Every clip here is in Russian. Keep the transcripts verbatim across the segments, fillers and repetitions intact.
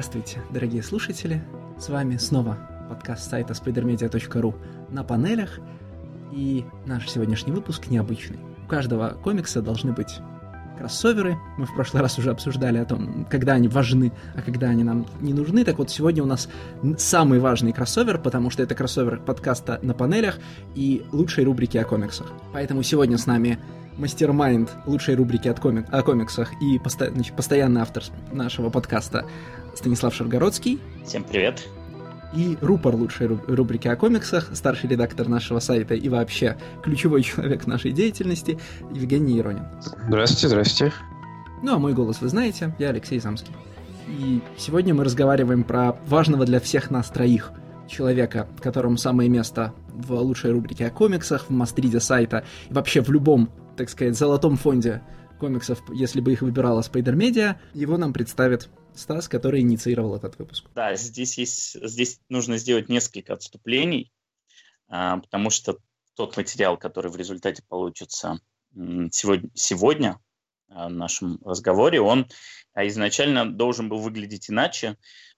Здравствуйте, дорогие слушатели! С вами снова подкаст сайта спайдер медиа точка ру на панелях. И наш сегодняшний выпуск необычный. У каждого комикса должны быть кроссоверы. Мы в прошлый раз уже обсуждали о том, когда они важны, а когда они нам не нужны. Так вот, сегодня у нас самый важный кроссовер, потому что это кроссовер подкаста на панелях и лучшей рубрики о комиксах. Поэтому сегодня с нами мастермайнд лучшей рубрики от комик... о комиксах и посто... значит, постоянный автор нашего подкаста Станислав Шевгородский. Всем привет. И рупор лучшей рубрики о комиксах, старший редактор нашего сайта и вообще ключевой человек нашей деятельности Евгений Иронин. Здравствуйте, здравствуйте. Ну а мой голос вы знаете, я Алексей Замский. И сегодня мы разговариваем про важного для всех нас троих человека, которому самое место в лучшей рубрике о комиксах, в мастриде сайта и вообще в любом, так сказать, золотом фонде комиксов, если бы их выбирала SpiderMedia. Его нам представит Стас, который инициировал этот выпуск. Да, здесь, есть, здесь нужно сделать несколько отступлений, потому что тот материал, который в результате получится сегодня, сегодня в нашем разговоре, он изначально должен был выглядеть иначе.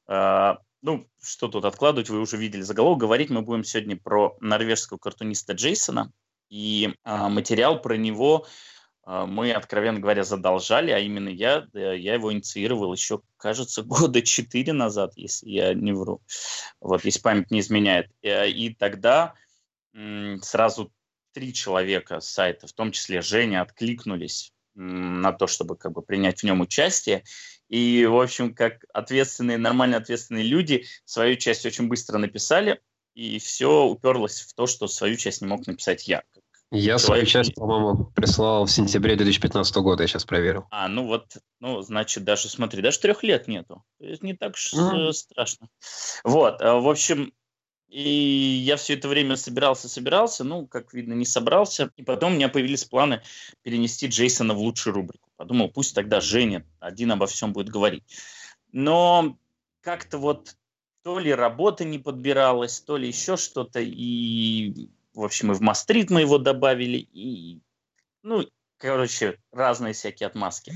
Ну, что тут откладывать, вы уже видели заголовок. Говорить мы будем сегодня про норвежского картуниста Джейсона. И э, материал про него э, мы, откровенно говоря, задолжали, а именно я, э, я его инициировал еще, кажется, года четыре назад, если я не вру, вот, если память не изменяет. Э, и тогда э, сразу три человека с сайта, в том числе Женя, откликнулись э, на то, чтобы как бы принять в нем участие. И, в общем, как ответственные, нормально ответственные люди свою часть очень быстро написали, и все уперлось в то, что свою часть не мог написать я. Я свою часть, по-моему, прислал в сентябре две тысячи пятнадцатого года, я сейчас проверил. А, ну вот, ну, значит, даже, смотри, даже трех лет нету. Это не так уж mm. страшно. Вот, в общем, и я все это время собирался-собирался, ну, как видно, не собрался. И потом у меня появились планы перенести Джейсона в лучшую рубрику. Подумал, пусть тогда Женя один обо всем будет говорить. Но как-то вот то ли работа не подбиралась, то ли еще что-то, и... В общем, и в Мастрит мы его добавили, и, ну, короче, разные всякие отмазки.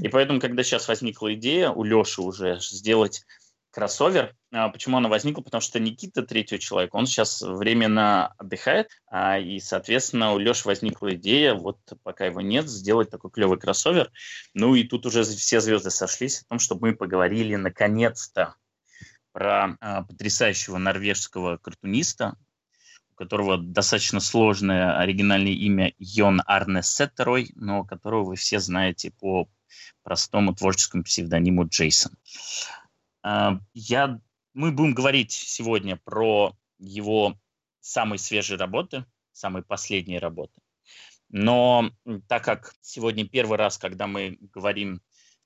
И поэтому, когда сейчас возникла идея у Леши уже сделать кроссовер, почему она возникла? Потому что Никита, третий человек, он сейчас временно отдыхает, и, соответственно, у Леши возникла идея, вот пока его нет, сделать такой клевый кроссовер. Ну и тут уже все звезды сошлись о том, чтобы мы поговорили наконец-то про потрясающего норвежского картуниста, у которого достаточно сложное оригинальное имя Йон Арне Сетёй, но которого вы все знаете по простому творческому псевдониму Джейсон. Я, мы будем говорить сегодня про его самые свежие работы, самые последние работы. Но так как сегодня первый раз, когда мы говорим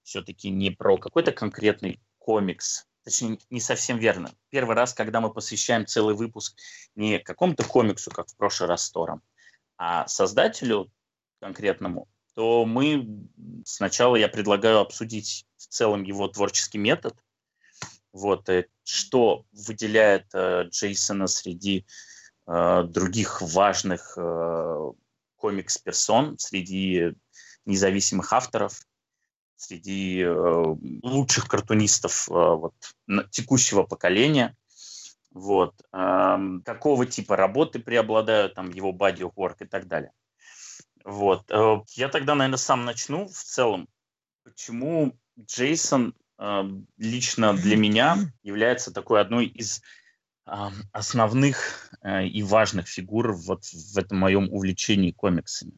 все-таки не про какой-то конкретный комикс, точнее, не совсем верно. Первый раз, когда мы посвящаем целый выпуск не какому-то комиксу, как в прошлый раз с Тором, а создателю конкретному, то мы сначала я предлагаю обсудить в целом его творческий метод, вот, что выделяет э, Джейсона среди э, других важных э, комикс-персон, среди независимых авторов, среди э, лучших картунистов э, вот, текущего поколения. Вот, э, какого типа работы преобладают, там, его body of work и так далее. Вот, э, я тогда, наверное, сам начну в целом. Почему Джейсон э, лично для меня является такой одной из э, основных э, и важных фигур вот в этом моем увлечении комиксами.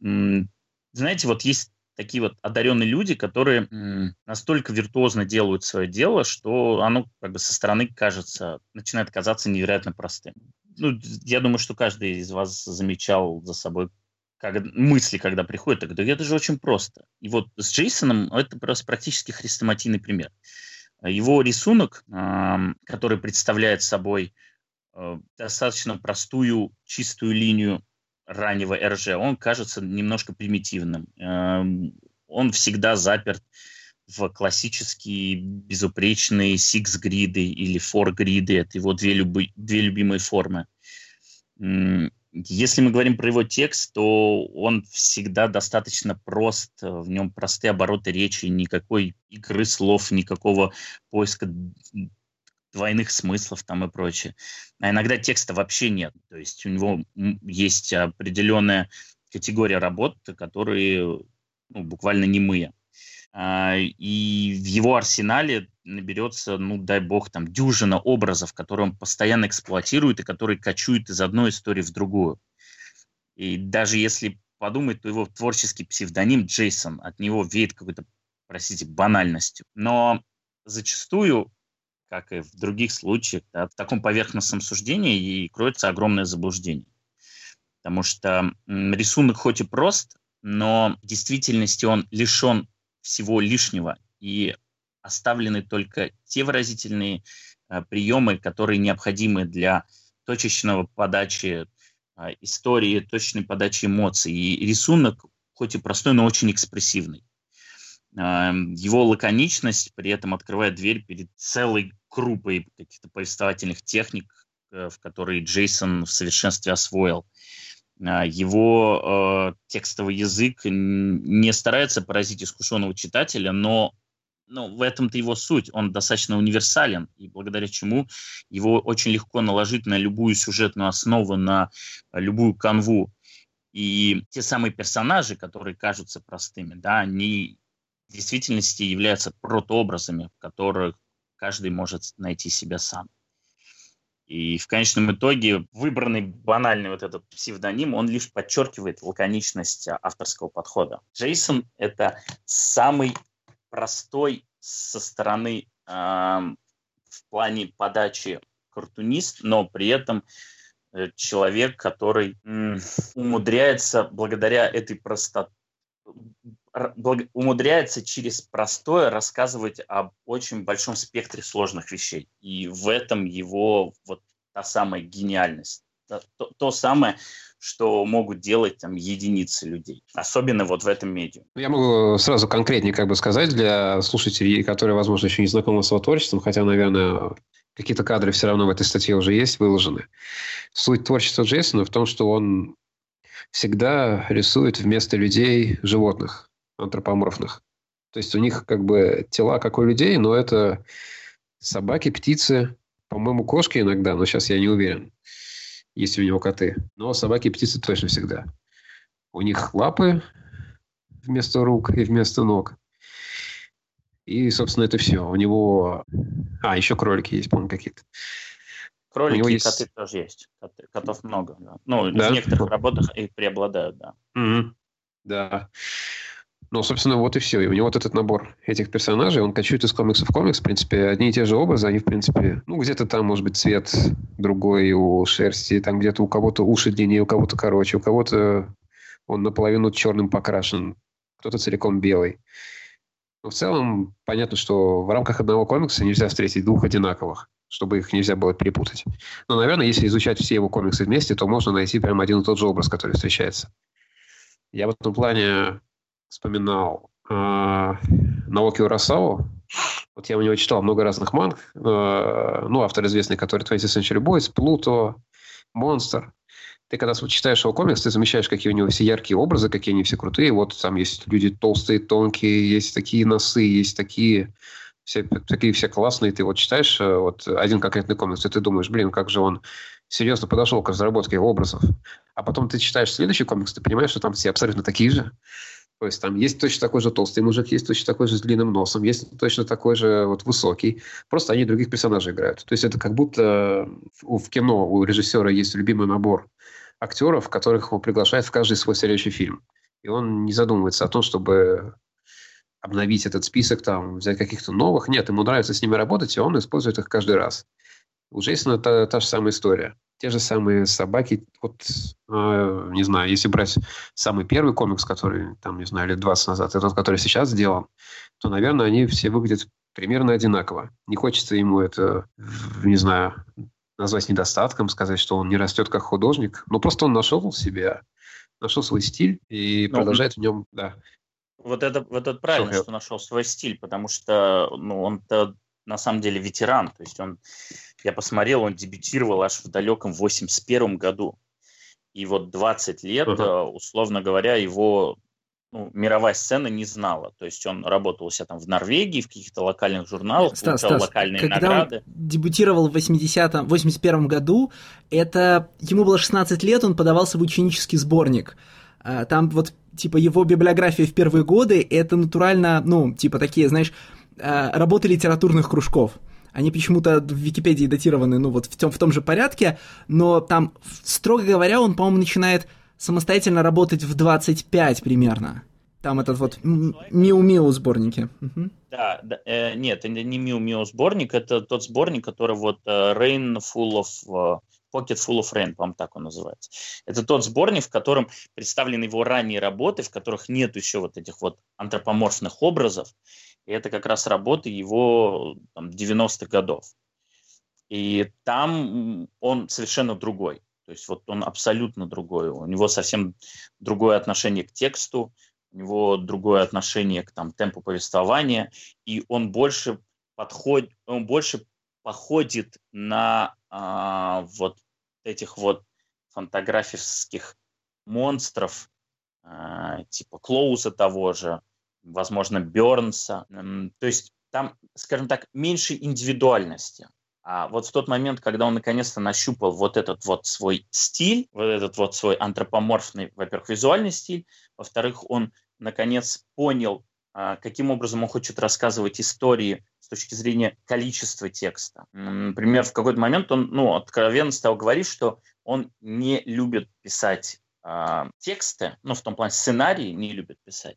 М-м, знаете, вот есть такие вот одаренные люди, которые м, настолько виртуозно делают свое дело, что оно как бы со стороны кажется, начинает казаться невероятно простым. Ну, я думаю, что каждый из вас замечал за собой как, мысли, когда приходят, так, да это же очень просто. И вот с Джейсоном это просто практически хрестоматийный пример. Его рисунок, э, который представляет собой э, достаточно простую, чистую линию раннего эр жэ, он кажется немножко примитивным. Он всегда заперт в классические безупречные six-гриды или four-гриды. Это его две, люби- две любимые формы. Если мы говорим про его текст, то он всегда достаточно прост, в нем простые обороты речи, никакой игры слов, никакого поиска двойных смыслов там и прочее. А иногда текста вообще нет. То есть у него есть определенная категория работ, которые ну, буквально немые. И в его арсенале наберется, ну, дай бог, там, дюжина образов, которые он постоянно эксплуатирует и которые кочуют из одной истории в другую. И даже если подумать, то его творческий псевдоним Джейсон, от него веет какой-то, простите, банальностью. Но зачастую, как и в других случаях, да, в таком поверхностном суждении и кроется огромное заблуждение. Потому что рисунок хоть и прост, но в действительности он лишен всего лишнего, и оставлены только те выразительные а, приемы, которые необходимы для точечного подачи а, истории, точной подачи эмоций. И рисунок, хоть и простой, но очень экспрессивный. А, его лаконичность при этом открывает дверь перед целой группой каких-то повествовательных техник, а, в которые Джейсон в совершенстве освоил. Его э, текстовый язык не старается поразить искушенного читателя, но, но в этом-то его суть. Он достаточно универсален, и благодаря чему его очень легко наложить на любую сюжетную основу, на любую канву. И те самые персонажи, которые кажутся простыми, да, они в действительности являются протообразами, в которых каждый может найти себя сам. И в конечном итоге выбранный банальный вот этот псевдоним, он лишь подчеркивает лаконичность авторского подхода. Джейсон – это самый простой со стороны э, в плане подачи картунист, но при этом человек, который э, умудряется благодаря этой простоте, благ, умудряется через простое рассказывать об очень большом спектре сложных вещей. И в этом его вот та самая гениальность. То, то самое, что могут делать там единицы людей. Особенно вот в этом медиуме. Я могу сразу конкретнее как бы сказать для слушателей, которые, возможно, еще не знакомы с его творчеством, хотя, наверное, какие-то кадры все равно в этой статье уже есть, выложены. Суть творчества Джейсона в том, что он всегда рисует вместо людей животных, антропоморфных. То есть у них как бы тела, как у людей, но это собаки, птицы, по-моему, кошки иногда, но сейчас я не уверен, есть у него коты. Но собаки и птицы точно всегда. У них лапы вместо рук и вместо ног. И, собственно, это все. У него... А, еще кролики есть, по-моему, какие-то. Кролики и коты есть... тоже есть. Коты, котов много. Да. Ну, да? В некоторых работах и преобладают, да. Mm-hmm. Да. Ну, собственно, вот и все. И у него вот этот набор этих персонажей, он качует из комикса в комикс. В принципе, одни и те же образы, они, в принципе... Ну, где-то там, может быть, цвет другой у шерсти. Там где-то у кого-то уши длиннее, у кого-то короче. У кого-то он наполовину черным покрашен. Кто-то целиком белый. Но в целом, понятно, что в рамках одного комикса нельзя встретить двух одинаковых, чтобы их нельзя было перепутать. Но, наверное, если изучать все его комиксы вместе, то можно найти прям один и тот же образ, который встречается. Я в этом плане вспоминал э, Наоки Урасаву. Вот я у него читал много разных манг. Э, ну, автор известный, который твentieth century boys, Плуто, Монстр. Ты, когда читаешь его комикс, ты замечаешь, какие у него все яркие образы, какие они все крутые. Вот там есть люди толстые, тонкие, есть такие носы, есть такие... Все, такие все классные, ты вот читаешь вот один конкретный комикс, и ты думаешь, блин, как же он серьезно подошел к разработке образов. А потом ты читаешь следующий комикс, ты понимаешь, что там все абсолютно такие же. То есть там есть точно такой же толстый мужик, есть точно такой же с длинным носом, есть точно такой же вот высокий. Просто они других персонажей играют. То есть это как будто в кино у режиссера есть любимый набор актеров, которых он приглашает в каждый свой следующий фильм. И он не задумывается о том, чтобы... обновить этот список, там, взять каких-то новых. Нет, ему нравится с ними работать, и он использует их каждый раз. У Джейсона та, та же самая история. Те же самые собаки. Вот, э, не знаю, если брать самый первый комикс, который, там, не знаю, лет двадцать назад, и тот, который сейчас сделан, то, наверное, они все выглядят примерно одинаково. Не хочется ему это, не знаю, назвать недостатком, сказать, что он не растет как художник. Но просто он нашел себя, нашел свой стиль и ну, продолжает в нем... Да. Вот это, вот это правильно, что нашел свой стиль, потому что ну, он-то на самом деле ветеран. То есть он, я посмотрел, он дебютировал аж в далеком восемьдесят первом году. И вот двадцать лет, uh-huh. условно говоря, его ну, мировая сцена не знала. То есть он работал у себя там в Норвегии, в каких-то локальных журналах, Стас, получал Стас, локальные когда награды. Он дебютировал в восьмидесятом, восемьдесят первом году, это ему было шестнадцать лет, он подавался в ученический сборник. Там вот типа его библиография в первые годы, это натурально, ну, типа такие, знаешь, работы литературных кружков. Они почему-то в Википедии датированы, ну, вот в том, в том же порядке, но там, строго говоря, он, по-моему, начинает самостоятельно работать в двадцать пять примерно. Там этот вот Миу-Миу сборники. Угу. Да, да э, нет, это не Миу-Миу сборник, это тот сборник, который вот Rain Full of... Pocket Full of Rain, по-моему, так он называется. Это тот сборник, в котором представлены его ранние работы, в которых нет еще вот этих вот антропоморфных образов. И это как раз работы его там, девяностых годов. И там он совершенно другой. То есть вот он абсолютно другой. У него совсем другое отношение к тексту, у него другое отношение к там, темпу повествования, и он больше подходит, он больше походит на а, вот этих вот фантаграфических монстров, а, типа Клоуза того же, возможно, Бёрнса. То есть там, скажем так, меньше индивидуальности. А вот в тот момент, когда он наконец-то нащупал вот этот вот свой стиль, вот этот вот свой антропоморфный, во-первых, визуальный стиль, во-вторых, он наконец понял, каким образом он хочет рассказывать истории с точки зрения количества текста. Например, в какой-то момент он ну, откровенно стал говорить, что он не любит писать э, тексты, ну, в том плане сценарии не любит писать,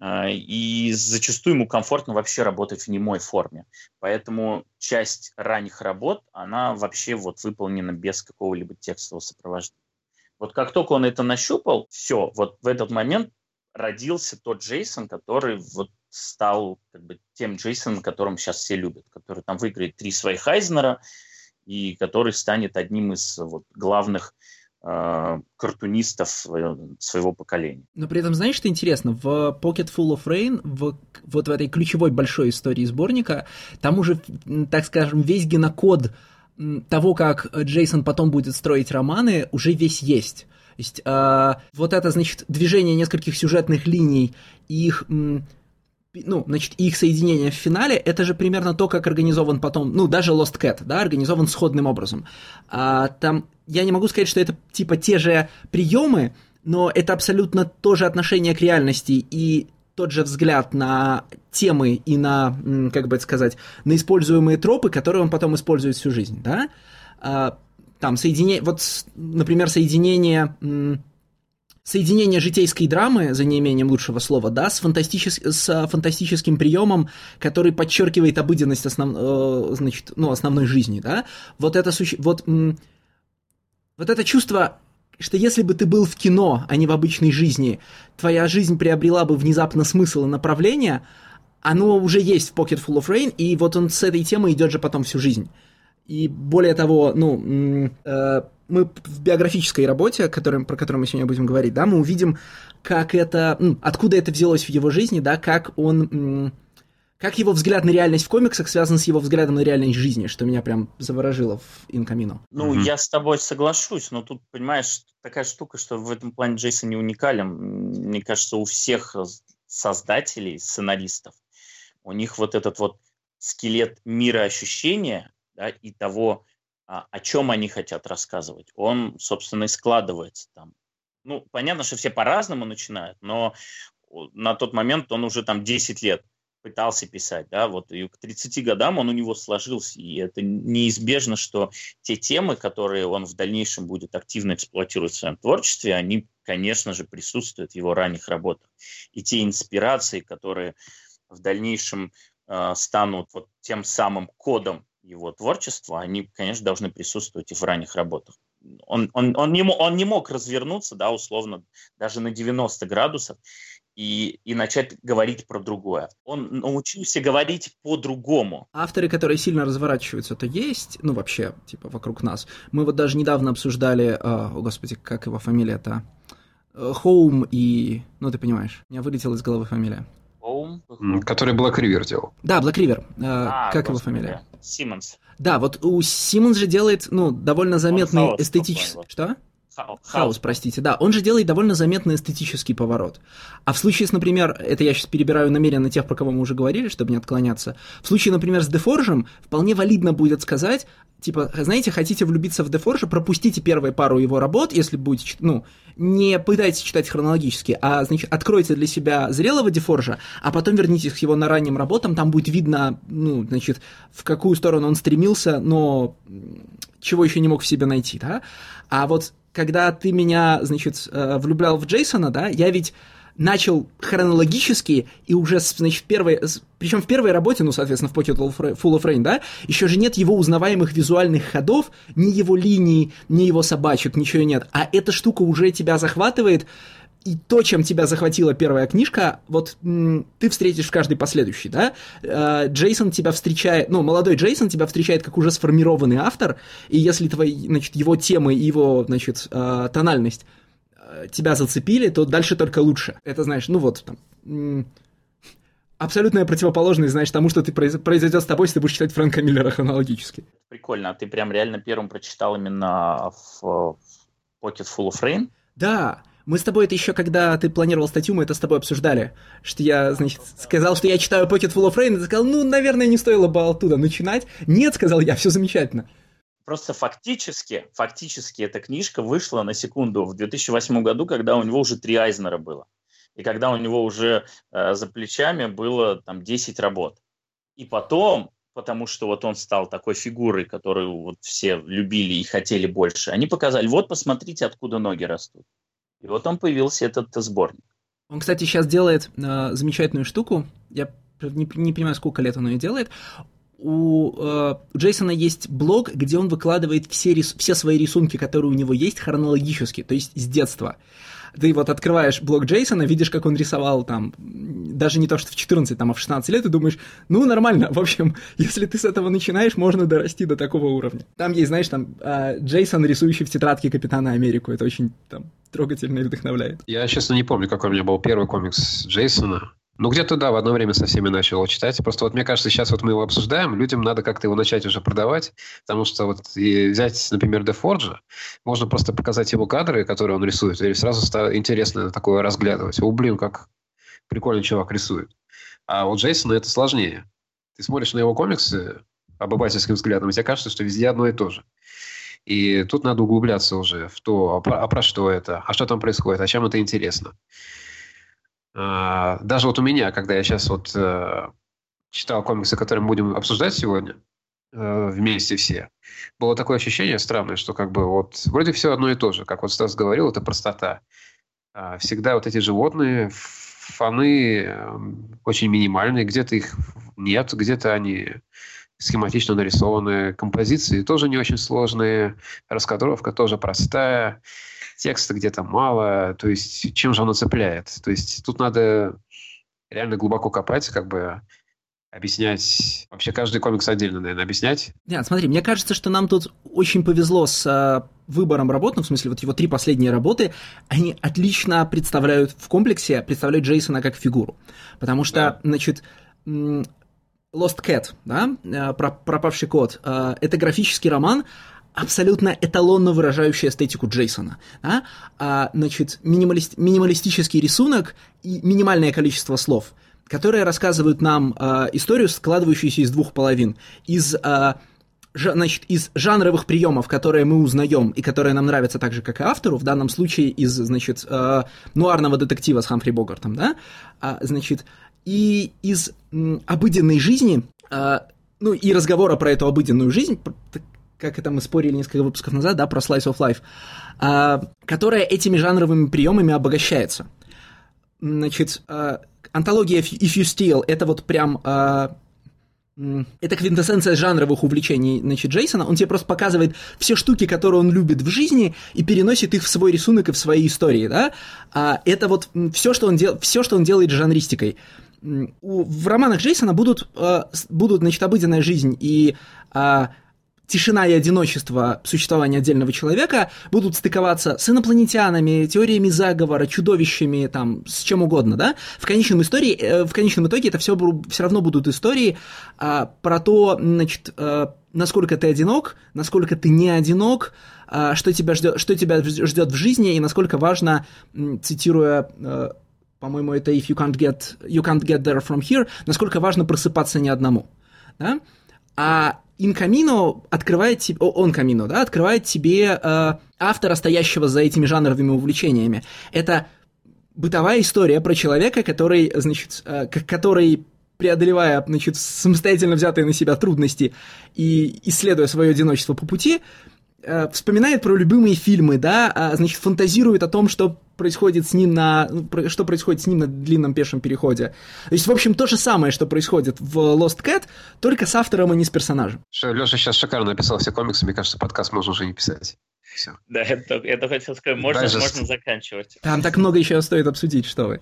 э, и зачастую ему комфортно вообще работать в немой форме. Поэтому часть ранних работ, она вообще вот выполнена без какого-либо текстового сопровождения. Вот как только он это нащупал, все, вот в этот момент родился тот Джейсон, который вот стал как бы тем Джейсоном, которым сейчас все любят, который там выиграет три своих Айзнера и который станет одним из вот, главных э, картунистов своего, своего поколения. Но при этом, знаешь, что интересно? В Pocket Full of Rain, в, вот в этой ключевой большой истории сборника, там уже, так скажем, весь генокод того, как Джейсон потом будет строить романы, уже весь есть. То есть э, вот это, значит, движение нескольких сюжетных линий и их, ну, значит, их соединение в финале, это же примерно то, как организован потом, ну, даже Lost Cat, да, организован сходным образом. А, там, я не могу сказать, что это, типа, те же приемы, но это абсолютно то же отношение к реальности и тот же взгляд на темы и на, как бы это сказать, на используемые тропы, которые он потом использует всю жизнь, да. А, Там соединение, вот, например, соединение, соединение житейской драмы, за неимением лучшего слова, да, с, фантастичес, с фантастическим приемом, который подчеркивает обыденность основ, значит, ну, основной жизни, да. Вот это, вот, вот это чувство, что если бы ты был в кино, а не в обычной жизни, твоя жизнь приобрела бы внезапно смысл и направление, оно уже есть в Pocket Full of Rain, и вот он с этой темой идет же потом всю жизнь. И более того, ну, э, мы в биографической работе, которым, про которую мы сегодня будем говорить, да, мы увидим, как это, откуда это взялось в его жизни, да, как он, как его взгляд на реальность в комиксах связан с его взглядом на реальность жизни, что меня прям заворожило в In Camino. Ну, mm-hmm. я с тобой соглашусь, но тут, понимаешь, такая штука, что в этом плане Джейсон не уникален. Мне кажется, у всех создателей, сценаристов, у них вот этот вот скелет мира ощущения, да, и того, о чем они хотят рассказывать, он, собственно, и складывается там. Ну, понятно, что все по-разному начинают, но на тот момент он уже там десять лет пытался писать, да, вот, и к тридцати годам он у него сложился, и это неизбежно, что те темы, которые он в дальнейшем будет активно эксплуатировать в своем творчестве, они, конечно же, присутствуют в его ранних работах. И те инспирации, которые в дальнейшем э, станут вот тем самым кодом его творчества, они, конечно, должны присутствовать и в ранних работах. Он, он, он, не, он не мог развернуться, да, условно, даже на девяносто градусов и, и начать говорить про другое. Он научился говорить по-другому. Авторы, которые сильно разворачиваются, то есть, ну, вообще, типа, вокруг нас. Мы вот даже недавно обсуждали, о, господи, как его фамилия-то? Хоум и... Ну, ты понимаешь, у меня вылетела из головы фамилия. Который Блэк Ривер делал. Да, Блэк Ривер. А, как его фамилия? Симмонс. Да, вот у Симмонс же делает, ну, довольно заметный эстетический... Что? Хаус, простите, да, он же делает довольно заметный эстетический поворот. А в случае с, например, это я сейчас перебираю намеренно тех, про кого мы уже говорили, чтобы не отклоняться, в случае, например, с Дефоржем вполне валидно будет сказать, типа, знаете, хотите влюбиться в Дефоржа, пропустите первые пару его работ, если будете, ну, не пытайтесь читать хронологически, а, значит, откройте для себя зрелого Дефоржа, а потом вернитесь к его на ранним работам, там будет видно, ну, значит, в какую сторону он стремился, но чего еще не мог в себе найти, да? А вот когда ты меня, значит, влюблял в Джейсона, да, я ведь начал хронологически и уже, значит, в первой... Причем в первой работе, ну, соответственно, в Pocket Full of Rain, да, еще же нет его узнаваемых визуальных ходов, ни его линий, ни его собачек, ничего нет. А эта штука уже тебя захватывает, и то, чем тебя захватила первая книжка, вот м- ты встретишь в каждой последующей, да? Э- Джейсон тебя встречает, ну, молодой Джейсон тебя встречает как уже сформированный автор, и если твои, значит, его темы и его, значит, э- тональность э- тебя зацепили, то дальше только лучше. Это, знаешь, ну вот, там... М- Абсолютная противоположность, знаешь, тому, что ты произойдет с тобой, если ты будешь читать Фрэнка Миллера хронологически. Прикольно, а ты прям реально первым прочитал именно в, в Pocket Full of Rain? Да, мы с тобой это еще, когда ты планировал статью, мы это с тобой обсуждали, что я, значит, сказал, что я читаю Pocket Full of Rain, и ты сказал, ну, наверное, не стоило бы оттуда начинать. Нет, сказал я, все замечательно. Просто фактически, фактически эта книжка вышла на секунду в две тысячи восьмом году, когда у него уже три Айзнера было. И когда у него уже э, за плечами было там десять работ. И потом, потому что вот он стал такой фигурой, которую вот все любили и хотели больше, они показали, вот посмотрите, откуда ноги растут. И вот он появился, этот сборник. Он, кстати, сейчас делает э, замечательную штуку. Я не, не понимаю, сколько лет он ее делает. У, э, у Джейсона есть блог, где он выкладывает все, рис, все свои рисунки, которые у него есть, хронологически, то есть с детства. Ты вот открываешь блог Джейсона, видишь, как он рисовал там, даже не то, что в четырнадцать, там, а в шестнадцать лет, и думаешь, ну, нормально, в общем, если ты с этого начинаешь, можно дорасти до такого уровня. Там есть, знаешь, там, Джейсон, рисующий в тетрадке Капитана Америку, это очень, там, трогательно и вдохновляет. Я, честно, не помню, какой у меня был первый комикс Джейсона. Ну, где-то, да, в одно время со всеми начал его читать. Просто вот мне кажется, сейчас вот мы его обсуждаем, людям надо как-то его начать уже продавать, потому что вот и взять, например, Дефорджа, можно просто показать его кадры, которые он рисует, и сразу стало интересно такое разглядывать. О, блин, как прикольный чувак рисует. А у Джейсона это сложнее. Ты смотришь на его комиксы обывательским взглядом, и тебе кажется, что везде одно и то же. И тут надо углубляться уже в то, а про, а про что это, а что там происходит, а чем это интересно. Даже вот у меня, когда я сейчас вот э, читал комиксы, которые мы будем обсуждать сегодня э, вместе все, было такое ощущение странное, что как бы вот вроде все одно и то же. Как вот Стас говорил, это простота. Э, всегда вот эти животные, фоны э, очень минимальные, где-то их нет, где-то они схематично нарисованы, композиции тоже не очень сложные, раскадровка тоже простая. Текста где-то мало, то есть чем же оно цепляет? То есть тут надо реально глубоко копать, как бы объяснять, вообще каждый комикс отдельно, наверное, объяснять. Нет, смотри, мне кажется, что нам тут очень повезло с выбором работ, ну, в смысле, вот его три последние работы, они отлично представляют в комплексе, представляют Джейсона как фигуру, потому что, да. значит... М- Lost Cat, да, пропавший кот, это графический роман, абсолютно эталонно выражающий эстетику Джейсона. Да? Значит, минималист, минималистический рисунок и минимальное количество слов, которые рассказывают нам историю, складывающуюся из двух половин, из... Значит, из жанровых приемов, которые мы узнаем и которые нам нравятся так же, как и автору, в данном случае из, значит, э, нуарного детектива с Хамфри Богартом, да, а, значит, и из м, обыденной жизни, э, ну, и разговора про эту обыденную жизнь, как это мы спорили несколько выпусков назад, да, про Slice of Life, э, которая этими жанровыми приемами обогащается. Значит, э, антология If You Steal, это вот прям... Э, Это квинтэссенция жанровых увлечений, значит, Джейсона. Он тебе просто показывает все штуки, которые он любит в жизни, и переносит их в свой рисунок и в свои истории, да? А это вот все, что он, дел... все, что он делает жанристикой. В романах Джейсона будут, будут значит, обыденная жизнь и тишина и одиночество существования отдельного человека будут стыковаться с инопланетянами, теориями заговора, чудовищами, там, с чем угодно, да? В конечном, истории, в конечном итоге это все, все равно будут истории а, про то, значит, а, насколько ты одинок, насколько ты не одинок, что тебя ждет, что тебя ждет в жизни, и насколько важно, цитируя, по-моему, это If You Can't Get, You Can't Get There From Here, насколько важно просыпаться не одному. Да? А In Camino открывает тебе, он Камино, да, открывает тебе э, автора, стоящего за этими жанровыми увлечениями. Это бытовая история про человека, который, значит, э, который, преодолевая, значит, самостоятельно взятые на себя трудности и исследуя свое одиночество по пути, э, вспоминает про любимые фильмы, да, а, значит, фантазирует о том, что происходит с ним на, что происходит с ним на длинном пешем переходе. То есть, в общем, то же самое, что происходит в Lost Cat, только с автором и не с персонажем. Леша сейчас шикарно описал все комиксы, мне кажется, подкаст можно уже не писать. Все. Да, это, это хотел сказать, можно, можно заканчивать. Там так много еще стоит обсудить, что вы.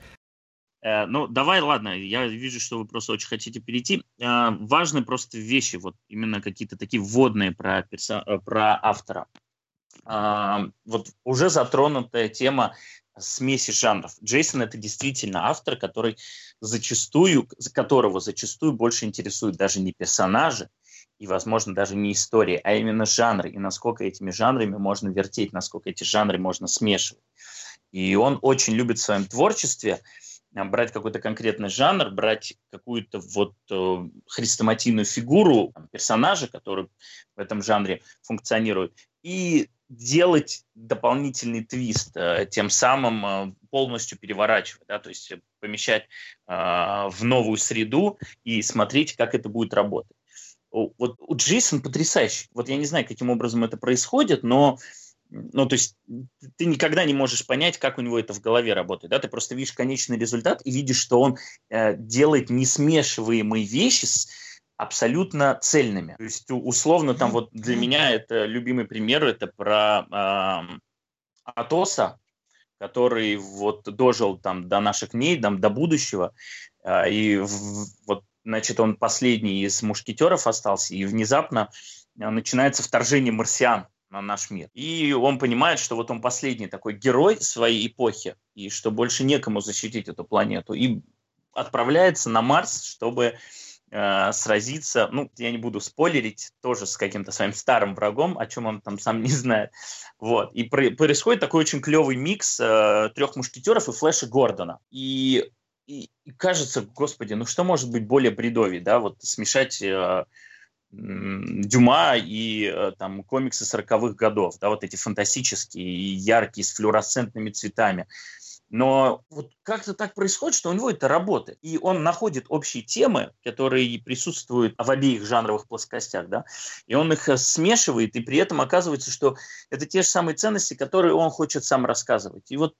Э, ну, давай, ладно, я вижу, что вы просто очень хотите перейти. Э, важны просто вещи, вот именно какие-то такие вводные про, персо... про автора. Э, вот уже затронутая тема смеси жанров. Джейсон — это действительно автор, который зачастую, которого зачастую больше интересуют даже не персонажи и, возможно, даже не истории, а именно жанры, и насколько этими жанрами можно вертеть, насколько эти жанры можно смешивать. И он очень любит в своем творчестве брать какой-то конкретный жанр, брать какую-то вот э, хрестоматийную фигуру персонажа, который в этом жанре функционирует, и делать дополнительный твист, тем самым полностью переворачивать, да, то есть помещать э, в новую среду и смотреть, как это будет работать. Вот у Джейсона потрясающе. Вот я не знаю, каким образом это происходит, но ну, то есть ты никогда не можешь понять, как у него это в голове работает. Да? Ты просто видишь конечный результат и видишь, что он э, делает несмешиваемые вещи с абсолютно цельными. То есть условно там вот для меня это любимый пример, это про э, Атоса, который вот дожил там до наших дней, там, до будущего, э, и в, вот, значит, он последний из мушкетеров остался, и внезапно э, начинается вторжение марсиан на наш мир. И он понимает, что вот он последний такой герой своей эпохи, и что больше некому защитить эту планету, и отправляется на Марс, чтобы сразиться, ну, я не буду спойлерить, тоже с каким-то своим старым врагом, о чем он там сам не знает. Вот. И при, происходит такой очень клевый микс э, трех мушкетеров и Флэша Гордона. И, и, и кажется, господи, ну что может быть более бредовей, да, вот смешать э, Дюма и э, там комиксы сороковых годов, да, вот эти фантастические и яркие, с флуоресцентными цветами. Но вот как-то так происходит, что у него это работает. И он находит общие темы, которые присутствуют в обеих жанровых плоскостях, да, и он их смешивает, и при этом оказывается, что это те же самые ценности, которые он хочет сам рассказывать. И вот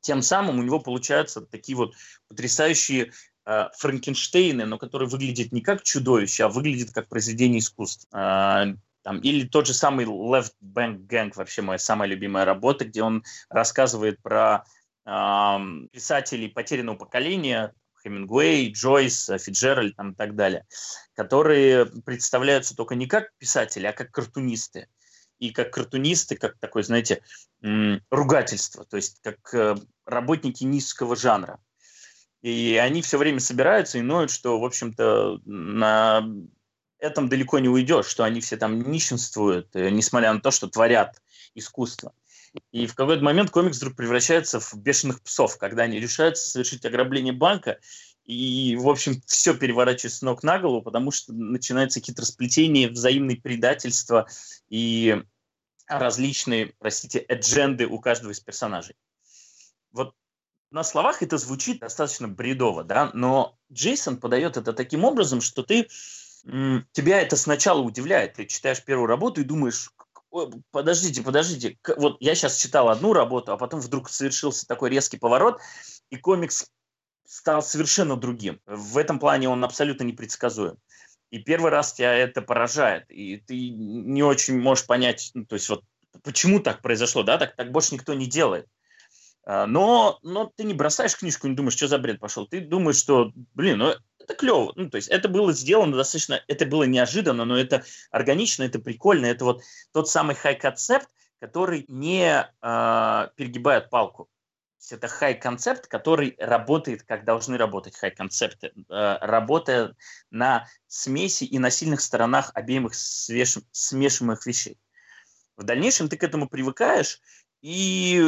тем самым у него получаются такие вот потрясающие э, Франкенштейны, но которые выглядят не как чудовище, а выглядят как произведение искусства. Там, или тот же самый Left Bank Gang, вообще моя самая любимая работа, где он рассказывает про писателей потерянного поколения, Хемингуэй, Джойс, Фиджеральд там, и так далее, которые представляются только не как писатели, а как картунисты. И как картунисты, как такое, знаете, ругательство, то есть как работники низкого жанра. И они все время собираются и ноют, что, в общем-то, на этом далеко не уйдешь, что они все там нищенствуют, несмотря на то, что творят искусство. И в какой-то момент комикс вдруг превращается в бешеных псов, когда они решаются совершить ограбление банка, и, в общем, все переворачивается с ног на голову, потому что начинается хитросплетение, взаимные предательства и различные, простите, эдженды у каждого из персонажей. Вот на словах это звучит достаточно бредово, да, но Джейсон подает это таким образом, что ты, тебя это сначала удивляет. Ты читаешь первую работу и думаешь: подождите, подождите, вот я сейчас читал одну работу, а потом вдруг совершился такой резкий поворот, и комикс стал совершенно другим. В этом плане он абсолютно непредсказуем. И первый раз тебя это поражает, и ты не очень можешь понять, ну, то есть вот почему так произошло, да, так, так больше никто не делает. Но, но ты не бросаешь книжку, не думаешь, что за бред пошел. Ты думаешь, что, блин, ну это клево. Ну, то есть это было сделано достаточно, это было неожиданно, но это органично, это прикольно. Это вот тот самый хай-концепт, который не э, перегибает палку. это хай-концепт, который работает, как должны работать хай-концепты, работая на смеси и на сильных сторонах обеих смешиваемых вещей. В дальнейшем ты к этому привыкаешь, и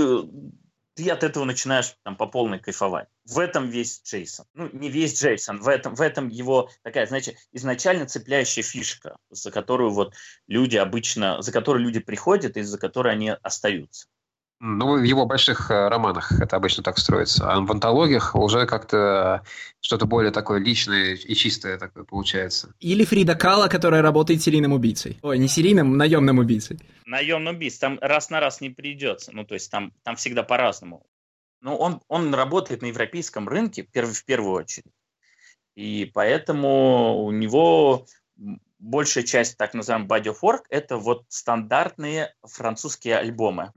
ты от этого начинаешь там, по полной кайфовать. В этом весь Джейсон. Ну, не весь Джейсон, в этом, в этом его такая, знаете, изначально цепляющая фишка, за которую вот люди обычно, за которую люди приходят и за которой они остаются. Ну, в его больших романах это обычно так строится. А в антологиях уже как-то что-то более такое личное и чистое такое получается. Или Фрида Кало, которая работает серийным убийцей. Ой, не серийным, наемным убийцей. Наемным убийцей. Там раз на раз не придется. Ну, то есть там, там всегда по-разному. Но он, он работает на европейском рынке в первую очередь. И поэтому у него большая часть так называемых body of work — это вот стандартные французские альбомы.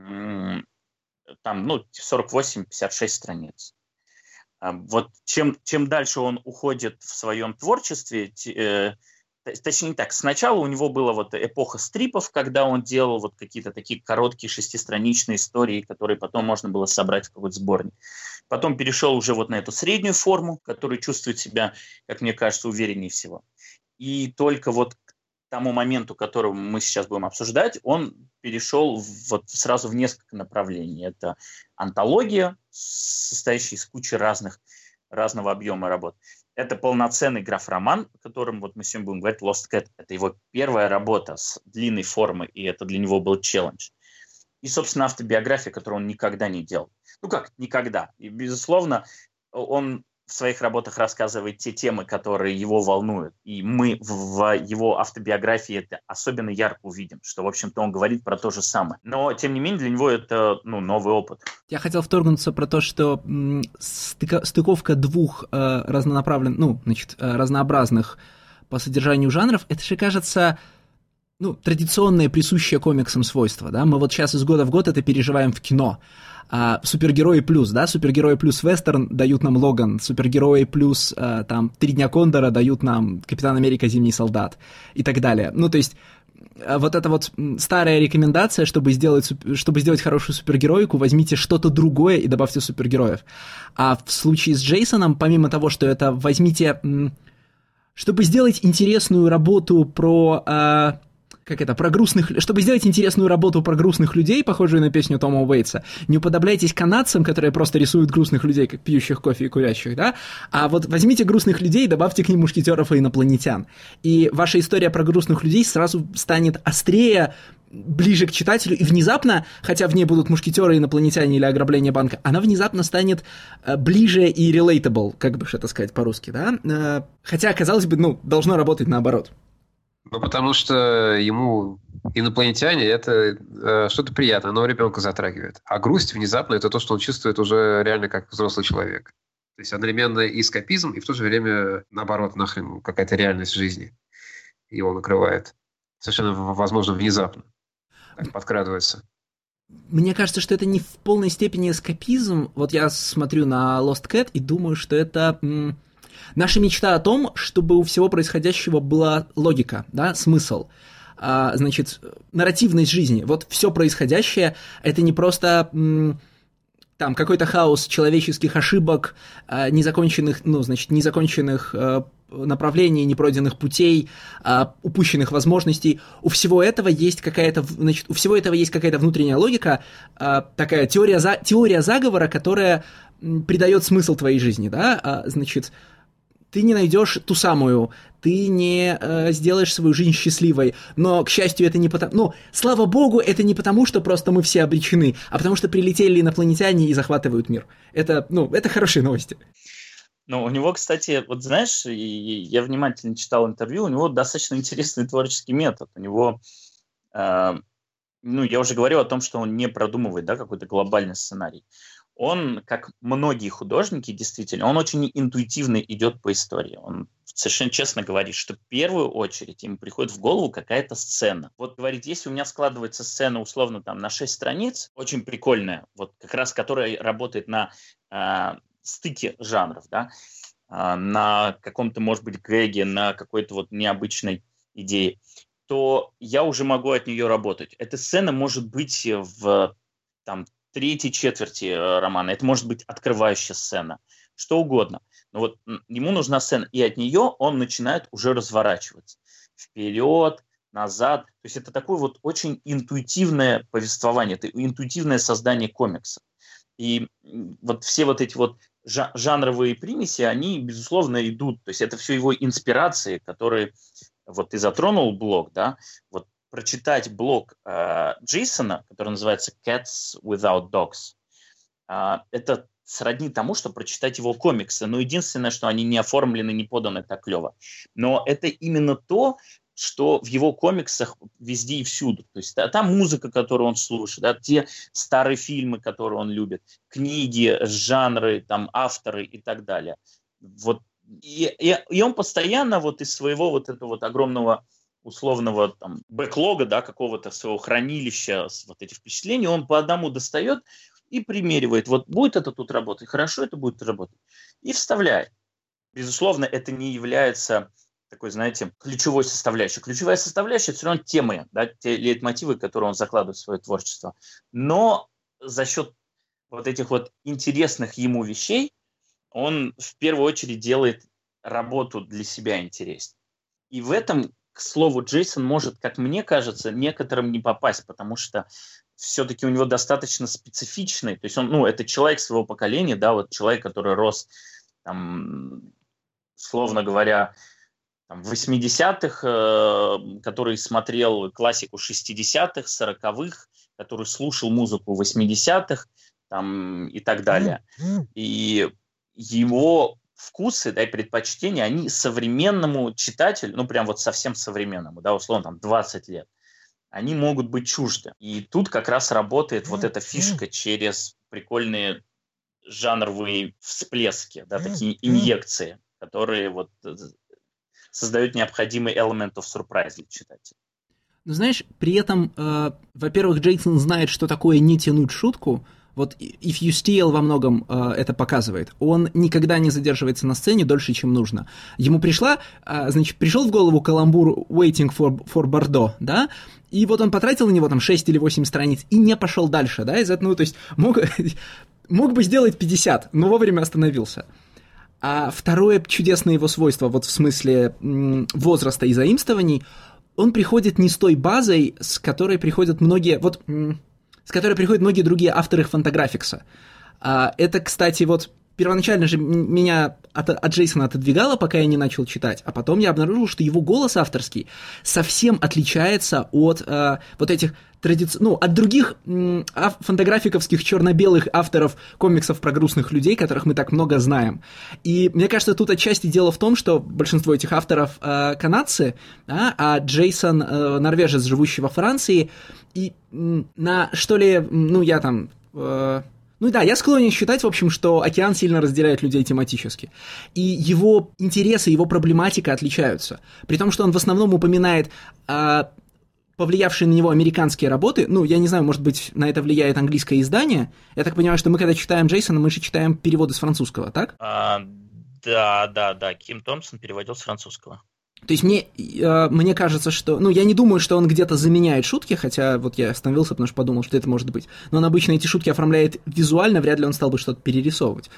Там, ну, сорок восемь - пятьдесят шесть страниц. Вот чем, чем дальше он уходит в своем творчестве, э, точнее так, сначала у него была вот эпоха стрипов, когда он делал вот какие-то такие короткие шестистраничные истории, которые потом можно было собрать в какой-то сборник. Потом перешел уже вот на эту среднюю форму, которая чувствует себя, как мне кажется, увереннее всего. И только вот к тому моменту, который мы сейчас будем обсуждать, он перешел вот сразу в несколько направлений. Это антология, состоящая из кучи разных, разного объема работ. Это полноценный граф-роман, о котором вот мы сегодня будем говорить, Lost Cat. Это его первая работа с длинной формы, и это для него был челлендж. И, собственно, автобиография, которую он никогда не делал. Ну как, никогда. И, безусловно, он в своих работах рассказывает те темы, которые его волнуют. И мы в его автобиографии это особенно ярко увидим, что, в общем-то, он говорит про то же самое. Но, тем не менее, для него это, ну, новый опыт. Я хотел вторгнуться про то, что стыка- стыковка двух э, разнонаправленных, ну, значит, разнообразных по содержанию жанров, это же, кажется, ну, традиционное присущее комиксам свойство, да? Мы вот сейчас из года в год это переживаем в кино. А, супергерои плюс, да, супергерои плюс вестерн дают нам Логан, супергерои плюс, а, там, Три дня Кондора дают нам Капитан Америка, Зимний солдат и так далее. Ну, то есть, вот эта вот старая рекомендация, чтобы сделать, чтобы сделать хорошую супергероику, возьмите что-то другое и добавьте супергероев. А в случае с Джейсоном, помимо того, что это возьмите, чтобы сделать интересную работу про... А, Как это, про грустных... Чтобы сделать интересную работу про грустных людей, похожую на песню Тома Уэйтса, не уподобляйтесь канадцам, которые просто рисуют грустных людей, как пьющих кофе и курящих, да? А вот возьмите грустных людей, добавьте к ним мушкетеров и инопланетян. И ваша история про грустных людей сразу станет острее, ближе к читателю, и внезапно, хотя в ней будут мушкетеры, инопланетяне или ограбление банка, она внезапно станет ближе и relatable, как бы это сказать по-русски, да? Хотя, казалось бы, ну, должно работать наоборот. Ну, потому что ему инопланетяне – это э, что-то приятное, оно ребенка затрагивает. А грусть внезапно – это то, что он чувствует уже реально как взрослый человек. То есть одновременно и эскапизм, и в то же время, наоборот, нахрен какая-то реальность жизни его накрывает. Совершенно, возможно, внезапно. Так подкрадывается. Мне кажется, что это не в полной степени эскапизм. Вот я смотрю на Lost Cat и думаю, что это... М- Наша мечта о том, чтобы у всего происходящего была логика, да, смысл, а, значит, нарративность жизни. Вот все происходящее – это не просто м, там какой-то хаос человеческих ошибок, а, незаконченных, ну, значит, незаконченных а, направлений, непройденных путей, а, упущенных возможностей. У всего этого есть какая-то, значит, у всего этого есть какая-то внутренняя логика, а, такая теория, за, теория заговора, которая м, придает смысл твоей жизни, да, а, значит. Ты не найдешь ту самую, ты не э, сделаешь свою жизнь счастливой. Но, к счастью, это не потому... Ну, слава богу, это не потому, что просто мы все обречены, а потому что прилетели инопланетяне и захватывают мир. Это, ну, это хорошие новости. Ну, у него, кстати, вот знаешь, я внимательно читал интервью, у него достаточно интересный творческий метод. У него... Э, ну, я уже говорил о том, что он не продумывает, да, какой-то глобальный сценарий. Он, как многие художники, действительно, он очень интуитивно идет по истории. Он совершенно честно говорит, что в первую очередь ему приходит в голову какая-то сцена. Вот говорит, если у меня складывается сцена, условно, там, на шесть страниц, очень прикольная, вот как раз которая работает на э, стыке жанров, да, э, на каком-то, может быть, гэге, на какой-то вот необычной идее, то я уже могу от нее работать. Эта сцена может быть в, там, третьей четверти романа. Это может быть открывающая сцена, что угодно. Но вот ему нужна сцена, и от нее он начинает уже разворачиваться. Вперед, назад. То есть это такое вот очень интуитивное повествование, это интуитивное создание комикса. И вот все вот эти вот жанровые примеси, они, безусловно, идут. То есть это все его инспирации, которые... Вот ты затронул блог, да? Вот прочитать блог э, Джейсона, который называется «Cats Without Dogs», э, это сродни тому, что прочитать его комиксы. Но единственное, что они не оформлены, не поданы так клево. Но это именно то, что в его комиксах везде и всюду. То есть та, та музыка, которую он слушает, да, те старые фильмы, которые он любит, книги, жанры, там, авторы и так далее. Вот. И, и, и он постоянно вот из своего вот этого вот огромного условного там бэклога, да, какого-то своего хранилища, вот эти впечатления, он по одному достает и примеривает. Вот будет это тут работать, хорошо это будет работать. И вставляет. Безусловно, это не является такой, знаете, ключевой составляющей. Ключевая составляющая – это все равно темы, да, те лейтмотивы, которые он закладывает в свое творчество. Но за счет вот этих вот интересных ему вещей он в первую очередь делает работу для себя интереснее. И в этом, к слову, Джейсон может, как мне кажется, некоторым не попасть, потому что все-таки у него достаточно специфичный, то есть он, ну, это человек своего поколения, да, вот человек, который рос, там, словно говоря, в восьмидесятых, который смотрел классику шестидесятых, сороковых, который слушал музыку восьмидесятых, там, и так далее. И его вкусы, да, и предпочтения, они современному читателю, ну, прям вот совсем современному, да, условно, там, двадцать лет, они могут быть чужды. И тут как раз работает вот эта фишка через прикольные жанровые всплески, да, такие инъекции, которые вот создают необходимый element of surprise для читателя. Ну, знаешь, при этом, э, во-первых, Джейсон знает, что такое не тянуть шутку. Вот If You Steal во многом э, это показывает. Он никогда не задерживается на сцене дольше, чем нужно. Ему пришла, э, значит, пришел в голову каламбур Waiting for, for Bordeaux, да? И вот он потратил на него там шесть или восемь страниц и не пошел дальше, да? Из-за, ну, то есть мог, мог бы сделать пятьдесят, но вовремя остановился. А второе чудесное его свойство, вот в смысле м- возраста и заимствований, он приходит не с той базой, с которой приходят многие... Вот, м- с которой приходят многие другие авторы Fantagraphics. Это, кстати, вот первоначально же меня от, от Джейсона отодвигало, пока я не начал читать, а потом я обнаружил, что его голос авторский совсем отличается от э, вот этих традиций, ну, от других м- ав- фантаграфиковских черно-белых авторов комиксов про грустных людей, которых мы так много знаем. И мне кажется, тут отчасти дело в том, что большинство этих авторов э, канадцы, да, а Джейсон э, норвежец, живущий во Франции, и м- на, что ли, ну, я там... Э, Ну да, я склонен считать, в общем, что океан сильно разделяет людей тематически. И его интересы, его проблематика отличаются. При том, что он в основном упоминает э, повлиявшие на него американские работы. Ну, я не знаю, может быть, на это влияет английское издание. Я так понимаю, что мы, когда читаем Джейсона, мы же читаем переводы с французского, так? А, да, да, да. Ким Томпсон переводил с французского. То есть мне, э, мне кажется, что... Ну, я не думаю, что он где-то заменяет шутки, хотя вот я остановился, потому что подумал, что это может быть. Но он обычно эти шутки оформляет визуально, вряд ли он стал бы что-то перерисовывать.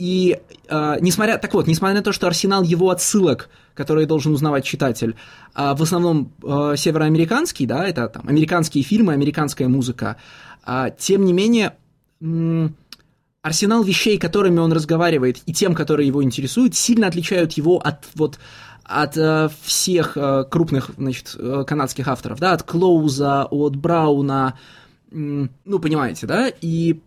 И э, несмотря... Так вот, несмотря на то, что арсенал его отсылок, которые должен узнавать читатель, э, в основном э, североамериканский, да, это там американские фильмы, американская музыка, э, тем не менее... М- арсенал вещей, которыми он разговаривает, и тем, которые его интересуют, сильно отличают его от вот... от э, всех э, крупных, значит, э, канадских авторов, да, от Клоуза, от Брауна, м- ну, понимаете, да, и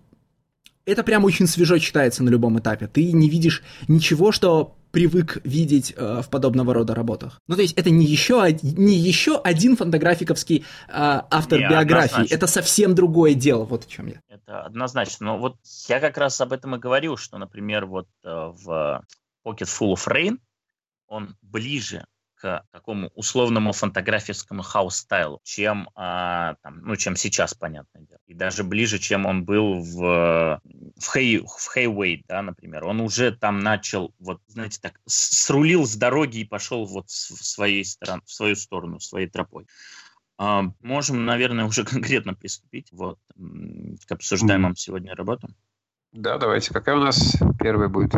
это прям очень свежо читается на любом этапе, ты не видишь ничего, что привык видеть э, в подобного рода работах. Ну, то есть это не еще, од- не еще один фантаграфиковский э, автор не, биографии, однозначно. Это совсем другое дело, вот о чем я. Это однозначно, но вот я как раз об этом и говорил, что, например, вот э, в Pocket Full of Rain он ближе к такому условному фантаграфическому хаус-стайлу, чем, а, там, ну, чем сейчас, понятное дело. И даже ближе, чем он был в, в, Хей, в Хейвей, да, например. Он уже там начал, вот, знаете, так, срулил с дороги и пошел вот в, своей, в свою сторону, своей тропой. Можем, наверное, уже конкретно приступить вот, к обсуждаемым сегодня работам. Да, давайте. Какая у нас первая будет?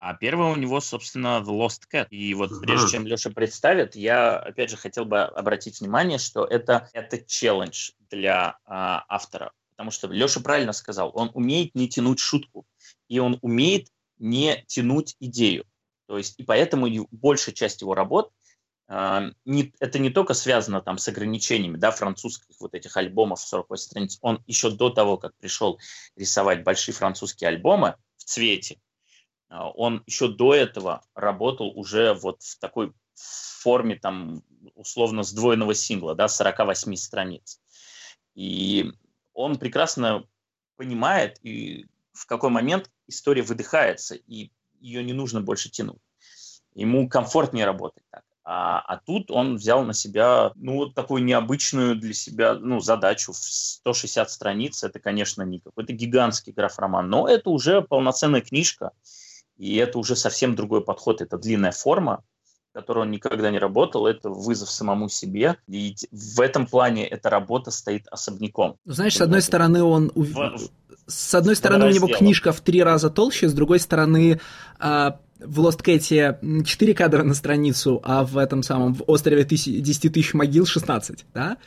А первая у него, собственно, The Lost Cat. И вот uh-huh. прежде чем Леша представит, я, опять же, хотел бы обратить внимание, что это, это челлендж для а, автора. Потому что Леша правильно сказал, он умеет не тянуть шутку. И он умеет не тянуть идею. То есть, и поэтому большая часть его работ, а, не, это не только связано там, с ограничениями да, французских вот этих альбомов сорок восемь страниц. Он еще до того, как пришел рисовать большие французские альбомы в цвете, он еще до этого работал уже вот в такой форме там, условно сдвоенного сингла, да, сорок восемь страниц. И он прекрасно понимает, и в какой момент история выдыхается, и ее не нужно больше тянуть. Ему комфортнее работать так. А, а тут он взял на себя ну, такую необычную для себя ну, задачу в сто шестьдесят страниц. Это, конечно, не какой-то гигантский граф-роман, но это уже полноценная книжка. И это уже совсем другой подход. Это длинная форма, в которой он никогда не работал. Это вызов самому себе. И в этом плане эта работа стоит особняком. Знаешь, с одной стороны, он... В... С одной стороны, у него книжка в три раза толще, с другой стороны, в Lost Cat'е четыре кадра на страницу, а в этом самом, в «Острове десять тысяч могил» шестнадцать, да?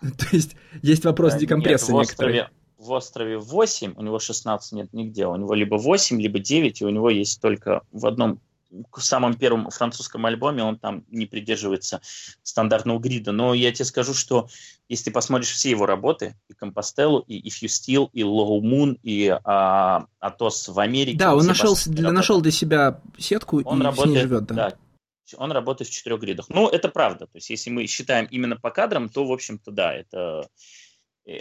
То есть, есть вопрос декомпресса некоторые. В «Острове» восемь, у него шестнадцать нет нигде, у него либо восемь, либо девять, и у него есть только в одном, в самом первом французском альбоме, он там не придерживается стандартного грида. Но я тебе скажу, что если ты посмотришь все его работы, и «Компостеллу», и «If You Steal», и «Low Moon», и а, «Атос в Америке». Да, он нашел, для, нашел для себя сетку он и работает, с ней живет. Да. Да, он работает в четырех гридах. Ну, это правда. То есть, если мы считаем именно по кадрам, то, в общем-то, да, это...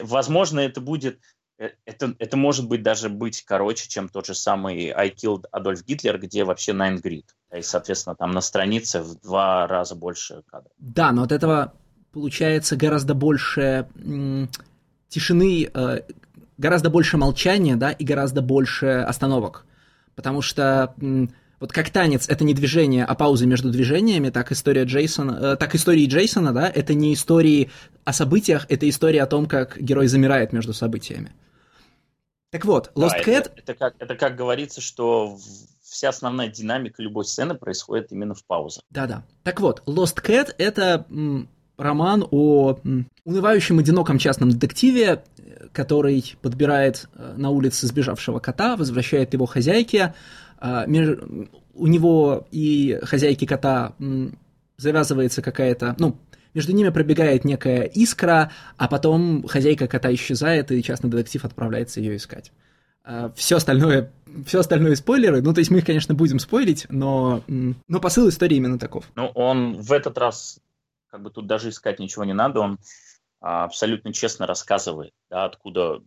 Возможно, это будет... Это, это может быть даже быть короче, чем тот же самый I Killed Adolf Hitler, где вообще nine grid. И, соответственно, там на странице в два раза больше кадров. Да, но от этого получается гораздо больше м- тишины, э, гораздо больше молчания, да, и гораздо больше остановок. Потому что м- вот как танец — это не движение, а паузы между движениями, так история Джейсона, э, так истории Джейсона, да, это не истории о событиях, это история о том, как герой замирает между событиями. Так вот, Lost да, Cat... Это, это, как, это как говорится, что вся основная динамика любой сцены происходит именно в паузе. Да-да. Так вот, Lost Cat — это м, роман о м, унывающем одиноком частном детективе, который подбирает э, на улице сбежавшего кота, возвращает его хозяйке. Э, меж... У него и хозяйки кота м, завязывается какая-то... ну. Между ними пробегает некая искра, а потом хозяйка кота исчезает, и частный детектив отправляется ее искать. Все остальное, все остальное спойлеры. Ну, то есть мы их, конечно, будем спойлить, но, но посыл истории именно таков. Ну, он в этот раз, как бы тут даже искать ничего не надо, он абсолютно честно рассказывает, да, откуда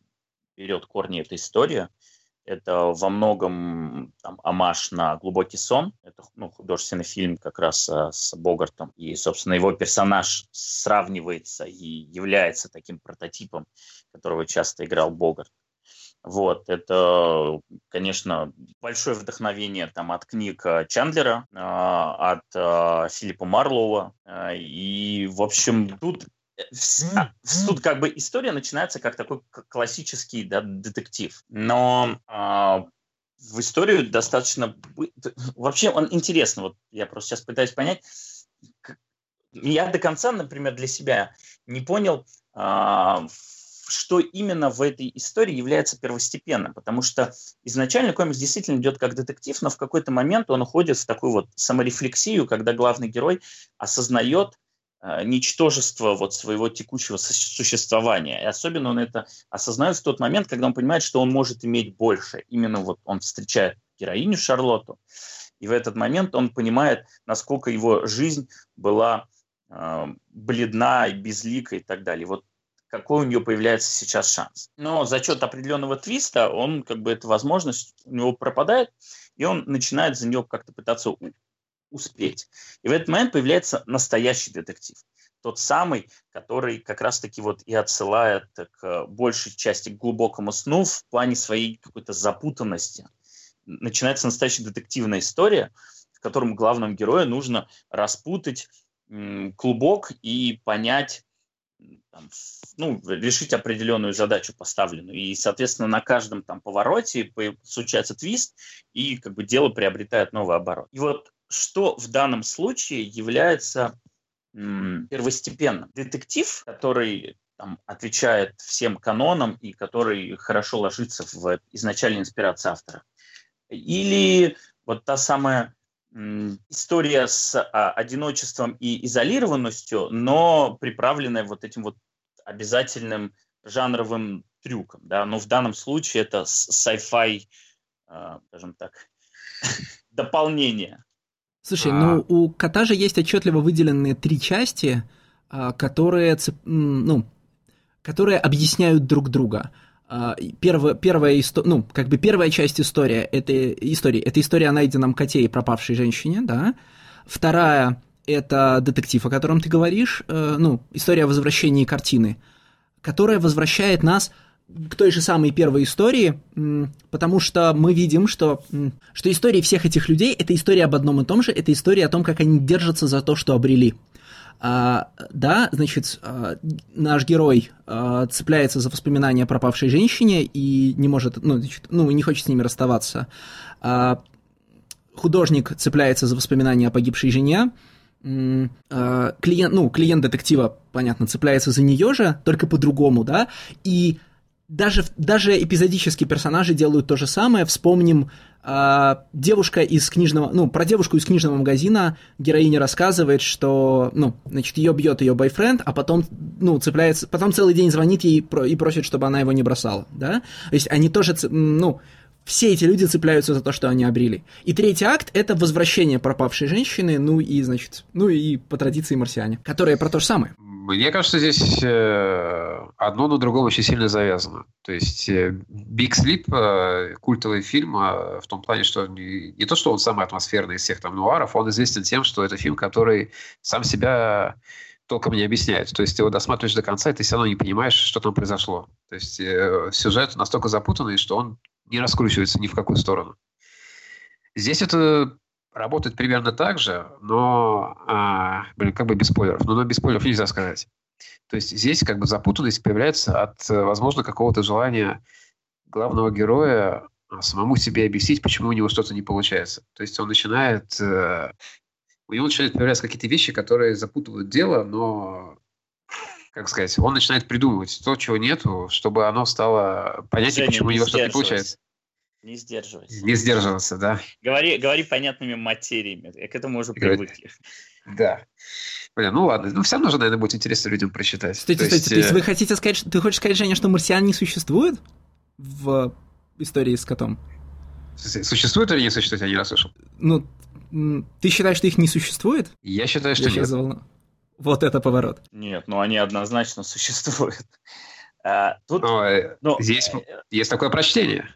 берет корни эта история. Это во многом там, омаж на «Глубокий сон». Это ну, художественный фильм как раз а, с Богартом. И, собственно, его персонаж сравнивается и является таким прототипом, которого часто играл Богарт. Вот, это, конечно, большое вдохновение там, от книг Чандлера, а, от а, Филиппа Марлоу. А, и, в общем, тут... А, тут как бы история начинается как такой классический да, детектив, но а, в историю достаточно... Вообще он интересный, вот я просто сейчас пытаюсь понять. Я до конца, например, для себя не понял, а, что именно в этой истории является первостепенным, потому что изначально комикс действительно идет как детектив, но в какой-то момент он уходит в такую вот саморефлексию, когда главный герой осознает ничтожество вот своего текущего существования. И особенно он это осознает в тот момент, когда он понимает, что он может иметь больше. Именно вот он встречает героиню Шарлотту, и в этот момент он понимает, насколько его жизнь была э, бледна и безлика и так далее. Вот какой у нее появляется сейчас шанс. Но за счет определенного твиста он, как бы, эта возможность у него пропадает, и он начинает за нее как-то пытаться успеть. И в этот момент появляется настоящий детектив. Тот самый, который как раз-таки вот и отсылает к большей части к глубокому сну в плане своей какой-то запутанности. Начинается настоящая детективная история, в котором главному герою нужно распутать м, клубок и понять, там, ну, решить определенную задачу поставленную. И, соответственно, на каждом там повороте случается твист, и как бы дело приобретает новый оборот. И вот что в данном случае является м- первостепенным? Детектив, который там отвечает всем канонам и который хорошо ложится в изначальной инспирации автора. Или вот та самая история с а, одиночеством и изолированностью, но приправленная вот этим вот обязательным жанровым трюком, да, но в данном случае это sci-fi, а, скажем так, дополнение. Слушай, а... ну у кота же есть отчетливо выделенные три части, которые, ну, которые объясняют друг друга. Первая, первая, ну, как бы первая часть истории это, истории, это история о найденном коте и пропавшей женщине, да. Вторая – это детектив, о котором ты говоришь, ну, история о возвращении картины, которая возвращает нас к той же самой первой истории, потому что мы видим, что, что истории всех этих людей – это история об одном и том же, это история о том, как они держатся за то, что обрели. А, да, значит, а, наш герой а, цепляется за воспоминания о пропавшей женщине и не может, ну, значит, ну, не хочет с ними расставаться. А, художник цепляется за воспоминания о погибшей жене. А, клиент, ну, клиент детектива, понятно, цепляется за нее же, только по-другому, да. И даже, даже эпизодические персонажи делают то же самое. Вспомним. А, девушка из книжного, ну, про девушку из книжного магазина героиня рассказывает, что, ну, значит, ее бьет ее бойфренд, а потом, ну, цепляется, потом целый день звонит ей и просит, чтобы она его не бросала, да? То есть они тоже, ну, все эти люди цепляются за то, что они обрели. И третий акт — это возвращение пропавшей женщины, ну и, значит, ну и по традиции марсиане, которые про то же самое. Мне кажется, здесь одно на другом очень сильно завязано. То есть Big Sleep – культовый фильм в том плане, что не, не то, что он самый атмосферный из всех там нуаров, он известен тем, что это фильм, который сам себя толком не объясняет. То есть ты его досматриваешь до конца, и ты все равно не понимаешь, что там произошло. То есть сюжет настолько запутанный, что он не раскручивается ни в какую сторону. Здесь это работает примерно так же, но а, блин, как бы без спойлеров. Но, но без спойлеров нельзя сказать. То есть здесь как бы запутанность появляется от, возможно, какого-то желания главного героя самому себе объяснить, почему у него что-то не получается. То есть он начинает... У него начинают появляться какие-то вещи, которые запутывают дело, но... Как сказать, он начинает придумывать то, чего нету, чтобы оно стало понятнее, почему у него что-то не получается. Не сдерживаться. Не сдерживаться, да. Говори, говори понятными материями. Я к этому уже привык. Да. Блин, ну ладно. Ну, все равно же, наверное, будет интересно людям прочитать. Стойте, стойте. То есть вы хотите сказать, что ты хочешь сказать, Женя, что марсиан не существует в истории с котом? Существует или не существует, я не расслышал. Ну, ты считаешь, что их не существует? Я считаю, что нет. Вот это поворот. Нет, ну они однозначно существуют. А, тут, но, ну, здесь э, есть такое прочтение.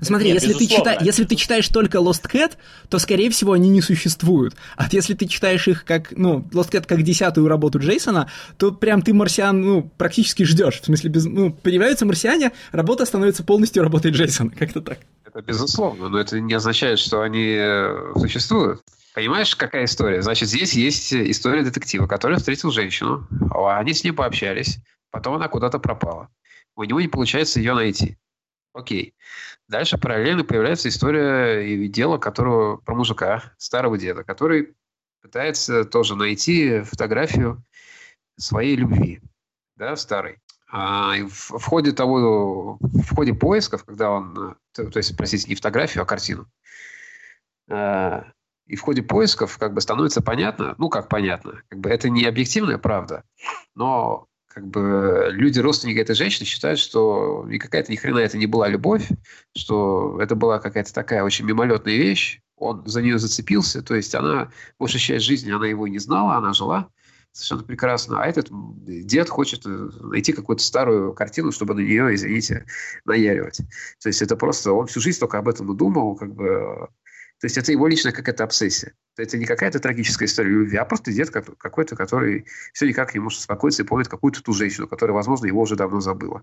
Смотри, нет, если, ты чита, если ты читаешь только Lost Cat, то, скорее всего, они не существуют. А если ты читаешь их как, ну, Lost Cat как десятую работу Джейсона, то прям ты марсиан, ну, практически ждешь. В смысле, без, ну, появляются марсиане, работа становится полностью работой Джейсона. Как-то так. Это безусловно, но это не означает, что они существуют. Понимаешь, какая история? Значит, здесь есть история детектива, который встретил женщину, они с ней пообщались, потом она куда-то пропала. У него не получается ее найти. Окей. Дальше параллельно появляется история и дело которого, про мужика, старого деда, который пытается тоже найти фотографию своей любви, да, старой. А в, в, ходе того, в ходе поисков, когда он... То, то есть, простите, не фотографию, а картину. И в ходе поисков как бы становится понятно, ну как понятно, как бы это не объективная правда, но как бы люди, родственники этой женщины считают, что и какая-то ни хрена это не была любовь, что это была какая-то такая очень мимолетная вещь, он за нее зацепился, то есть она большую часть жизни она его не знала, она жила совершенно прекрасно, а этот дед хочет найти какую-то старую картину, чтобы на нее, извините, наяривать. То есть это просто он всю жизнь только об этом и думал, как бы. То есть это его личная какая-то обсессия. Это не какая-то трагическая история любви, а просто дед какой-то, который все никак не может успокоиться и помнит какую-то ту женщину, которая, возможно, его уже давно забыла.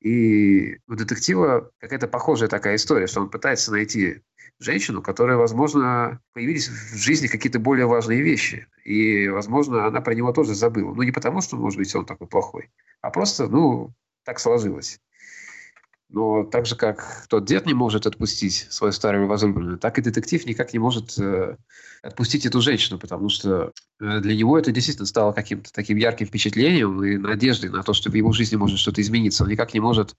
И у детектива какая-то похожая такая история, что он пытается найти женщину, которая, возможно, появились в жизни какие-то более важные вещи. И, возможно, она про него тоже забыла. Ну, не потому, что, может быть, он такой плохой, а просто, ну, так сложилось. Но так же, как тот дед не может отпустить свою старую возлюбленную, так и детектив никак не может э, отпустить эту женщину, потому что для него это действительно стало каким-то таким ярким впечатлением и надеждой на то, что в его жизни может что-то измениться. Он никак не может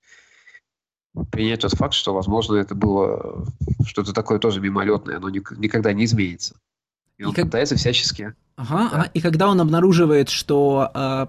принять тот факт, что, возможно, это было что-то такое тоже мимолетное, оно никогда не изменится. И он и как... пытается всячески... Ага, да. а, и когда он обнаруживает, что... Э...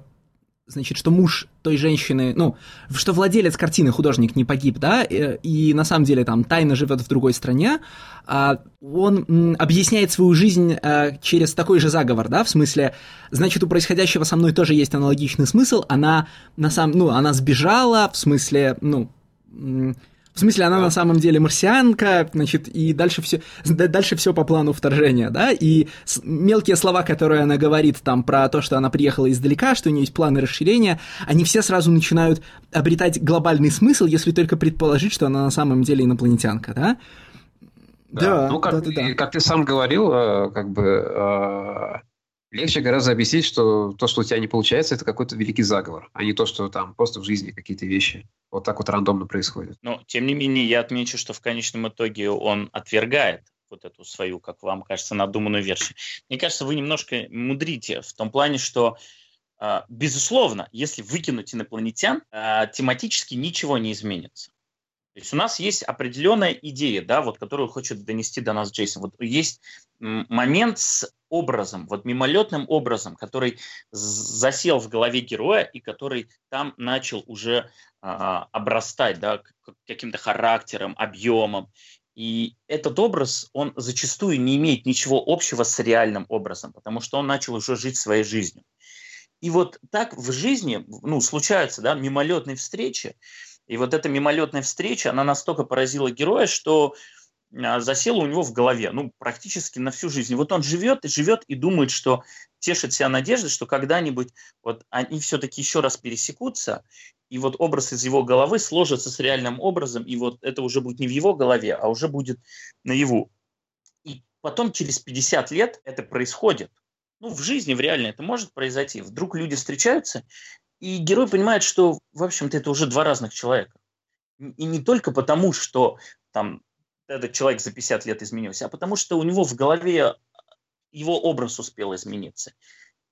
Значит, что муж той женщины, ну, что владелец картины, художник, не погиб, да, и, и на самом деле там тайно живет в другой стране, а, он м, объясняет свою жизнь а, через такой же заговор, да, в смысле, значит, у происходящего со мной тоже есть аналогичный смысл, она на самом, ну, она сбежала, в смысле, ну... М- В смысле, она на самом деле марсианка, значит, и дальше все, дальше все по плану вторжения, да, и мелкие слова, которые она говорит там про то, что она приехала издалека, что у нее есть планы расширения, они все сразу начинают обретать глобальный смысл, если только предположить, что она на самом деле инопланетянка, да. Да, да ну, как, да, да, да. Как ты сам говорил, как бы... Легче гораздо объяснить, что то, что у тебя не получается, это какой-то великий заговор, а не то, что там просто в жизни какие-то вещи вот так вот рандомно происходят. Но, тем не менее, я отмечу, что в конечном итоге он отвергает вот эту свою, как вам кажется, надуманную версию. Мне кажется, вы немножко мудрите в том плане, что, безусловно, если выкинуть инопланетян, тематически ничего не изменится. То есть у нас есть определенная идея, да, вот, которую хочет донести до нас Джейсон. Вот есть момент с образом, вот мимолетным образом, который засел в голове героя и который там начал уже а, обрастать, да, каким-то характером, объемом. И этот образ, он зачастую не имеет ничего общего с реальным образом, потому что он начал уже жить своей жизнью. И вот так в жизни, ну, случаются, да, мимолетные встречи. И вот эта мимолетная встреча, она настолько поразила героя, что засела у него в голове, ну, практически на всю жизнь. И вот он живет и живет и думает, что тешит себя надеждой, что когда-нибудь вот они все-таки еще раз пересекутся, и вот образ из его головы сложится с реальным образом, и вот это уже будет не в его голове, а уже будет наяву. И потом через пятьдесят лет это происходит. Ну, в жизни, в реальной это может произойти. Вдруг люди встречаются, и герой понимает, что, в общем-то, это уже два разных человека. И не только потому, что там, этот человек за пятьдесят лет изменился, а потому что у него в голове его образ успел измениться.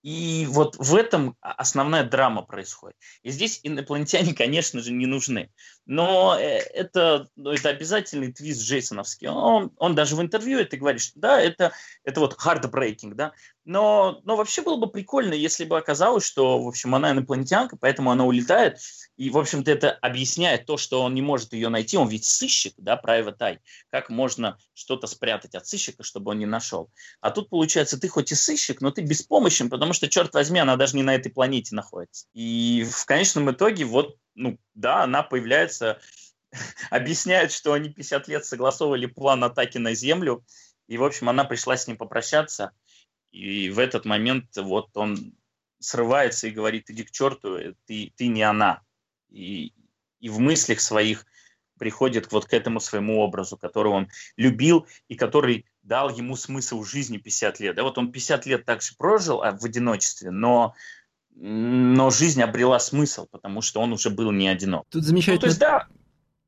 И вот в этом основная драма происходит. И здесь инопланетяне, конечно же, не нужны. Но это, это обязательный твист джейсоновский. Он, он даже в интервью это говорит, что да, это, это вот heartbreaking, да. Но, но вообще было бы прикольно, если бы оказалось, что, в общем, она инопланетянка, поэтому она улетает. И, в общем-то, это объясняет то, что он не может ее найти. Он ведь сыщик, да, Private Eye. Как можно что-то спрятать от сыщика, чтобы он не нашел? А тут, получается, ты хоть и сыщик, но ты беспомощен, потому что, черт возьми, она даже не на этой планете находится. И в конечном итоге, вот, ну, да, она появляется, объясняет, что они пятьдесят лет согласовывали план атаки на Землю. И, в общем, она пришла с ним попрощаться. И в этот момент вот он срывается и говорит: иди к черту, ты, ты не она. И, и в мыслях своих приходит вот к этому своему образу, который он любил и который дал ему смысл жизни пятьдесят лет. Да, вот он пятьдесят лет так же прожил в одиночестве, но, но жизнь обрела смысл, потому что он уже был не одинок. Тут замечательно. Ну, то есть, да,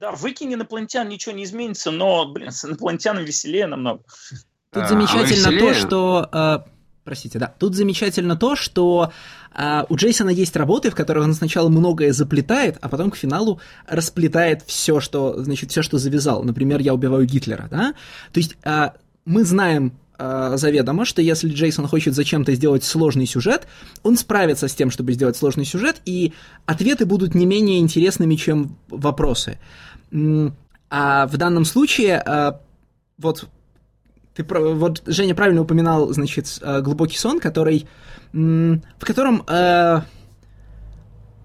да, выкинь инопланетян, ничего не изменится, но, блин, с инопланетянами веселее намного. Тут замечательно а, то, что... Простите, да. Тут замечательно то, что э, у Джейсона есть работы, в которых он сначала многое заплетает, а потом к финалу расплетает все, что, значит, все, что завязал. Например, «Я убиваю Гитлера», да? То есть э, мы знаем э, заведомо, что если Джейсон хочет зачем-то сделать сложный сюжет, он справится с тем, чтобы сделать сложный сюжет, и ответы будут не менее интересными, чем вопросы. А в данном случае э, вот... Ты, вот Женя правильно упоминал, значит, «Глубокий сон», который, в котором э,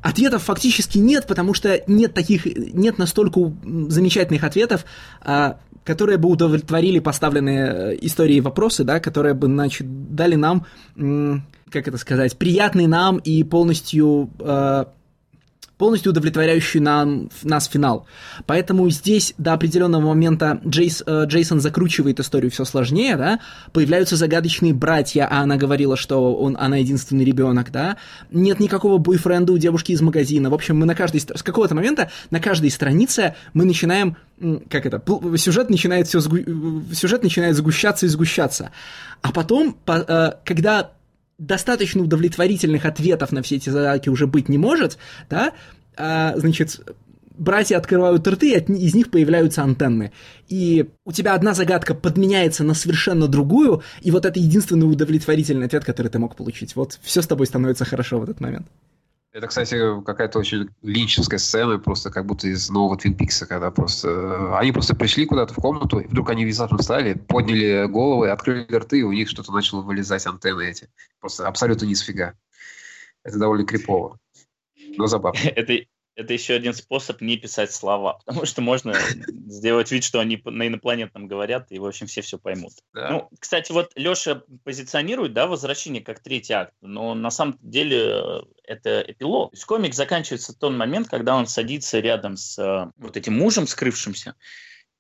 ответов фактически нет, потому что нет таких, нет настолько замечательных ответов, э, которые бы удовлетворили поставленные истории вопросы, да, которые бы, значит, дали нам, э, как это сказать, приятный нам и полностью э, полностью удовлетворяющий нам, нас финал. Поэтому здесь до определенного момента Джейс, э, Джейсон закручивает историю все сложнее, да, появляются загадочные братья, а она говорила, что он, она единственный ребенок, да, нет никакого бойфренда у девушки из магазина. В общем, мы на каждой, с какого-то момента на каждой странице мы начинаем, как это, сюжет начинает, все сгу... сюжет начинает сгущаться и сгущаться. А потом, по, э, когда достаточно удовлетворительных ответов на все эти задачи уже быть не может, да, а, значит, братья открывают рты, и от, из них появляются антенны. И у тебя одна загадка подменяется на совершенно другую, и вот это единственный удовлетворительный ответ, который ты мог получить. Вот все с тобой становится хорошо в этот момент. Это, кстати, какая-то очень линчевская сцена, просто как будто из нового Твин Пикса, когда просто... Они просто пришли куда-то в комнату, и вдруг они внезапно встали, подняли головы, открыли рты, и у них что-то начало вылезать, антенны эти. Просто абсолютно ни с фига. Это довольно крипово, но забавно. Это, это еще один способ не писать слова, потому что можно сделать вид, что они на инопланетном говорят, и, в общем, все все поймут. Да. Ну, кстати, вот Леша позиционирует, да, «Возвращение» как третий акт, но на самом деле... это эпилог. То есть комик заканчивается в тот момент, когда он садится рядом с э, вот этим мужем скрывшимся,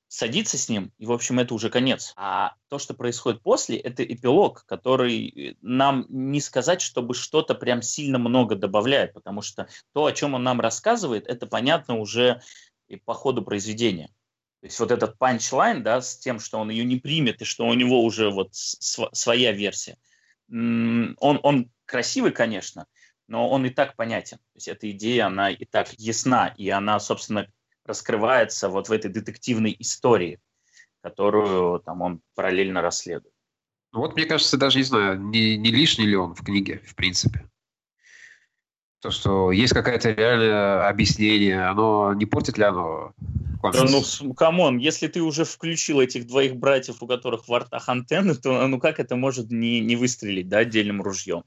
садится с ним, и, в общем, это уже конец. А то, что происходит после, это эпилог, который нам не сказать, чтобы что-то прям сильно много добавляет, потому что то, о чем он нам рассказывает, это понятно уже по ходу произведения. То есть вот этот панчлайн, да, с тем, что он ее не примет, и что у него уже вот св- своя версия. Он, он красивый, конечно, но он и так понятен. То есть эта идея, она и так ясна, и она, собственно, раскрывается вот в этой детективной истории, которую там он параллельно расследует. Ну вот, мне кажется, даже, не знаю, не, не лишний ли он в книге, в принципе. То, что есть какое-то реальное объяснение, оно не портит ли оно? Да, ну, камон, если ты уже включил этих двоих братьев, у которых во ртах антенны, то ну как это может не, не выстрелить, да, отдельным ружьем?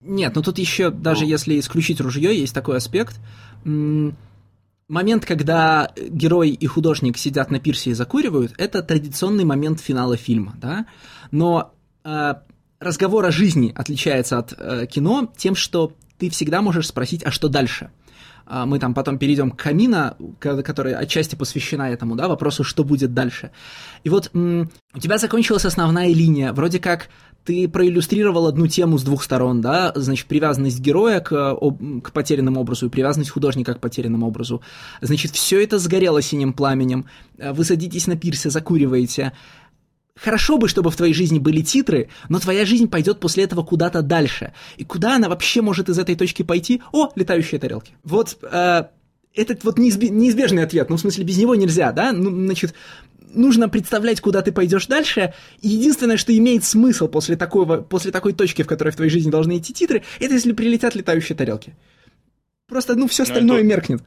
Нет, но тут еще, даже если исключить ружье, есть такой аспект. Момент, когда герой и художник сидят на пирсе и закуривают, это традиционный момент финала фильма, да? Но э, разговор о жизни отличается от э, кино тем, что ты всегда можешь спросить, а что дальше? Мы там потом перейдем к Камино, которая отчасти посвящена этому, да, вопросу, что будет дальше. И вот м- у тебя закончилась основная линия, вроде как ты проиллюстрировал одну тему с двух сторон, да, значит, привязанность героя к, об- к потерянному образу и привязанность художника к потерянному образу. Значит, все это сгорело синим пламенем, вы садитесь на пирсе, закуриваете. Хорошо бы, чтобы в твоей жизни были титры, но твоя жизнь пойдет после этого куда-то дальше. И куда она вообще может из этой точки пойти? О, летающие тарелки. Вот э, этот вот неизб- неизбежный ответ, ну, в смысле, без него нельзя, да? Ну, значит, нужно представлять, куда ты пойдешь дальше. И единственное, что имеет смысл после такого, после такой точки, в которой в твоей жизни должны идти титры, это если прилетят летающие тарелки. Просто, ну, все остальное это... меркнет.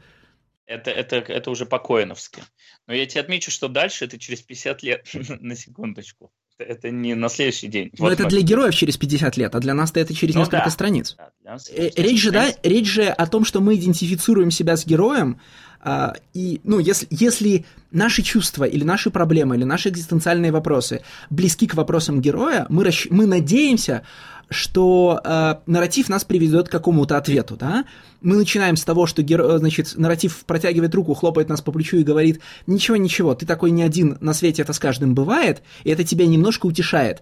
Это, это, это уже по-коэновски. Но я тебе отмечу, что дальше это через пятьдесят лет, на секундочку. Это, это не на следующий день. Но вот это мы. Для героев через пятьдесят лет, а для нас-то это через ну, несколько да. страниц. Да, речь, же, да, речь же о том, что мы идентифицируем себя с героем, а, и, ну, если, если наши чувства или наши проблемы, или наши экзистенциальные вопросы близки к вопросам героя, мы, расщ... мы надеемся... что э, нарратив нас приведет к какому-то ответу, да? Мы начинаем с того, что геро... значит, нарратив протягивает руку, хлопает нас по плечу и говорит: «Ничего-ничего, ты такой не один, на свете это с каждым бывает», и это тебя немножко утешает.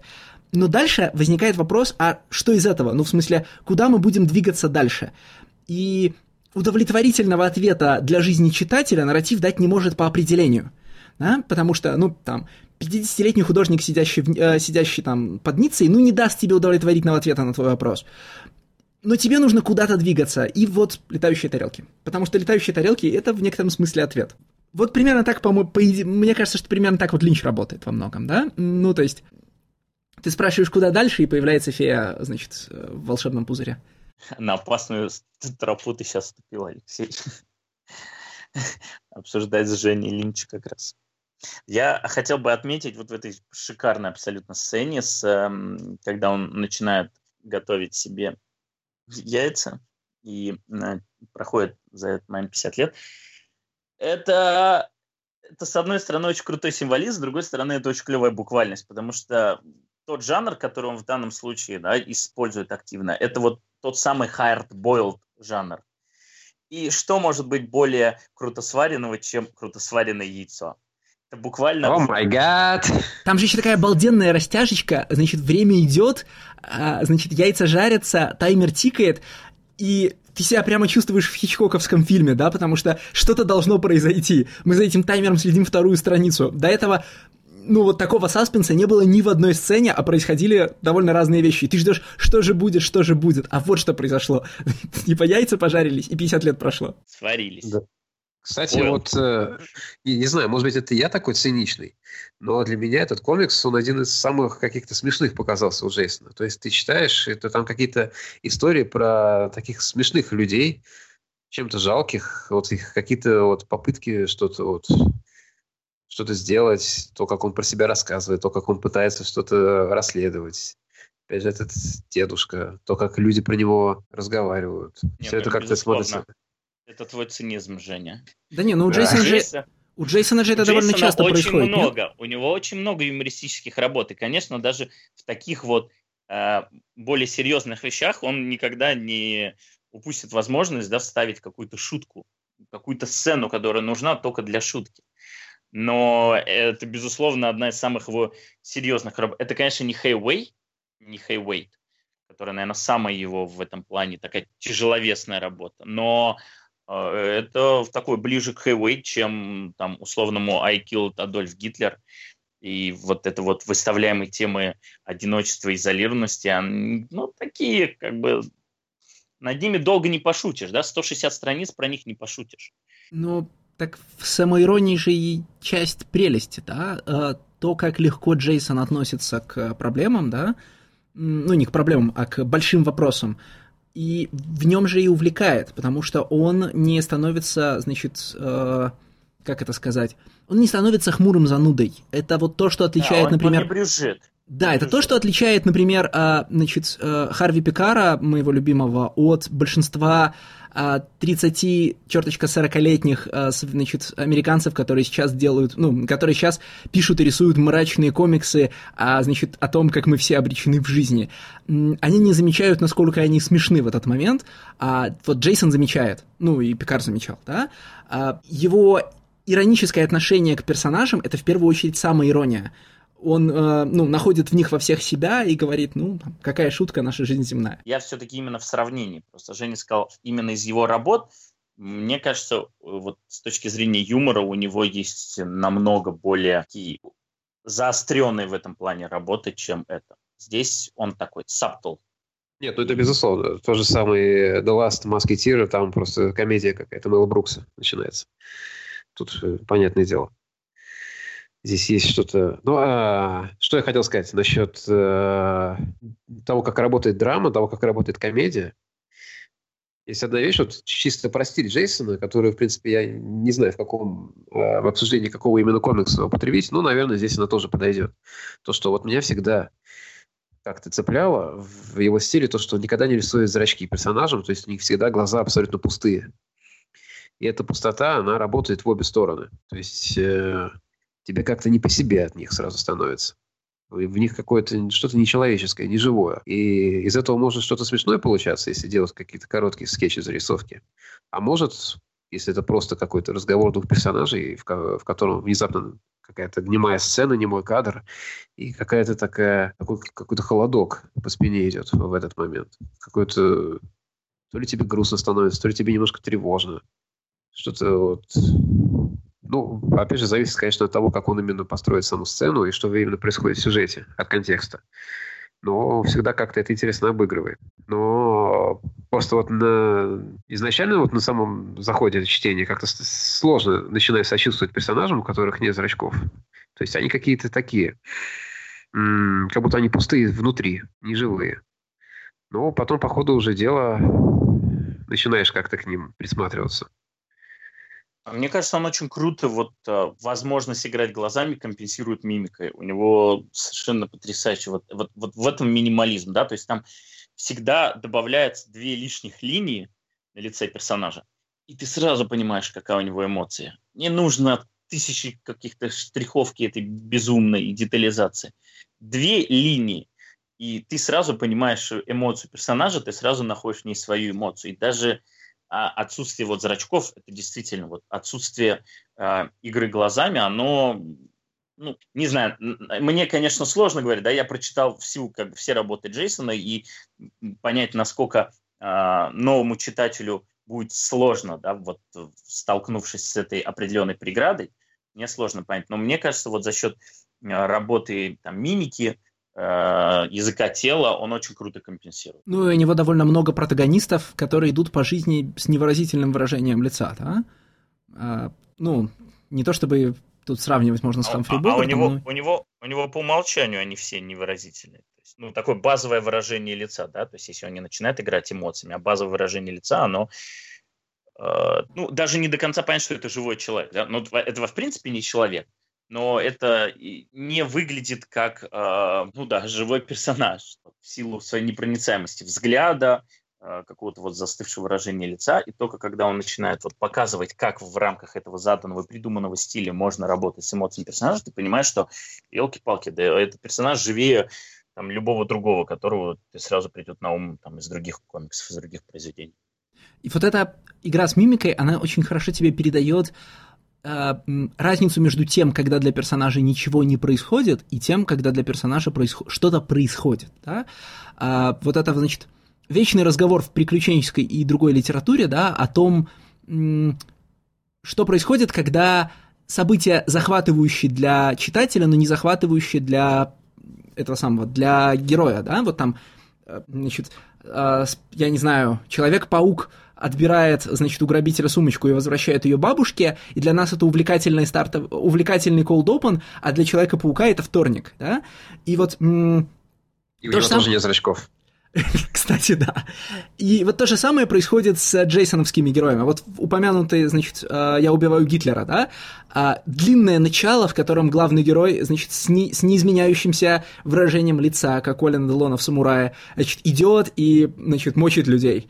Но дальше возникает вопрос, а что из этого? Ну, в смысле, куда мы будем двигаться дальше? И удовлетворительного ответа для жизни читателя нарратив дать не может по определению, да? Потому что, ну, там... пятидесятилетний художник, сидящий, э, сидящий там под Ниццей, ну, не даст тебе удовлетворительного ответа на твой вопрос. Но тебе нужно куда-то двигаться. И вот летающие тарелки. Потому что летающие тарелки — это в некотором смысле ответ. Вот примерно так, по-моему, по, мне кажется, что примерно так вот Линч работает во многом, да? Ну, то есть, ты спрашиваешь, куда дальше, и появляется фея, значит, в волшебном пузыре. На опасную тропу ты сейчас вступил, Алексей. Обсуждать с Женей Линча как раз. Я хотел бы отметить вот в этой шикарной абсолютно сцене, с, э, когда он начинает готовить себе яйца и э, проходит за этот момент пятьдесят лет. Это, это, с одной стороны, очень крутой символизм, с другой стороны, это очень клевая буквальность, потому что тот жанр, который он в данном случае, да, использует активно, это вот тот самый hard-boiled жанр. И что может быть более крутосваренного, чем крутосваренное яйцо? Это буквально... О май гад! Там же еще такая обалденная растяжечка. Значит, время идет, значит, яйца жарятся, таймер тикает, и... Ты себя прямо чувствуешь в хичкоковском фильме, да, потому что что-то должно произойти. Мы за этим таймером следим вторую страницу. До этого, ну, вот такого саспенса не было ни в одной сцене, а происходили довольно разные вещи. И ты ждешь, что же будет, что же будет. А вот что произошло. Типа яйца пожарились, и пятьдесят лет прошло. Сварились. Да. Кстати, Ой. вот, э, не знаю, может быть, это я такой циничный, но для меня этот комикс, он один из самых каких-то смешных показался у Джейсона. То есть ты читаешь, это там какие-то истории про таких смешных людей, чем-то жалких, вот их какие-то вот попытки что-то вот, что-то сделать, то, как он про себя рассказывает, то, как он пытается что-то расследовать. Опять же, этот дедушка, то, как люди про него разговаривают. Нет, все это как-то смотрится... Это твой цинизм, Женя. Да не, ну у Джейсона, да. же, Джейсона, у Джейсона же это Джейсона довольно часто очень происходит. Много, нет? У него очень много юмористических работ. И, конечно, даже в таких вот э, более серьезных вещах он никогда не упустит возможность, да, вставить какую-то шутку, какую-то сцену, которая нужна только для шутки. Но это, безусловно, одна из самых его серьезных работ. Это, конечно, не Хэйвей, не Хэйвейт, которая, наверное, самая его в этом плане такая тяжеловесная работа. Но... Это такой ближе к хэйвей, чем там, условному I Killed Adolf Hitler. И вот это вот выставляемые темы одиночества и изолированности, они, ну, такие, как бы, над ними долго не пошутишь, да, сто шестьдесят страниц про них не пошутишь. Ну, так в самоиронии же и часть прелести, да, то, как легко Джейсон относится к проблемам, да, ну, не к проблемам, а к большим вопросам. И в нем же и увлекает, потому что он не становится, значит, э, как это сказать, он не становится хмурым занудой. Это вот то, что отличает, да, например... Он не брюзжит. Да, это то, что отличает, например, э, значит, э, Харви Пикара, моего любимого, от большинства э, тридцати-сорокалетних э, значит, американцев, которые сейчас делают, ну, которые сейчас пишут и рисуют мрачные комиксы, э, значит, о том, как мы все обречены в жизни. Они не замечают, насколько они смешны в этот момент. А вот Джейсон замечает, ну и Пикар замечал, да? А его ироническое отношение к персонажам — это в первую очередь самоирония. Он, ну, находит в них во всех себя и говорит, ну, какая шутка, наша жизнь земная. Я все-таки именно в сравнении. Просто Женя сказал, именно из его работ, мне кажется, вот с точки зрения юмора у него есть намного более такие заостренные в этом плане работы, чем это. Здесь он такой subtle. Нет, ну это безусловно. То же самое The Last Musketeer, там просто комедия какая-то Мэла Брукса начинается. Тут понятное дело. Здесь есть что-то... Ну, а что я хотел сказать насчет э, того, как работает драма, того, как работает комедия. Есть одна вещь, вот чисто про стиль Джейсона, которую, в принципе, я не знаю, в каком э, в обсуждении какого именно комикса употребить, но, наверное, здесь она тоже подойдет. То, что вот меня всегда как-то цепляло в его стиле, то, что он никогда не рисует зрачки персонажам, то есть у них всегда глаза абсолютно пустые. И эта пустота, она работает в обе стороны. То есть... Э, Тебе как-то не по себе от них сразу становится. В них какое-то что-то нечеловеческое, неживое. И из этого может что-то смешное получаться, если делать какие-то короткие скетчи, зарисовки. А может, если это просто какой-то разговор двух персонажей, в, ко- в котором внезапно какая-то немая сцена, немой кадр, и какая-то такая, такой, какой-то холодок по спине идет в этот момент. Какой-то... То ли тебе грустно становится, то ли тебе немножко тревожно. Что-то вот... Ну, опять же, зависит, конечно, от того, как он именно построит саму сцену и что именно происходит в сюжете от контекста. Но всегда как-то это интересно обыгрывает. Но просто вот на... изначально вот на самом заходе чтения как-то сложно начинаешь сочувствовать персонажам, у которых нет зрачков. То есть они какие-то такие, м- как будто они пустые внутри, неживые. Но потом, по ходу уже дела, начинаешь как-то к ним присматриваться. Мне кажется, он очень круто, вот, возможность играть глазами компенсирует мимикой. У него совершенно потрясающе вот, вот, вот в этом минимализм, да, то есть там всегда добавляется две лишних линии на лице персонажа, и ты сразу понимаешь, какая у него эмоция. Не нужно тысячи каких-то штриховки этой безумной детализации. Две линии, и ты сразу понимаешь эмоцию персонажа, ты сразу находишь в ней свою эмоцию, и даже отсутствие вот зрачков, это действительно вот отсутствие э, игры глазами, оно, ну, не знаю, мне, конечно, сложно говорить, да, я прочитал всю, как бы, все работы Джейсона, и понять, насколько э, новому читателю будет сложно, да, вот столкнувшись с этой определенной преградой, мне сложно понять, но мне кажется, вот за счет работы там, мимики, языка тела, он очень круто компенсирует. Ну и у него довольно много протагонистов, которые идут по жизни с невыразительным выражением лица, да? А, ну, не то чтобы тут сравнивать можно с Хамфри Богартом. А у него, но... у, него, у него по умолчанию они все невыразительные. То есть, ну, такое базовое выражение лица, да, то есть если он не начинает играть эмоциями, а базовое выражение лица, оно... Э, ну, даже не до конца понятно, что это живой человек, да? Но этого в принципе не человек. Но это не выглядит как, ну да, живой персонаж в силу своей непроницаемости взгляда, какого-то вот застывшего выражения лица. И только когда он начинает вот показывать, как в рамках этого заданного и придуманного стиля можно работать с эмоциями персонажа, ты понимаешь, что, елки-палки, да, этот персонаж живее там, любого другого, которого ты сразу придет на ум там, из других комиксов, из других произведений. И вот эта игра с мимикой, она очень хорошо тебе передает разницу между тем, когда для персонажа ничего не происходит, и тем, когда для персонажа происход... что-то происходит. Да? А, вот это, значит, вечный разговор в приключенческой и другой литературе, да, о том, что происходит, когда события, захватывающие для читателя, но не захватывающие для этого самого, для героя. Да? Вот там, значит, я не знаю, Человек-паук отбирает, значит, у грабителя сумочку и возвращает ее бабушке, и для нас это увлекательный старт, увлекательный cold open, а для Человека-паука это вторник, да? И вот... М- и у него сам... тоже нет зрачков. Кстати, да. И вот то же самое происходит с джейсоновскими героями. Вот упомянутый, значит, «Я убиваю Гитлера», да? Длинное начало, в котором главный герой, значит, с, не... с неизменяющимся выражением лица, как Колин Делона в «Самурае», значит, идет и, значит, мочит людей.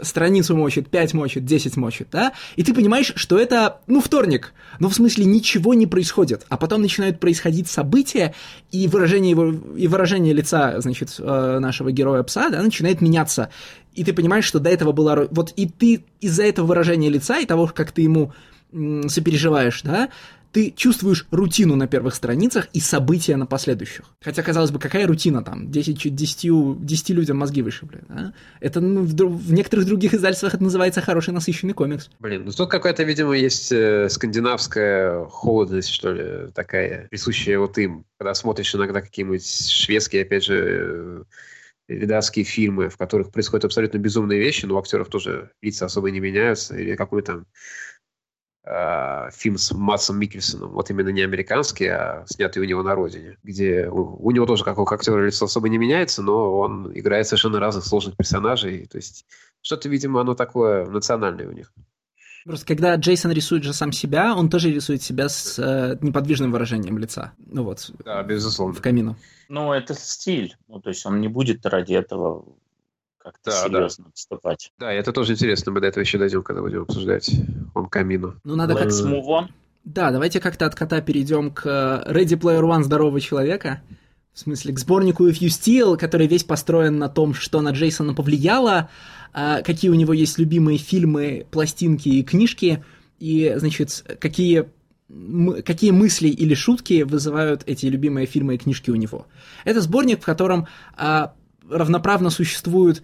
Страницу мочит, пять мочит, десять мочит, да? И ты понимаешь, что это, ну, вторник, но в смысле ничего не происходит, а потом начинают происходить события, и выражение, его, и выражение лица, значит, нашего героя-пса, да, начинает меняться, и ты понимаешь, что до этого было... Вот и ты из-за этого выражения лица и того, как ты ему м- сопереживаешь, да, ты чувствуешь рутину на первых страницах и события на последующих. Хотя, казалось бы, какая рутина там? десять, десять, десять людям мозги вышибли. Да? Это, ну, в, в некоторых других издательствах это называется хороший насыщенный комикс. Блин, ну тут какая-то, видимо, есть скандинавская холодность, что ли, такая, присущая вот им. Когда смотришь иногда какие-нибудь шведские, опять же, видавские фильмы, в которых происходят абсолютно безумные вещи, но у актеров тоже лица особо не меняются, или какой там... фильм с Мадсом Миккельсеном, вот именно не американский, а снятый у него на родине, где у, у него тоже, как у актера, лицо особо не меняется, но он играет совершенно разных сложных персонажей, то есть что-то, видимо, оно такое национальное у них. Просто когда Джейсон рисует же сам себя, он тоже рисует себя с э, неподвижным выражением лица. Ну вот. Да, безусловно. В камину. Ну, это стиль, ну, то есть он не будет ради этого как-то да, серьезно да. выступать. Да, это тоже интересно, мы до этого еще дойдем, когда будем обсуждать он камину. Ну, надо как-то... Let's move on. Да, давайте как-то от кота перейдем к Ready Player One здорового человека, в смысле к сборнику If You Steal, который весь построен на том, что на Джейсона повлияло, какие у него есть любимые фильмы, пластинки и книжки, и, значит, какие... какие мысли или шутки вызывают эти любимые фильмы и книжки у него. Это сборник, в котором равноправно существует,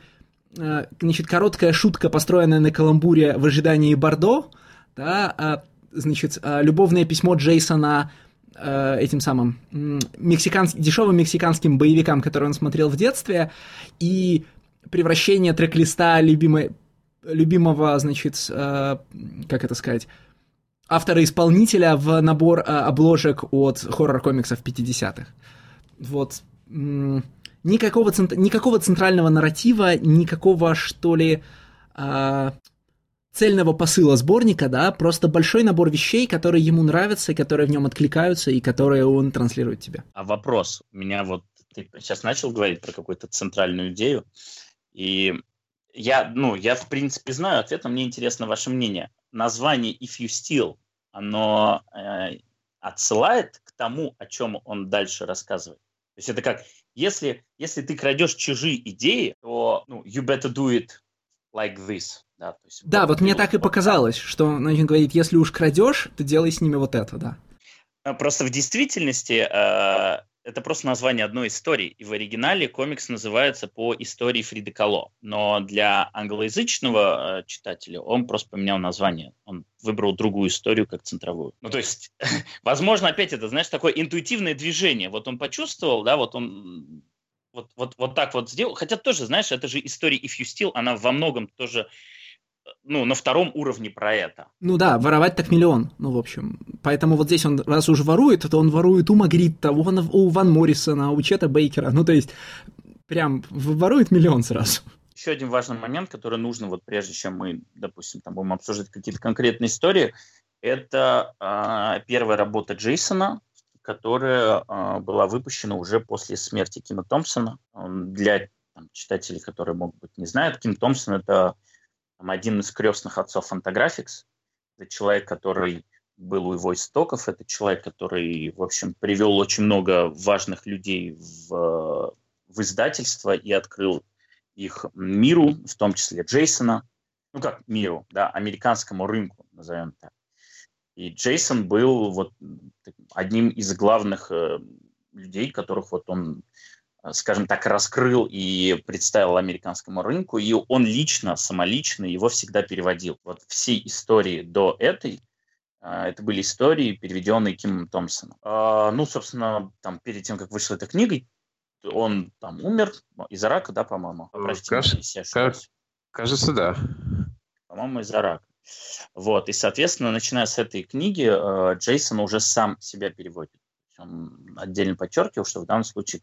значит, короткая шутка, построенная на каламбуре «В ожидании Бордо», да, значит, любовное письмо Джейсона этим самым мексиканс... дешевым мексиканским боевикам, которые он смотрел в детстве, и превращение трек-листа любимой... любимого, значит, как это сказать, автора-исполнителя в набор обложек от хоррор-комиксов пятидесятых. Вот... Никакого, центр... никакого центрального нарратива, никакого, что ли, э... цельного посыла сборника, да, просто большой набор вещей, которые ему нравятся, и которые в нем откликаются, и которые он транслирует тебе. А вопрос, у меня вот, ты сейчас начал говорить про какую-то центральную идею, и я, ну, я в принципе знаю ответ, но мне интересно ваше мнение. Название If You Steal, оно э, отсылает к тому, о чем он дальше рассказывает. То есть это как, если, если ты крадешь чужие идеи, то, ну, you better do it like this. Да, то есть, да, вот мне так и показалось, что он говорит, если уж крадешь, то делай с ними вот это, да. Просто в действительности э, это просто название одной истории, и в оригинале комикс называется по истории Фриды Кало, но для англоязычного э, читателя он просто поменял название, он выбрал другую историю как центровую. Ну, то есть, возможно, опять это, знаешь, такое интуитивное движение, вот он почувствовал, да, вот он... Вот, вот, вот так вот сделал. Хотя тоже, знаешь, это же история If You Steal, она во многом тоже, ну, на втором уровне про это. Ну да, воровать так миллион, ну, в общем. Поэтому вот здесь он, раз уж ворует, то он ворует у Магритта, у, у Ван Моррисона, у Чета Бейкера. Ну, то есть, прям ворует миллион сразу. Еще один важный момент, который нужно, вот прежде чем мы, допустим, там будем обсуждать какие-то конкретные истории, это э, первая работа Джейсона, которая э, была выпущена уже после смерти Кима Томпсона. Для там, читателей, которые, может быть, не знают, Ким Томпсон — это там, один из крестных отцов Fantagraphics. Это человек, который был у его истоков. Это человек, который, в общем, привел очень много важных людей в, в издательство и открыл их миру, в том числе Джейсона. Ну, как миру, да, американскому рынку, назовем так. И Джейсон был вот одним из главных э, людей, которых вот он, скажем так, раскрыл и представил американскому рынку, и он лично, самолично его всегда переводил. Вот все истории до этой, э, это были истории, переведенные Кимом Томпсоном. Э, ну, собственно, там, перед тем, как вышла эта книга, он там умер из-за рака, да, по-моему? Простите, кажется, кажется, да. По-моему, из-за рака. Вот, и, соответственно, начиная с этой книги, Джейсон уже сам себя переводит. Он отдельно подчеркивал, что в данном случае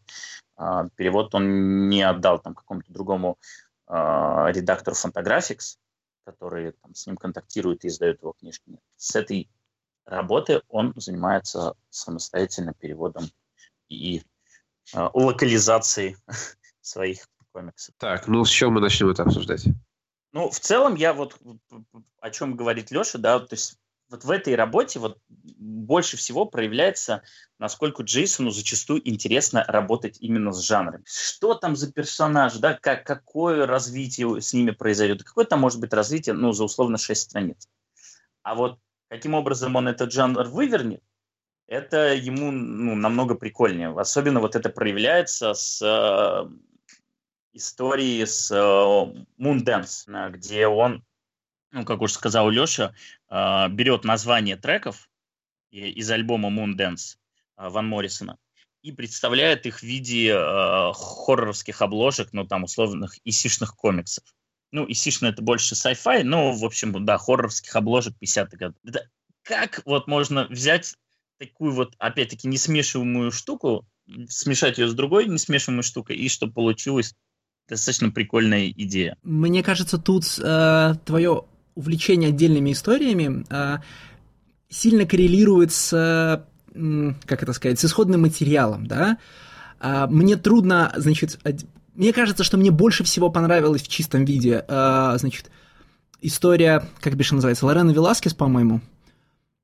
перевод он не отдал там, какому-то другому редактору Fantagraphics, который там, с ним контактирует и издает его книжки. Нет. С этой работы он занимается самостоятельно переводом и локализацией своих комиксов. Так, ну с чего мы начнем это обсуждать? Ну, в целом, я вот, о чем говорит Леша, да, то есть вот в этой работе вот больше всего проявляется, насколько Джейсону зачастую интересно работать именно с жанрами. Что там за персонаж, да, как, какое развитие с ними произойдет, какое там может быть развитие, ну, за условно шесть страниц. А вот каким образом он этот жанр вывернет, это ему, ну, намного прикольнее. Особенно вот это проявляется с... истории с Moon Dance, где он, ну, как уже сказал Леша, берет название треков из альбома Moon Dance Ван Моррисона и представляет их в виде хорроровских обложек, ну, там, условных исишных комиксов. Ну, исишно — это больше sci-fi, но, в общем, да, хорроровских обложек пятидесятых годов. Это как вот можно взять такую вот, опять-таки, несмешиваемую штуку, смешать ее с другой несмешиваемой штукой, и чтобы получилось достаточно прикольная идея. Мне кажется, тут э, твое увлечение отдельными историями э, сильно коррелирует с, э, как это сказать, с исходным материалом, да? Э, мне трудно, значит, од... мне кажется, что мне больше всего понравилось в чистом виде, э, значит, история, как бишь называется, Лорена Веласкес, по-моему.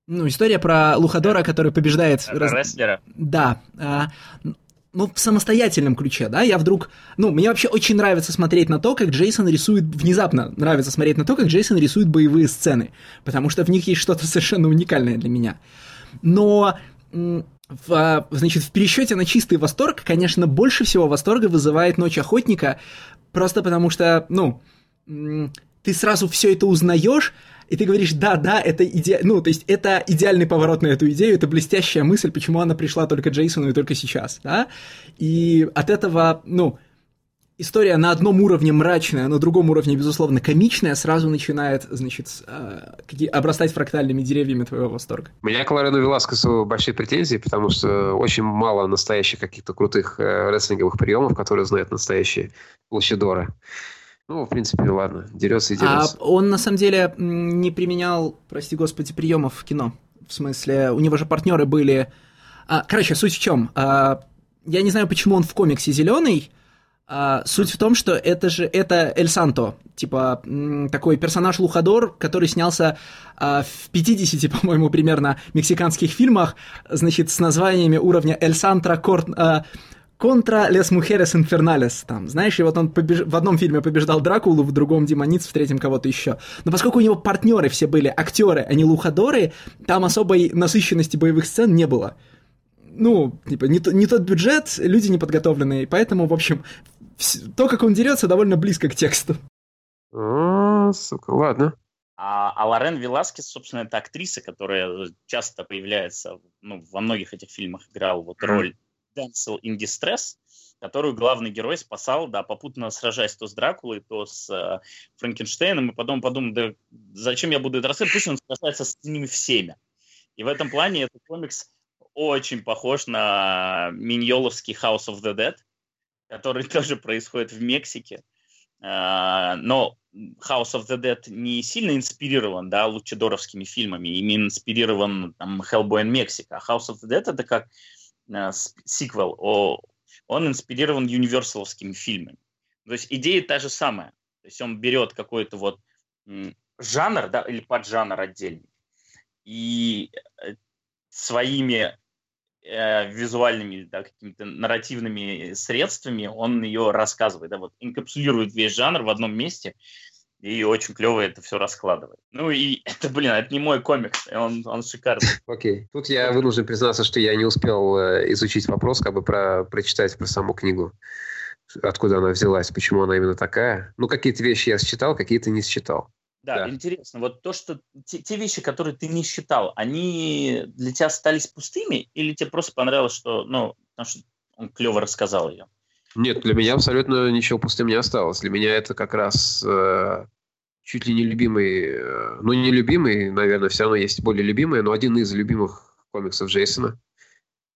Ну, история про Лухадора, который побеждает... Рестлера. Раз... Да, э, ну, в самостоятельном ключе, да, я вдруг... Ну, мне вообще очень нравится смотреть на то, как Джейсон рисует... Внезапно нравится смотреть на то, как Джейсон рисует боевые сцены, потому что в них есть что-то совершенно уникальное для меня. Но, в, значит, в пересчете на чистый восторг, конечно, больше всего восторга вызывает «Ночь охотника», просто потому что, ну, ты сразу все это узнаешь, и ты говоришь, да, да, это иде... ну, то есть это идеальный поворот на эту идею, это блестящая мысль, почему она пришла только Джейсону и только сейчас, да? И от этого, ну, история на одном уровне мрачная, на другом уровне, безусловно, комичная, сразу начинает, значит, обрастать фрактальными деревьями твоего восторга. У меня к Лорену Веласкесу большие претензии, потому что очень мало настоящих каких-то крутых рестлинговых приемов, которые знают настоящие лучидоры. Ну, в принципе, ладно, дерется и дерется. А он, на самом деле, не применял, прости господи, приемов в кино. В смысле, у него же партнеры были... А, короче, суть в чем? А, я не знаю, почему он в комиксе зеленый. А, суть в том, что это же это Эль Санто. Типа, такой персонаж Лухадор, который снялся а, в пятидесяти, по-моему, примерно, мексиканских фильмах, значит, с названиями уровня Эль Сантро Корт... А, Контра Лес Мухерес Инферналес, там, знаешь, и вот он побеж... в одном фильме побеждал Дракулу, в другом Демониц, в третьем кого-то еще. Но поскольку у него партнеры все были актеры, а не луходоры, там особой насыщенности боевых сцен не было. Ну, типа, не, то, не тот бюджет, люди неподготовленные, поэтому, в общем, то, как он дерется, довольно близко к тексту. А, сука, ладно. А, а Лорен Веласкес, собственно, это актриса, которая часто появляется, ну, во многих этих фильмах играла вот роль Damsel in Distress, которую главный герой спасал, да, попутно сражаясь то с Дракулой, то с э, Франкенштейном, и потом подумал, да зачем я буду это рассказывать, пусть он сражается с ними всеми. И в этом плане этот комикс очень похож на миньоловский House of the Dead, который тоже происходит в Мексике, э, но House of the Dead не сильно инспирирован, да, лучедоровскими фильмами, именно инспирирован там Hellboy in Mexico, а House of the Dead это как сиквел, он инспирирован юниверсаловскими фильмами. То есть идея та же самая. То есть он берет какой-то вот жанр, да, или поджанр отдельный, и своими э, визуальными, да, какими-то нарративными средствами он ее рассказывает, да, вот инкапсулирует весь жанр в одном месте, и очень клево это все раскладывает. Ну и это, блин, это не мой комикс, он, он шикарный. Окей. Okay. Тут я вынужден признаться, что я не успел изучить вопрос, как бы про, прочитать про саму книгу. Откуда она взялась, почему она именно такая. Ну, какие-то вещи я считал, какие-то не считал. Да, да, интересно. Вот то, что те, те вещи, которые ты не считал, они для тебя остались пустыми? Или тебе просто понравилось, что, ну, потому что он клево рассказал ее? Нет, для меня абсолютно ничего пустым не осталось. Для меня это как раз э, чуть ли не любимый, э, ну не любимый, наверное, все равно есть более любимый, но один из любимых комиксов Джейсона,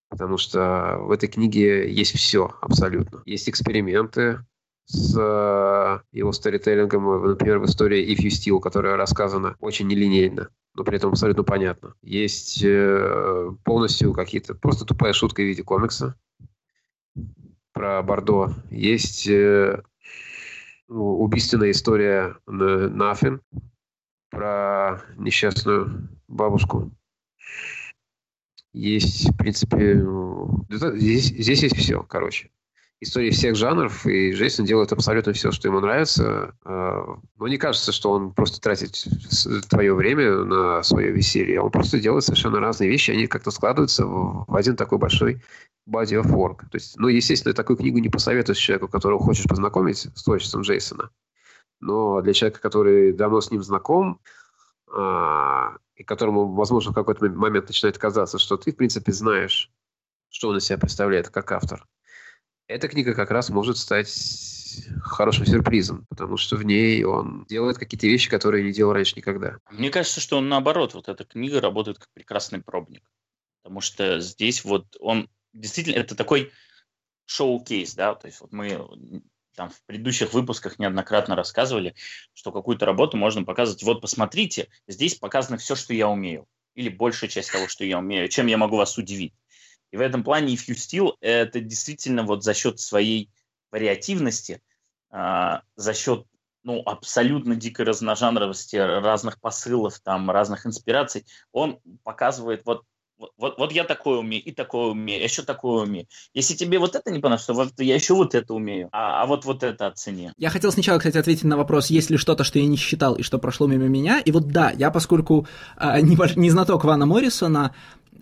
потому что в этой книге есть все абсолютно. Есть эксперименты с э, его сторителлингом, например, в истории If You Steal, которая рассказана очень нелинейно, но при этом абсолютно понятно. Есть э, полностью какие-то просто тупая шутка в виде комикса про Бордо. Есть э, убийственная история Нафин про несчастную бабушку. Есть, в принципе... Здесь, здесь есть все, короче. Истории всех жанров, и Джейсон делает абсолютно все, что ему нравится. Э, но не кажется, что он просто тратит твое время на свое веселье. Он просто делает совершенно разные вещи, они как-то складываются в, в один такой большой body of work. То есть, ну, естественно, такую книгу не посоветуешь человеку, которого хочешь познакомить с творчеством Джейсона. Но для человека, который давно с ним знаком, а, и которому, возможно, в какой-то момент начинает казаться, что ты, в принципе, знаешь, что он из себя представляет как автор, эта книга как раз может стать хорошим сюрпризом, потому что в ней он делает какие-то вещи, которые не делал раньше никогда. Мне кажется, что он наоборот, вот эта книга работает как прекрасный пробник. Потому что здесь вот он действительно, это такой шоу-кейс, да, то есть вот мы там в предыдущих выпусках неоднократно рассказывали, что какую-то работу можно показывать, вот посмотрите, здесь показано все, что я умею, или большая часть того, что я умею, чем я могу вас удивить. И в этом плане If You Steal, это действительно вот за счет своей вариативности, э, за счет, ну, абсолютно дикой разножанровости, разных посылов, там, разных инспираций, он показывает вот, Вот, вот я такое умею, и такое умею, я еще такое умею. Если тебе вот это не понравилось, то вот я еще вот это умею, а, а вот вот это оцени. Я хотел сначала, кстати, ответить на вопрос, есть ли что-то, что я не считал и что прошло мимо меня. И вот да, я, поскольку э, не, не знаток Вана Моррисона,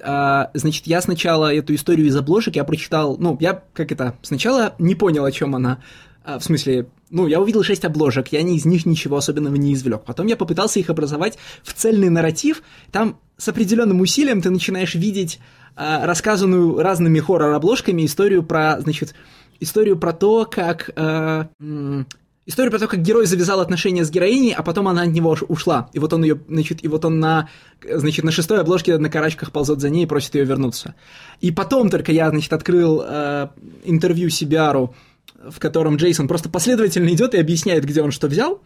э, значит, я сначала эту историю из обложек я прочитал, ну, я, как это, сначала не понял, о чем она, э, в смысле... Ну, я увидел шесть обложек, я из них ничего особенного не извлек. Потом я попытался их образовать в цельный нарратив. Там с определенным усилием ты начинаешь видеть э, рассказанную разными хоррор-обложками историю про, значит, историю про то, как... Э, м- Историю про то, как герой завязал отношения с героиней, а потом она от него ушла. И вот он ее, значит, и вот он на, значит, на шестой обложке на карачках ползет за ней и просит ее вернуться. И потом только я, значит, открыл э, интервью Сибиару, в котором Джейсон просто последовательно идет и объясняет, где он что взял.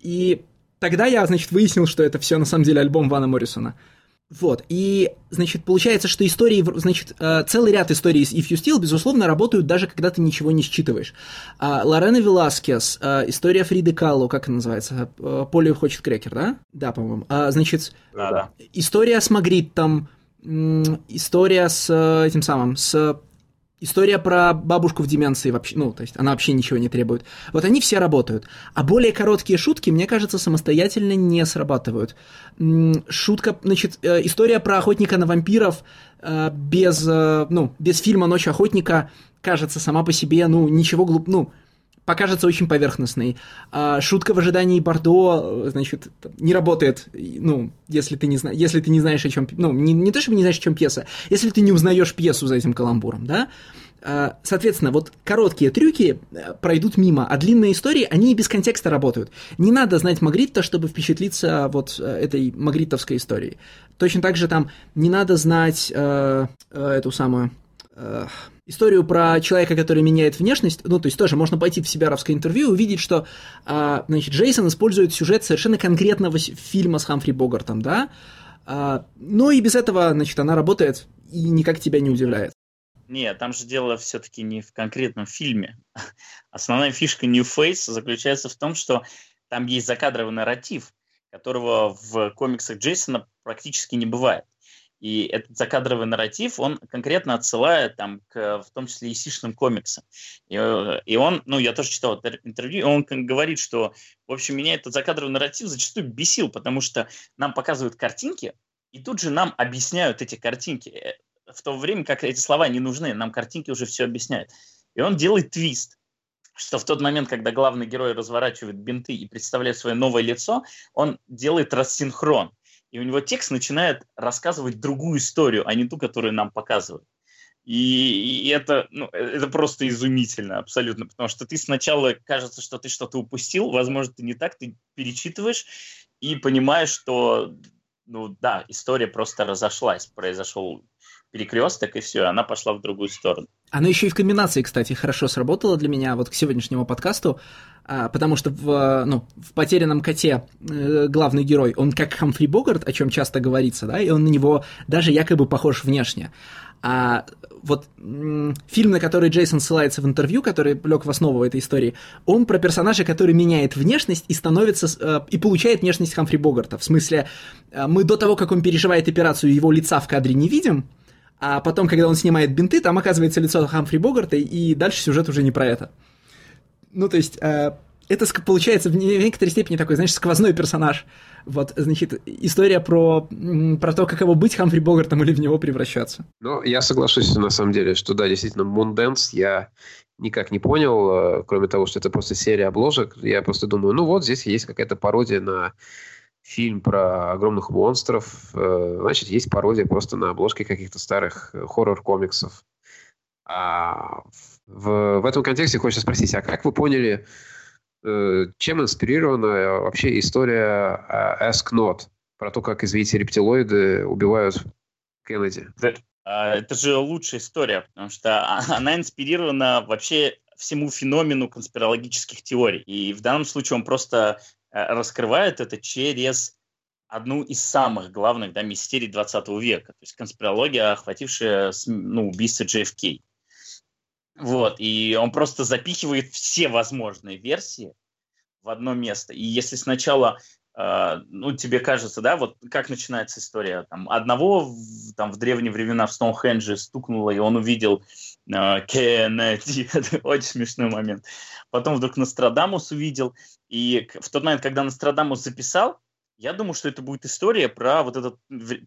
И тогда я, значит, выяснил, что это все на самом деле альбом Вана Моррисона. Вот. И, значит, получается, что истории, значит, целый ряд историй из If You Steal, безусловно, работают даже когда ты ничего не считываешь. Лорена Веласкес, история Фриды Калло, как она называется? Полли хочет крекер, да? Да, по-моему. Значит, да-да. История с Магриттом, история с этим самым, с... История про бабушку в деменции вообще, ну, то есть она вообще ничего не требует. Вот они все работают. А более короткие шутки, мне кажется, самостоятельно не срабатывают. Шутка, значит, история про охотника на вампиров без, ну, без фильма «Ночь охотника» кажется сама по себе, ну, ничего глуп... ну, покажется очень поверхностной. Шутка в ожидании Бордо, значит, не работает, ну, если ты не, зна... если ты не знаешь, о чем... Ну, не, не то, чтобы не знаешь, о чем пьеса, если ты не узнаешь пьесу за этим каламбуром, да? Соответственно, вот короткие трюки пройдут мимо, а длинные истории, они и без контекста работают. Не надо знать Магритта, чтобы впечатлиться вот этой магриттовской историей. Точно так же там не надо знать э, э, эту самую... Э, историю про человека, который меняет внешность, ну, то есть тоже можно пойти в себяровское интервью и увидеть, что, а, значит, Джейсон использует сюжет совершенно конкретного фильма с Хамфри Богартом, да, а, но и без этого, значит, она работает и никак тебя не удивляет. Нет, там же дело все-таки не в конкретном фильме. Основная фишка New Face заключается в том, что там есть закадровый нарратив, которого в комиксах Джейсона практически не бывает. И этот закадровый нарратив, он конкретно отсылает там, к, в том числе, и сишным комиксам. И, и он, ну, я тоже читал это интервью, он говорит, что, в общем, меня этот закадровый нарратив зачастую бесил, потому что нам показывают картинки, и тут же нам объясняют эти картинки. В то время, как эти слова не нужны, нам картинки уже все объясняют. И он делает твист, что в тот момент, когда главный герой разворачивает бинты и представляет свое новое лицо, он делает рассинхрон. И у него текст начинает рассказывать другую историю, а не ту, которую нам показывают. И, и это, ну, это просто изумительно абсолютно, потому что ты сначала кажется, что ты что-то упустил, возможно, ты не так, ты перечитываешь и понимаешь, что, ну да, история просто разошлась, произошел перекресток, и все, она пошла в другую сторону. Она еще и в комбинации, кстати, хорошо сработала для меня вот к сегодняшнему подкасту, потому что в, ну, в «Потерянном коте» главный герой, он как Хамфри Богарт, о чем часто говорится, да, и он на него даже якобы похож внешне. А вот м- фильм, на который Джейсон ссылается в интервью, который лег в основу этой истории, он про персонажа, который меняет внешность и становится, и получает внешность Хамфри Богарта. В смысле, мы до того, как он переживает операцию, его лица в кадре не видим, а потом, когда он снимает бинты, там оказывается лицо Хамфри Богарта, и дальше сюжет уже не про это. Ну, то есть, э, это получается в некоторой степени такой, знаешь, сквозной персонаж. Вот, значит, история про, про то, каково быть Хамфри Богартом или в него превращаться. Ну, я соглашусь, на самом деле, что, да, действительно, Moon Dance я никак не понял, кроме того, что это просто серия обложек. Я просто думаю, ну вот, здесь есть какая-то пародия на... фильм про огромных монстров, значит, есть пародия просто на обложке каких-то старых хоррор-комиксов. А в, в этом контексте хочется спросить, а как вы поняли, чем инспирирована вообще история Ask Not, про то, как, извините, рептилоиды убивают Кеннеди? Это же лучшая история, потому что она инспирирована вообще всему феномену конспирологических теорий. И в данном случае он просто... раскрывает это через одну из самых главных, да, мистерий двадцатого века, то есть конспирология, охватившая, ну, убийство Джей Эф Кей. Вот, и он просто запихивает все возможные версии в одно место. И если сначала, э, ну, тебе кажется, да, вот как начинается история, там, одного в, там, в древние времена в Стоунхендже стукнуло, и он увидел э, Кеннеди, это очень смешной момент. Потом вдруг Нострадамус увидел. И в тот момент, когда Нострадамус записал, я думал, что это будет история про вот этот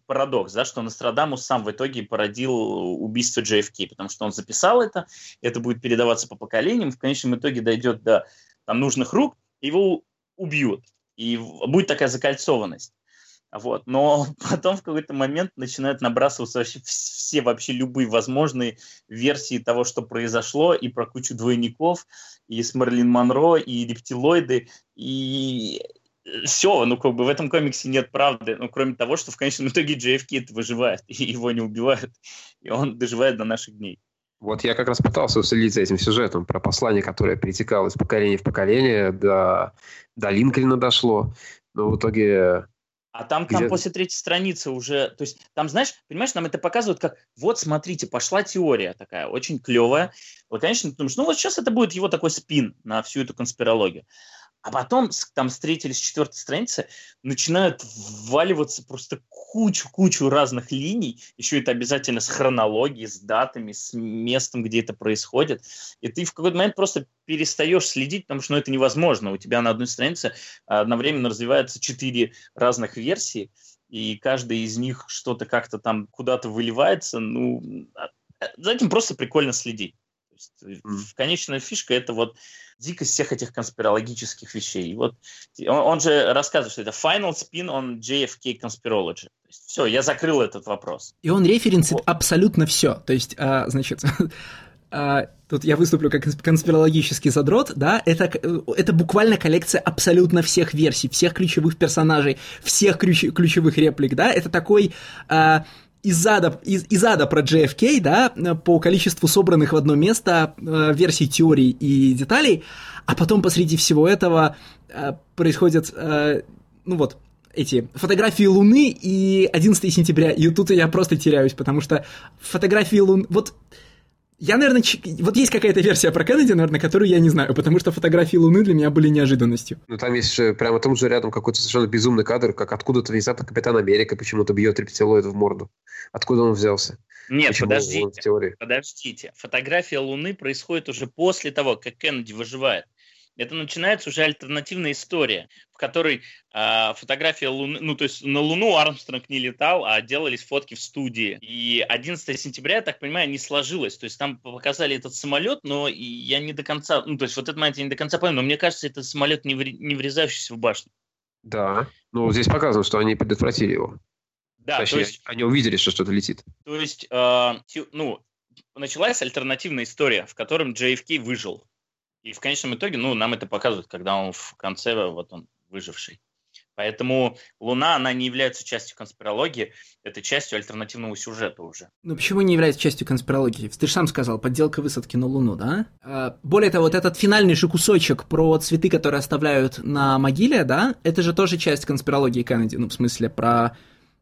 парадокс, да, что Нострадамус сам в итоге породил убийство Джей Эф Кей, потому что он записал это, это будет передаваться по поколениям, в конечном итоге дойдет до там, нужных рук, его убьют, и будет такая закольцованность. Вот. Но потом в какой-то момент начинают набрасываться вообще все вообще любые возможные версии того, что произошло, и про кучу двойников, и с Мерлин Монро, и рептилоиды, и все. Ну, как бы в этом комиксе нет правды, ну, кроме того, что в конечном итоге Джей Эф Кей выживает, и его не убивают, и он доживает до наших дней. Вот я как раз пытался уследить за этим сюжетом про послание, которое перетекало из поколения в поколение, до, до Линкольна дошло, но в итоге... А там, там после третьей страницы уже... То есть там, знаешь, понимаешь, нам это показывают как... Вот, смотрите, пошла теория такая, очень клевая. Вот, конечно, ты думаешь, ну вот сейчас это будет его такой спин на всю эту конспирологию. А потом там с третьей или с четвертой страницы начинают вваливаться просто кучу-кучу разных линий. Еще это обязательно с хронологией, с датами, с местом, где это происходит. И ты в какой-то момент просто перестаешь следить, потому что ну, это невозможно. У тебя на одной странице одновременно развиваются четыре разных версии, и каждая из них что-то как-то там куда-то выливается. Ну, за этим просто прикольно следить. Конечная фишка — это вот дикость всех этих конспирологических вещей. И вот он, он же рассказывает, что это final spin on джей эф кей conspirology. То есть, все, я закрыл этот вопрос. И он референсит вот. Абсолютно все. То есть, а, значит... А, тут я выступлю как конспирологический задрот, да, это, это буквально коллекция абсолютно всех версий, всех ключевых персонажей, всех ключ, ключевых реплик, да, это такой... А, Из ада, из, из ада про джей эф кей, да, по количеству собранных в одно место э, версий, теорий и деталей, а потом посреди всего этого э, происходят, э, ну вот, эти фотографии Луны и одиннадцатого сентября, и тут я просто теряюсь, потому что фотографии Луны, вот... Я, наверное, ч... вот есть какая-то версия про Кеннеди, наверное, которую я не знаю, потому что фотографии Луны для меня были неожиданностью. Ну, там есть же прямо там же рядом какой-то совершенно безумный кадр, как откуда-то внезапно Капитан Америка почему-то бьет рептилоида в морду. Откуда он взялся? Нет, почему подождите, подождите. Фотография Луны происходит уже после того, как Кеннеди выживает. Это начинается уже альтернативная история, в которой э, фотография Луны... Ну, то есть на Луну Армстронг не летал, а делались фотки в студии. И одиннадцатого сентября, я так понимаю, не сложилось. То есть там показали этот самолет, но я не до конца... Ну, то есть вот этот момент я не до конца понял, но мне кажется, это самолет, не, ври... не врезающийся в башню. Да, ну здесь показано, что они предотвратили его. Да, Точнее, то есть... они увидели, что что-то летит. То есть, э, ну, началась альтернативная история, в котором джей эф кей выжил. И в конечном итоге, ну, нам это показывают, когда он в конце, вот он, выживший. Поэтому Луна, она не является частью конспирологии, это частью альтернативного сюжета уже. Ну, почему не является частью конспирологии? Ты же сам сказал, подделка высадки на Луну, да? Более того, вот этот финальный же кусочек про цветы, которые оставляют на могиле, да? Это же тоже часть конспирологии Кеннеди, ну, в смысле, про...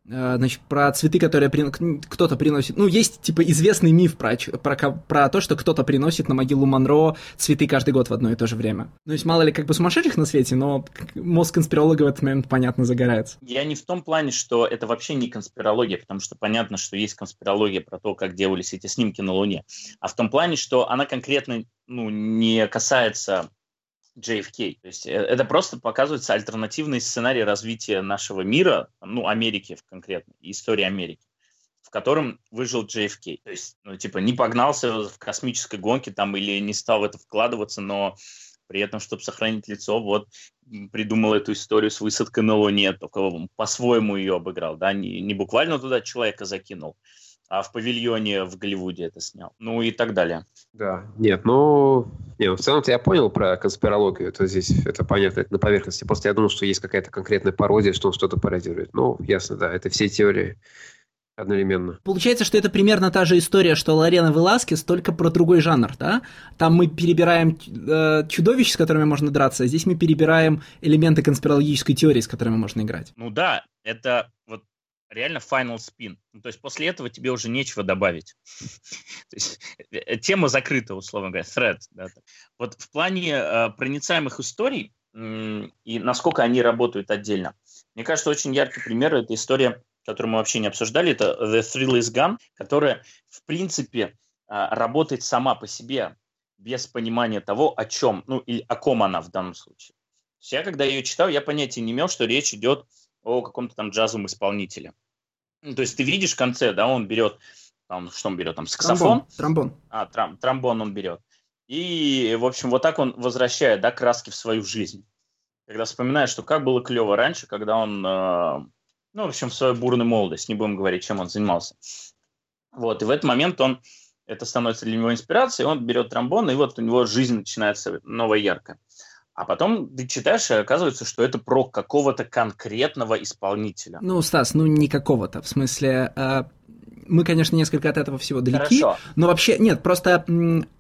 Значит, про цветы, которые при... кто-то приносит. Ну, есть, типа, известный миф про... Про... про то, что кто-то приносит на могилу Монро цветы каждый год в одно и то же время. Ну, есть, мало ли, как бы сумасшедших на свете, но мозг конспиролога в этот момент, понятно, загорается. Я не в том плане, что это вообще не конспирология, потому что понятно, что есть конспирология про то, как делались эти снимки на Луне, а в том плане, что она конкретно, ну, не касается... джей эф кей. То есть это просто показывается альтернативный сценарий развития нашего мира, ну, Америки конкретно, истории Америки, в котором выжил джей эф кей. То есть, ну, типа, не погнался в космической гонке там или не стал в это вкладываться, но при этом, чтобы сохранить лицо, вот, придумал эту историю с высадкой на Луне, только по-своему ее обыграл, да, не, не буквально туда человека закинул, а в павильоне в Голливуде это снял. Ну и так далее. Да, нет, ну... Нет, в целом-то я понял про конспирологию. Это здесь, это понятно, это на поверхности. Просто я думал, что есть какая-то конкретная пародия, что он что-то пародирует. Ну, ясно, да, это все теории одновременно. Получается, что это примерно та же история, что Лорена Веласкес, только про другой жанр, да? Там мы перебираем э, чудовищ, с которыми можно драться, а здесь мы перебираем элементы конспирологической теории, с которыми можно играть. Ну да, это вот реально final spin. Ну, то есть после этого тебе уже нечего добавить. То есть тема закрыта, условно говоря, thread. Да. Вот в плане э, проницаемых историй э, и насколько они работают отдельно. Мне кажется, очень яркий пример – это история, которую мы вообще не обсуждали, это The Thrill is Gone, которая, в принципе, э, работает сама по себе, без понимания того, о чем, ну, или о ком она в данном случае. То есть я, когда ее читал, я понятия не имел, что речь идет о каком-то там джазовом исполнителе. Ну, то есть ты видишь в конце, да, он берет, там, что он берет, там, саксофон? Тромбон. тромбон. А, тром, тромбон он берет. И, в общем, вот так он возвращает, да, краски в свою жизнь. Когда вспоминаешь, что как было клево раньше, когда он, э, ну, в общем, в свою бурную молодость, не будем говорить, чем он занимался. Вот, и в этот момент он, это становится для него инспирацией, он берет тромбон, и вот у него жизнь начинается новая, яркая. А потом ты читаешь, и оказывается, что это про какого-то конкретного исполнителя. Ну, Стас, ну не какого-то. В смысле, э, мы, конечно, несколько от этого всего далеки. Хорошо. Но вообще, нет, просто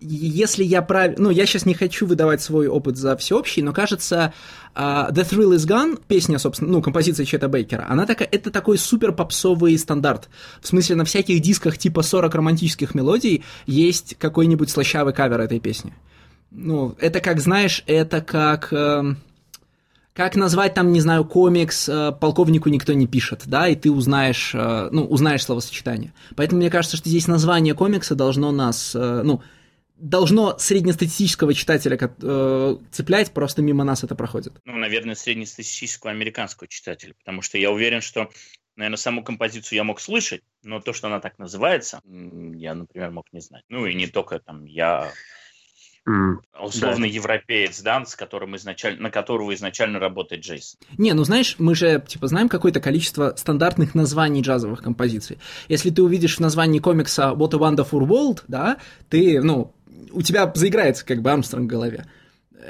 если я прав... Ну, я сейчас не хочу выдавать свой опыт за всеобщий, но кажется, э, The Thrill is Gone, песня, собственно, ну, композиция Чета Бейкера, она такая, это такой супер попсовый стандарт. В смысле, на всяких дисках типа сорок романтических мелодий есть какой-нибудь слащавый кавер этой песни. Ну, это как, знаешь, это как... Э, Как назвать там, не знаю, комикс «Полковнику никто не пишет», да, и ты узнаешь, ну, узнаешь словосочетание. Поэтому мне кажется, что здесь название комикса должно нас, ну, должно среднестатистического читателя цеплять, просто мимо нас это проходит. Ну, наверное, среднестатистического американского читателя, потому что я уверен, что, наверное, саму композицию я мог слышать, но то, что она так называется, я, например, мог не знать. Ну, и не только там я... Mm, условно да. европеец, да, с которым изначально, на которого изначально работает Джейсон. Не, ну знаешь, мы же типа знаем какое-то количество стандартных названий джазовых композиций. Если ты увидишь в названии комикса What a Wonderful World, да, ты, ну, у тебя заиграется как бы Армстронг в голове.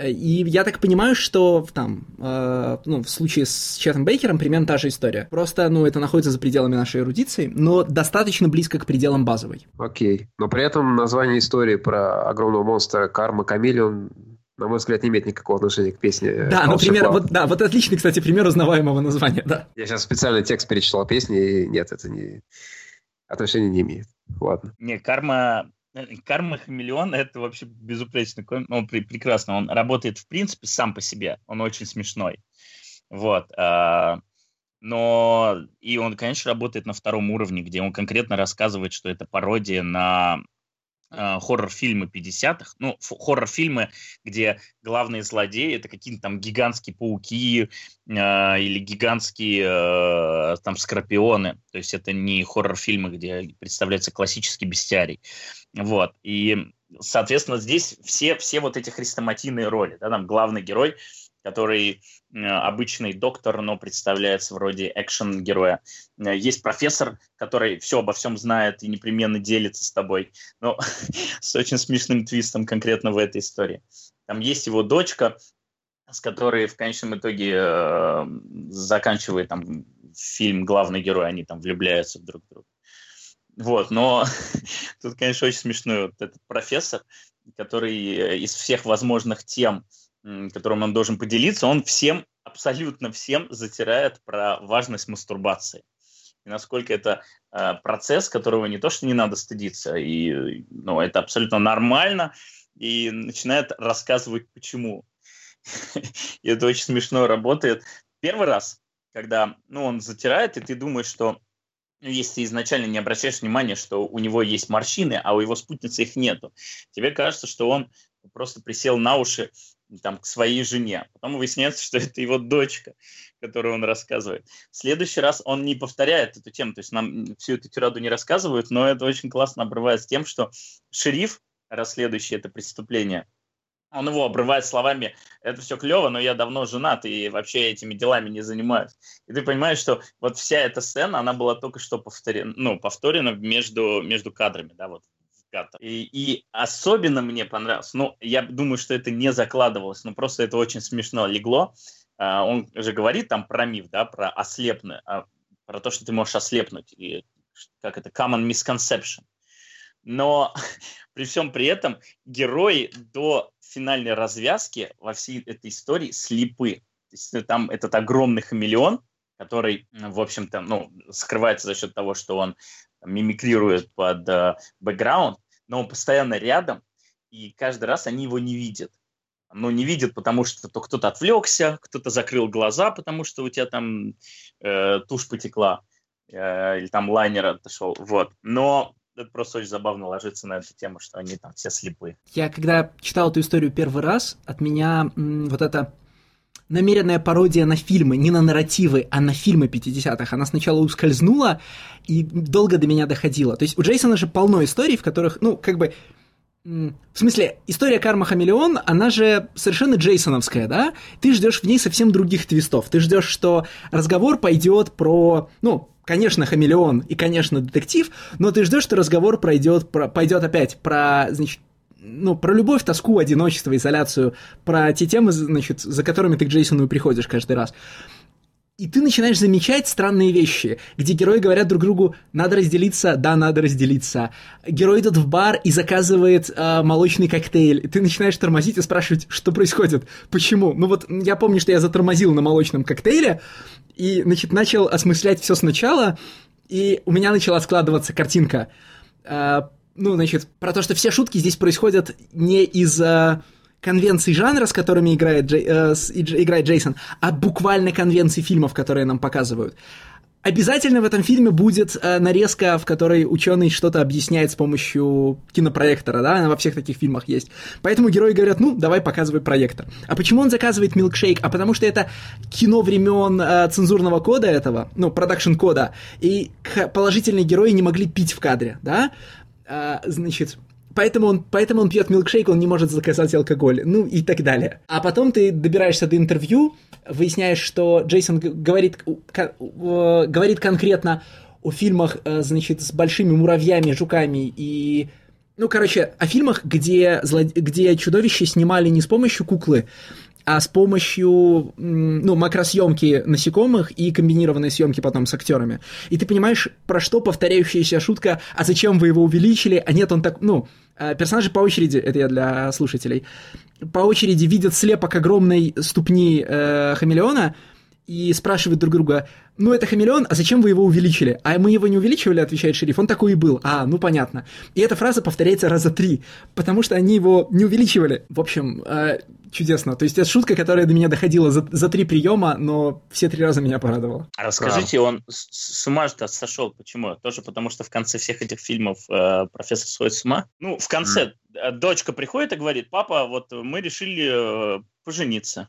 И я так понимаю, что там, э, ну, в случае с Четом Бейкером примерно та же история. Просто, ну, это находится за пределами нашей эрудиции, но достаточно близко к пределам базовой. Окей. Но при этом название истории про огромного монстра Карма Камелеон, на мой взгляд, не имеет никакого отношения к песне. Да, например, вот, да, вот отличный, кстати, пример узнаваемого названия, да. Я сейчас специально текст перечитал песни, и нет, это не... отношения не имеет. Ладно. Не, Карма... Карма Хамелеон — это вообще безупречный комик, он прекрасно, он работает в принципе сам по себе, он очень смешной, вот, но и он, конечно, работает на втором уровне, где он конкретно рассказывает, что это пародия на хоррор-фильмы пятидесятых, ну, хоррор-фильмы, где главные злодеи — это какие-то там гигантские пауки э, или гигантские э, там скорпионы, то есть это не хоррор-фильмы, где представляется классический бестиарий, вот, и, соответственно, здесь все, все вот эти хрестоматийные роли, да, там главный герой, который обычный доктор, но представляется вроде экшен-героя. Есть профессор, который все обо всем знает и непременно делится с тобой, но с очень смешным твистом конкретно в этой истории. Там есть его дочка, с которой в конечном итоге э, заканчивает там, фильм главный герой, они там влюбляются друг в друга. Вот, но тут, конечно, очень смешной вот этот профессор, который из всех возможных тем, которым он должен поделиться, он всем, абсолютно всем затирает про важность мастурбации. И насколько это э, процесс, которого не то, что не надо стыдиться, и, ну, это абсолютно нормально, и начинает рассказывать, почему. И это очень смешно работает. Первый раз, когда ну, он затирает, и ты думаешь, что если ты изначально не обращаешь внимания, что у него есть морщины, а у его спутницы их нету, тебе кажется, что он просто присел на уши там, к своей жене. Потом выясняется, что это его дочка, которую он рассказывает. В следующий раз он не повторяет эту тему, то есть нам всю эту тираду не рассказывают, но это очень классно обрывается тем, что шериф, расследующий это преступление, он его обрывает словами: «Это все клево, но я давно женат и вообще этими делами не занимаюсь». И ты понимаешь, что вот вся эта сцена, она была только что повторена, ну, повторена между, между кадрами, да, вот. И, и особенно мне понравилось, ну, я думаю, что это не закладывалось, но просто это очень смешно легло. А, он же говорит там про миф, да, про ослепнуть, а, про то, что ты можешь ослепнуть, и, как это, common misconception. Но при всем при этом герои до финальной развязки во всей этой истории слепы. То есть там этот огромный хамелеон, который, в общем-то, ну, скрывается за счет того, что он мимикрирует под бэкграунд, uh, но он постоянно рядом, и каждый раз они его не видят. Ну, не видят, потому что то кто-то отвлекся, кто-то закрыл глаза, потому что у тебя там э, тушь потекла, э, или там лайнер отошел, вот. Но это просто очень забавно ложится на эту тему, что они там все слепые. Я, когда читал эту историю первый раз, от меня м- вот это... намеренная пародия на фильмы, не на нарративы, а на фильмы пятидесятых, она сначала ускользнула и долго до меня доходила. То есть у Джейсона же полно историй, в которых, ну, как бы... В смысле, история Карма Хамелеон, она же совершенно джейсоновская, да? Ты ждешь в ней совсем других твистов. Ты ждешь, что разговор пойдет про... Ну, конечно, хамелеон и, конечно, детектив, но ты ждешь, что разговор пройдет, про, пойдет опять про, значит, ну, про любовь, тоску, одиночество, изоляцию, про те темы, значит, за которыми ты к Джейсону и приходишь каждый раз. И ты начинаешь замечать странные вещи, где герои говорят друг другу: «Надо разделиться, да, надо разделиться». Герой идет в бар и заказывает э, молочный коктейль. И ты начинаешь тормозить и спрашивать, что происходит, почему. Ну вот я помню, что я затормозил на молочном коктейле и, значит, начал осмыслять все сначала, и у меня начала складываться картинка. Э, Ну, значит, про то, что все шутки здесь происходят не из конвенций жанра, с которыми играет, Джей, э, с, и, играет Джейсон, а буквально конвенций фильмов, которые нам показывают. Обязательно в этом фильме будет э, нарезка, в которой ученый что-то объясняет с помощью кинопроектора, да, она во всех таких фильмах есть. Поэтому герои говорят, ну, давай показывай проектор. А почему он заказывает милкшейк? А потому что это кино времен э, цензурного кода этого, ну, продакшн-кода, и положительные герои не могли пить в кадре, да, э, значит... Поэтому он, поэтому он пьет милкшейк, он не может заказать алкоголь, ну и так далее. А потом ты добираешься до интервью, выясняешь, что Джейсон говорит, говорит конкретно о фильмах, значит, с большими муравьями, жуками и... Ну, короче, о фильмах, где, злод... где чудовища снимали не с помощью куклы, а с помощью, ну, макросъемки насекомых и комбинированной съемки потом с актерами. И ты понимаешь, про что повторяющаяся шутка, а зачем вы его увеличили, а нет, он так, ну, персонажи по очереди, это я для слушателей, по очереди видят слепок огромной ступни э, хамелеона и спрашивают друг друга, ну, это хамелеон, а зачем вы его увеличили? А мы его не увеличивали, отвечает шериф, он такой и был. А, ну, понятно. И эта фраза повторяется раза три, потому что они его не увеличивали. В общем... Э, Чудесно. То есть это шутка, которая до меня доходила за, за три приема, но все три раза меня порадовала. А расскажите, он с, с ума же сошел, почему? Тоже потому, что в конце всех этих фильмов э, профессор сходит с ума? Ну, в конце mm. дочка приходит и говорит, папа, вот мы решили э, пожениться.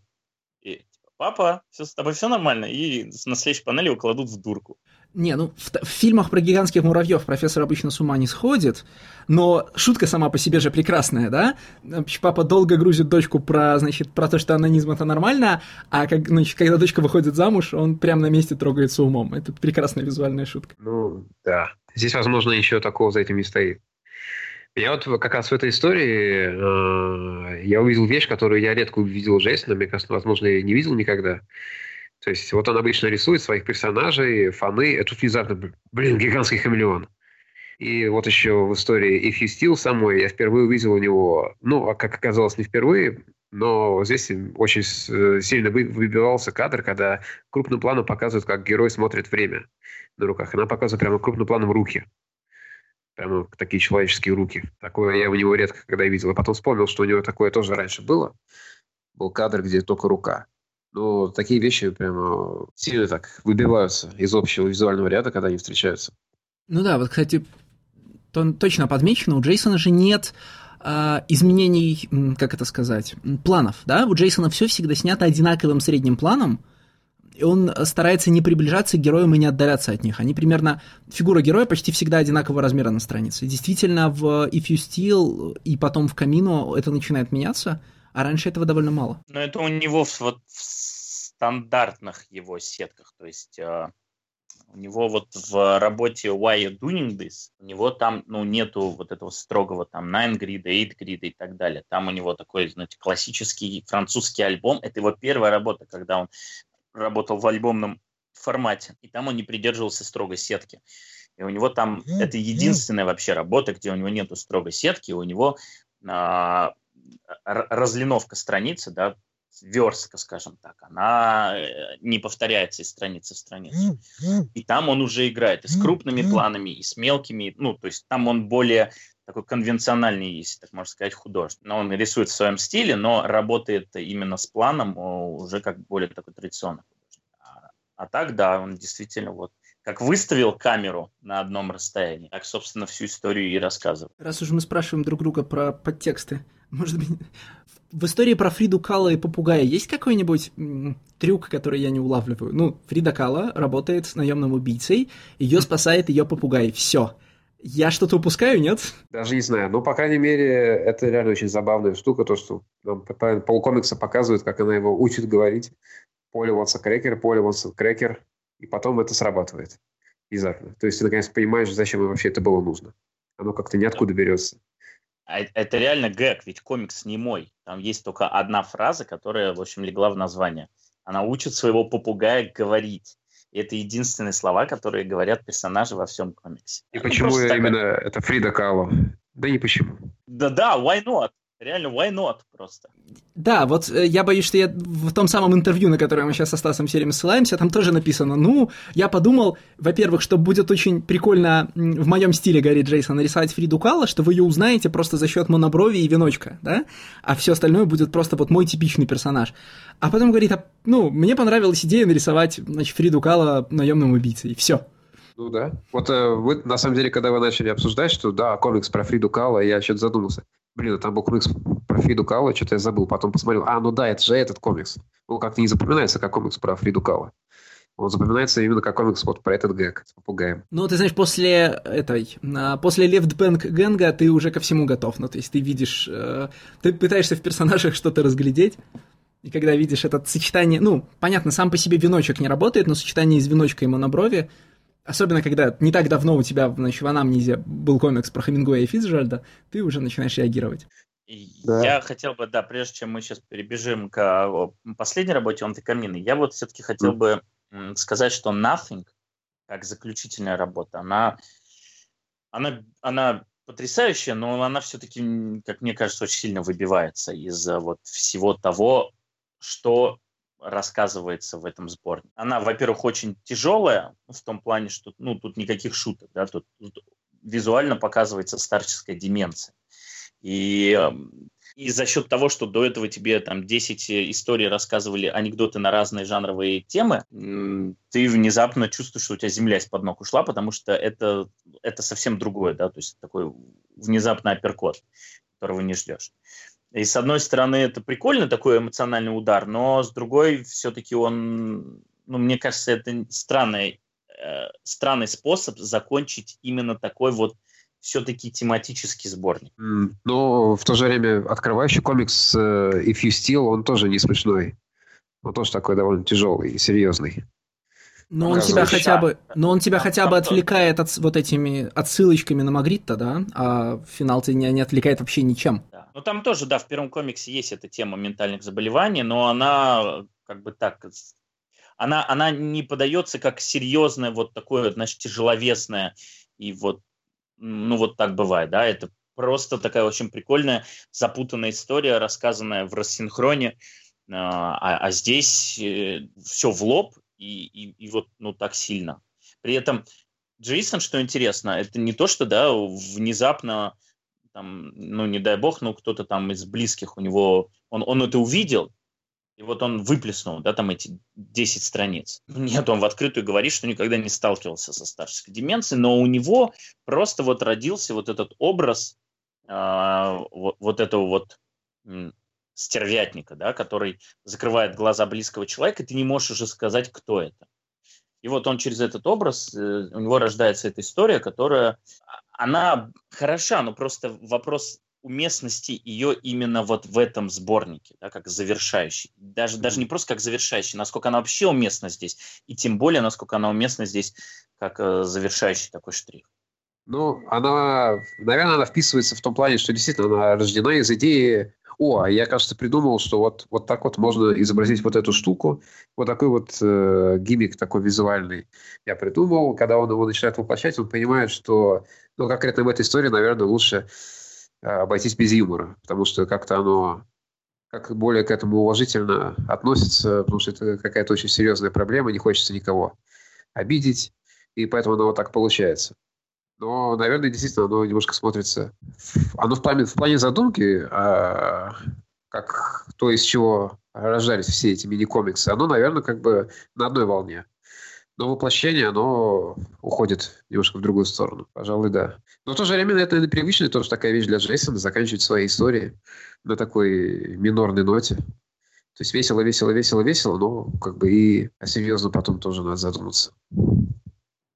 И, типа, папа, все, с тобой все нормально? И на следующей панели его кладут в дурку. Не, ну, в, в фильмах про гигантских муравьев профессор обычно с ума не сходит, но шутка сама по себе же прекрасная, да? Папа долго грузит дочку про, значит, про то, что анонизм – это нормально, а как, значит, когда дочка выходит замуж, он прямо на месте трогается умом. Это прекрасная визуальная шутка. Ну, да. Здесь, возможно, еще такого за этим не стоит. Я вот как раз в этой истории э, я увидел вещь, которую я редко увидел у Джейсона, мне кажется, возможно, я не видел никогда. То есть вот он обычно рисует своих персонажей, фаны, а тут внезапно, блин, гигантский хамелеон. И вот еще в истории If You Steal самой я впервые увидел у него, ну, как оказалось, не впервые, но здесь очень сильно выбивался кадр, когда крупным планом показывают, как герой смотрит время на руках. Она показывает прямо крупным планом руки. Прямо такие человеческие руки. Такое я у него редко когда видел. А потом вспомнил, что у него такое тоже раньше было. Был кадр, где только рука. Ну, такие вещи прямо сильно так выбиваются из общего визуального ряда, когда они встречаются. Ну да, вот, кстати, то, точно подмечено, у Джейсона же нет э, изменений, как это сказать, планов, да? У Джейсона все всегда снято одинаковым средним планом, и он старается не приближаться к героям и не отдаляться от них. Они примерно... Фигура героя почти всегда одинакового размера на странице. Действительно, в If You Steal и потом в Камино это начинает меняться, а раньше этого довольно мало. Но это у него в, вот, в стандартных его сетках. То есть э, у него вот в работе Why You're Doing This, у него там ну, нету вот этого строгого там nine-грида, eight-грида и так далее. Там у него такой, знаете, классический французский альбом. Это его первая работа, когда он работал в альбомном формате. И там он не придерживался строгой сетки. И у него там... Это единственная вообще работа, где у него нету строгой сетки. У него... Э, разлиновка страницы, да, верстка, скажем так, она не повторяется из страницы в страницу. И там он уже играет и с крупными планами, и с мелкими. Ну, то есть там он более такой конвенциональный, если так можно сказать, художник. Но он рисует в своем стиле, но работает именно с планом уже как более такой традиционный художник. А, а так, да, он действительно вот как выставил камеру на одном расстоянии, так, собственно, всю историю и рассказывал. Раз уж мы спрашиваем друг друга про подтексты, может быть, в истории про Фриду Кало и попугая есть какой-нибудь м- трюк, который я не улавливаю? Ну, Фрида Кало работает с наемным убийцей, ее спасает ее попугай. Все. Я что-то упускаю, нет? Даже не знаю. Но, по крайней мере, это реально очень забавная штука, то, что нам полкомикса показывают, как она его учит говорить. Поле вонса крекер, поле вонса крекер. И потом это срабатывает внезапно. То есть ты, наконец, понимаешь, зачем вообще это было нужно. Оно как-то ниоткуда берется. А это реально гэг, ведь комикс не мой. Там есть только одна фраза, которая, в общем, легла в название. Она учит своего попугая говорить. И это единственные слова, которые говорят персонажи во всем комиксе. И ну, почему именно такая... это Фрида Кало? Да не почему. Да-да, why not? Реально, why not просто? Да, вот я боюсь, что я в том самом интервью, на которое мы сейчас со Стасом все время ссылаемся, там тоже написано, ну, я подумал, во-первых, что будет очень прикольно в моем стиле, говорит Джейсон, нарисовать Фриду Кало, что вы ее узнаете просто за счет моноброви и веночка, да? А все остальное будет просто вот мой типичный персонаж. А потом говорит, а, ну, мне понравилась идея нарисовать, значит, Фриду Кало наемным убийцей, и все. Ну да. Вот вы, на самом деле, когда вы начали обсуждать, что да, комикс про Фриду Кало, я что-то задумался. Блин, там был комикс про Фриду Кало, что-то я забыл. Потом посмотрел, а, ну да, это же этот комикс. Он как-то не запоминается как комикс про Фриду Кало. Он запоминается именно как комикс вот про этот гэг с попугаем. Ну, ты знаешь, после этой, после Left Bank Гэнга ты уже ко всему готов. Ну, то есть ты видишь, ты пытаешься в персонажах что-то разглядеть. И когда видишь это сочетание, ну, понятно, сам по себе веночек не работает, но сочетание из веночка и моноброви, особенно когда не так давно у тебя, значит, в анамнезе был комикс про Хемингуэя и Фицджеральда, ты уже начинаешь реагировать. Да. Я хотел бы, да, прежде чем мы сейчас перебежим к последней работе Онты Камины, я вот все-таки хотел бы сказать, что Nothing, как заключительная работа, она, она, она потрясающая, но она все-таки, как мне кажется, очень сильно выбивается из вот всего того, что рассказывается в этом сборнике. Она, во-первых, очень тяжелая, в том плане, что ну, тут никаких шуток, да, тут, тут визуально показывается старческая деменция. И, и за счет того, что до этого тебе там десять историй рассказывали анекдоты на разные жанровые темы, ты внезапно чувствуешь, что у тебя земля из-под ног ушла, потому что это, это совсем другое, да, то есть такой внезапный апперкот, которого не ждешь. И с одной стороны, это прикольно, такой эмоциональный удар, но с другой, все-таки он, ну, мне кажется, это странный, э, странный способ закончить именно такой вот все-таки тематический сборник. Mm, но в то же время открывающий комикс э, If You Steal, он тоже не смешной. Он тоже такой довольно тяжелый и серьезный. Но он, тебя хотя, бы, но он тебя хотя бы отвлекает от, вот этими отсылочками на Магритта, да? А финал тебя не, не отвлекает вообще ничем. Да. Ну там тоже, да, в первом комиксе есть эта тема ментальных заболеваний, но она как бы так... Она, она не подается как серьезное вот такое, значит, тяжеловесное. И вот, ну вот так бывает, да? Это просто такая очень прикольная, запутанная история, рассказанная в рассинхроне. А, а здесь все в лоб. И, и, и вот, ну, так сильно. При этом Джейсон, что интересно, это не то, что, да, внезапно, там, ну, не дай бог, ну, кто-то там из близких у него, он, он это увидел, и вот он выплеснул, да, там эти десять страниц. Нет, он в открытую говорит, что никогда не сталкивался со старческой деменцией, но у него просто вот родился вот этот образ э, вот, вот этого вот... стервятника, да, который закрывает глаза близкого человека, и ты не можешь уже сказать, кто это. И вот он через этот образ, у него рождается эта история, которая, она хороша, но просто вопрос уместности ее именно вот в этом сборнике, да, как завершающий. Даже, даже не просто как завершающий, насколько она вообще уместна здесь, и тем более, насколько она уместна здесь как завершающий такой штрих. Ну, она, наверное, она вписывается в том плане, что действительно она рождена из идеи: о, я, кажется, придумал, что вот, вот так вот можно изобразить вот эту штуку. Вот такой вот э, гиммик такой визуальный я придумал. Когда он его начинает воплощать, он понимает, что, ну, конкретно в этой истории, наверное, лучше э, обойтись без юмора. Потому что как-то оно как более к этому уважительно относится, потому что это какая-то очень серьезная проблема, не хочется никого обидеть. И поэтому оно вот так получается. Но, наверное, действительно, оно немножко смотрится... Оно в плане, в плане задумки, а, как то, из чего рождались все эти мини-комиксы, оно, наверное, как бы на одной волне. Но воплощение, оно уходит немножко в другую сторону. Пожалуй, да. Но в то же время, это, наверное, привычно, тоже такая вещь для Джейсона, заканчивать свои истории на такой минорной ноте. То есть весело, весело, весело, весело, но как бы и серьезно потом тоже надо задуматься.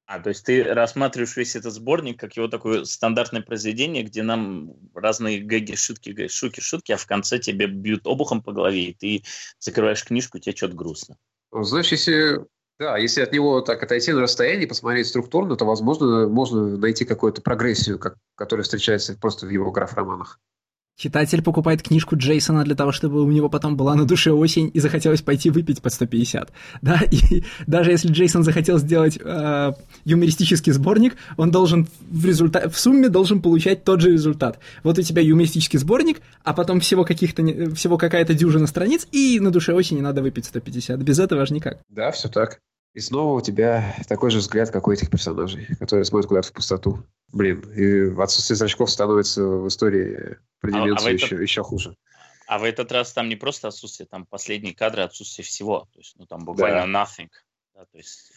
А, то есть ты рассматриваешь весь этот сборник как его такое стандартное произведение, где нам разные гэги, шутки, шутки, шутки, а в конце тебе бьют обухом по голове, и ты закрываешь книжку, тебе что-то грустно. Знаешь, если, да, если от него так отойти на расстояние, посмотреть структурно, то, возможно, можно найти какую-то прогрессию, как, которая встречается просто в его граф-романах. Читатель покупает книжку Джейсона для того, чтобы у него потом была на душе осень и захотелось пойти выпить под сто пятьдесят. Да? И даже если Джейсон захотел сделать э, юмористический сборник, он должен в, результа... в сумме должен получать тот же результат. Вот у тебя юмористический сборник, а потом всего, каких-то... всего какая-то дюжина страниц, и на душе осени надо выпить сто пятьдесят. Без этого аж никак. Да, все так. И снова у тебя такой же взгляд, как у этих персонажей, которые смотрят куда-то в пустоту. Блин, и отсутствие зрачков становится в истории про деменцию а, а еще, этот... еще хуже. А в этот раз там не просто отсутствие, там последние кадры, отсутствие всего. То есть, ну, там буквально да. nothing. Да, то есть,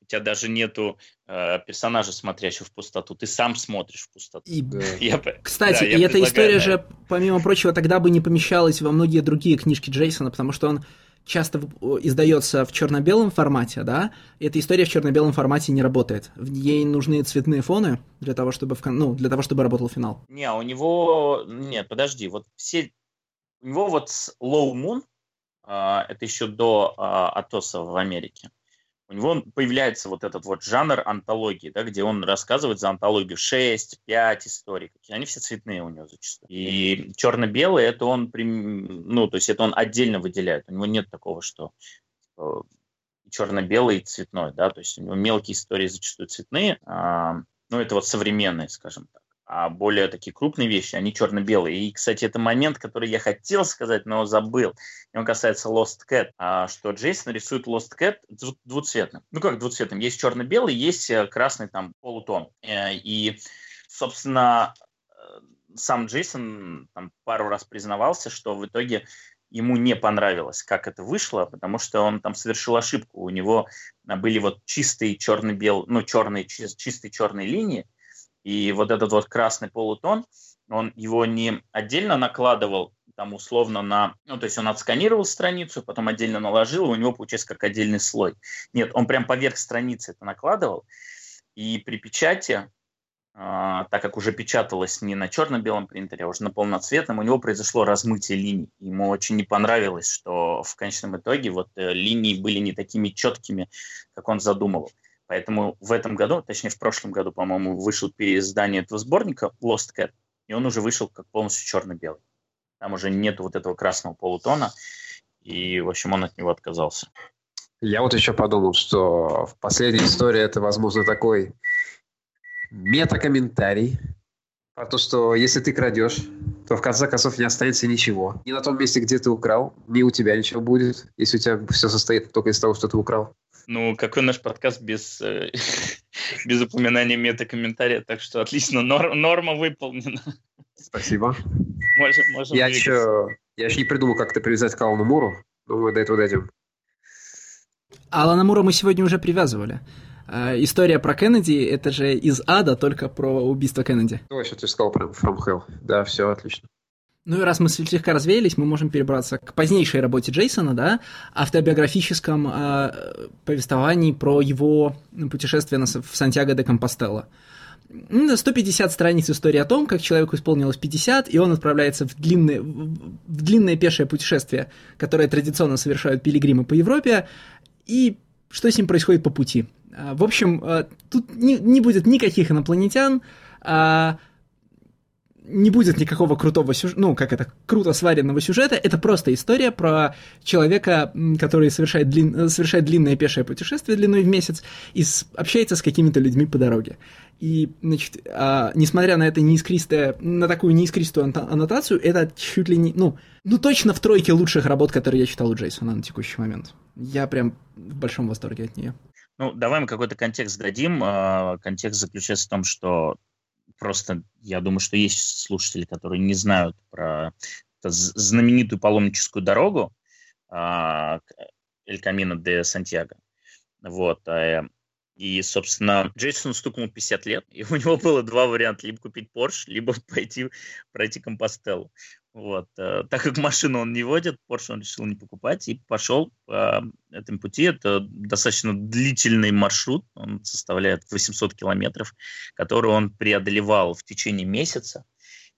у тебя даже нету э, персонажа, смотрящего в пустоту. Ты сам смотришь в пустоту. И... Да. Я... Кстати, да, и эта история же, помимо прочего, тогда бы не помещалась во многие другие книжки Джейсона, потому что он часто издается в черно-белом формате, да, эта история в черно-белом формате не работает. Ей нужны цветные фоны для того, чтобы, в кон... ну, для того, чтобы работал финал. Не, у него... Нет, подожди, вот все... У него вот Low Moon, э, это еще до э, Атоса в Америке, у него появляется вот этот вот жанр антологии, да, где он рассказывает за антологию шесть, пять историй. Они все цветные у него зачастую. И черно-белые, это он, ну, то есть это он отдельно выделяет. У него нет такого, что черно-белый и цветной, да, то есть у него мелкие истории зачастую цветные, а, ну, это вот современные, скажем так. А более такие крупные вещи, они черно-белые. И, кстати, это момент, который я хотел сказать, но забыл. И он касается Lost Cat, что Джейсон рисует Lost Cat двуцветным. Ну как двуцветным? Есть черно-белый, есть красный там полутон. И, собственно, сам Джейсон там пару раз признавался, что в итоге ему не понравилось, как это вышло, потому что он там совершил ошибку. У него были вот чистые черно-белые, ну черные, чистые черные линии. И вот этот вот красный полутон, он его не отдельно накладывал, там условно на... Ну, то есть он отсканировал страницу, потом отдельно наложил, и у него получился как отдельный слой. Нет, он прям поверх страницы это накладывал. И при печати, э, так как уже печаталось не на черно-белом принтере, а уже на полноцветном, у него произошло размытие линий. Ему очень не понравилось, что в конечном итоге вот э, линии были не такими четкими, как он задумывал. Поэтому в этом году, точнее в прошлом году, по-моему, вышло переиздание этого сборника Lost Cat, и он уже вышел как полностью черно-белый. Там уже нет вот этого красного полутона, и, в общем, он от него отказался. Я вот еще подумал, что в последней истории это, возможно, такой мета-комментарий про то, что если ты крадешь, то в конце концов не останется ничего. Ни на том месте, где ты украл, ни у тебя ничего будет, если у тебя все состоит только из того, что ты украл. Ну, какой наш подкаст без, э, без упоминания мета-комментария, так что отлично, нор, норма выполнена. Спасибо. Можем, можем я, еще, я еще не придумал, как это привязать к Алану Муру, но мы до этого дойдем. Алана Мура мы сегодня уже привязывали. Э, история про Кеннеди, это же из ада, только про убийство Кеннеди. Точно, ты сказал про From Hell. Да, все, отлично. Ну и раз мы слегка развеялись, мы можем перебраться к позднейшей работе Джейсона, да, автобиографическом э, повествовании про его путешествие на, в Сантьяго-де-Компостелло. сто пятьдесят страниц истории о том, как человеку исполнилось пятьдесят, и он отправляется в длинное, в длинное пешее путешествие, которое традиционно совершают пилигримы по Европе, и что с ним происходит по пути. В общем, тут не, не будет никаких инопланетян, а... Не будет никакого крутого сюжета, ну, как это, круто сваренного сюжета, это просто история про человека, который совершает, длин... совершает длинное пешее путешествие длиной в месяц и с... общается с какими-то людьми по дороге. И, значит, а, несмотря на это неискристое, на такую неискристую аннотацию, это чуть ли не, ну, ну, точно в тройке лучших работ, которые я читал у Джейсона на текущий момент. Я прям в большом восторге от нее. Ну, давай мы какой-то контекст дадим. Контекст заключается в том, что просто, я думаю, что есть слушатели, которые не знают про знаменитую паломническую дорогу Эль Камино де Сантьяго. Вот. И, собственно, Джейсону стукнул пятьдесят лет, и у него было два варианта. Либо купить Порш, либо пойти пройти Компостеллу. Вот. Так как машину он не водит, Порш он решил не покупать и пошел по этому пути. Это достаточно длительный маршрут, он составляет восемьсот километров, который он преодолевал в течение месяца.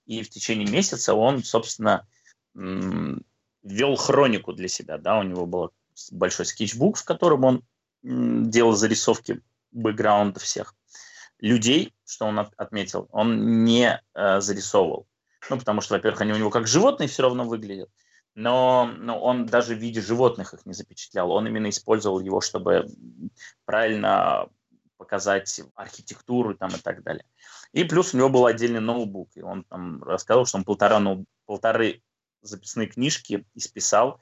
И в течение месяца он, собственно, вел хронику для себя. Да? У него был большой скетчбук, в котором он делал зарисовки бэкграунда всех людей, что он отметил, он не э, зарисовывал. Ну, потому что, во-первых, они у него как животные все равно выглядят, но, но он даже в виде животных их не запечатлял. Он именно использовал его, чтобы правильно показать архитектуру там, и так далее. И плюс у него был отдельный ноутбук. И он там рассказал, что он полтора, ну, полторы записные книжки исписал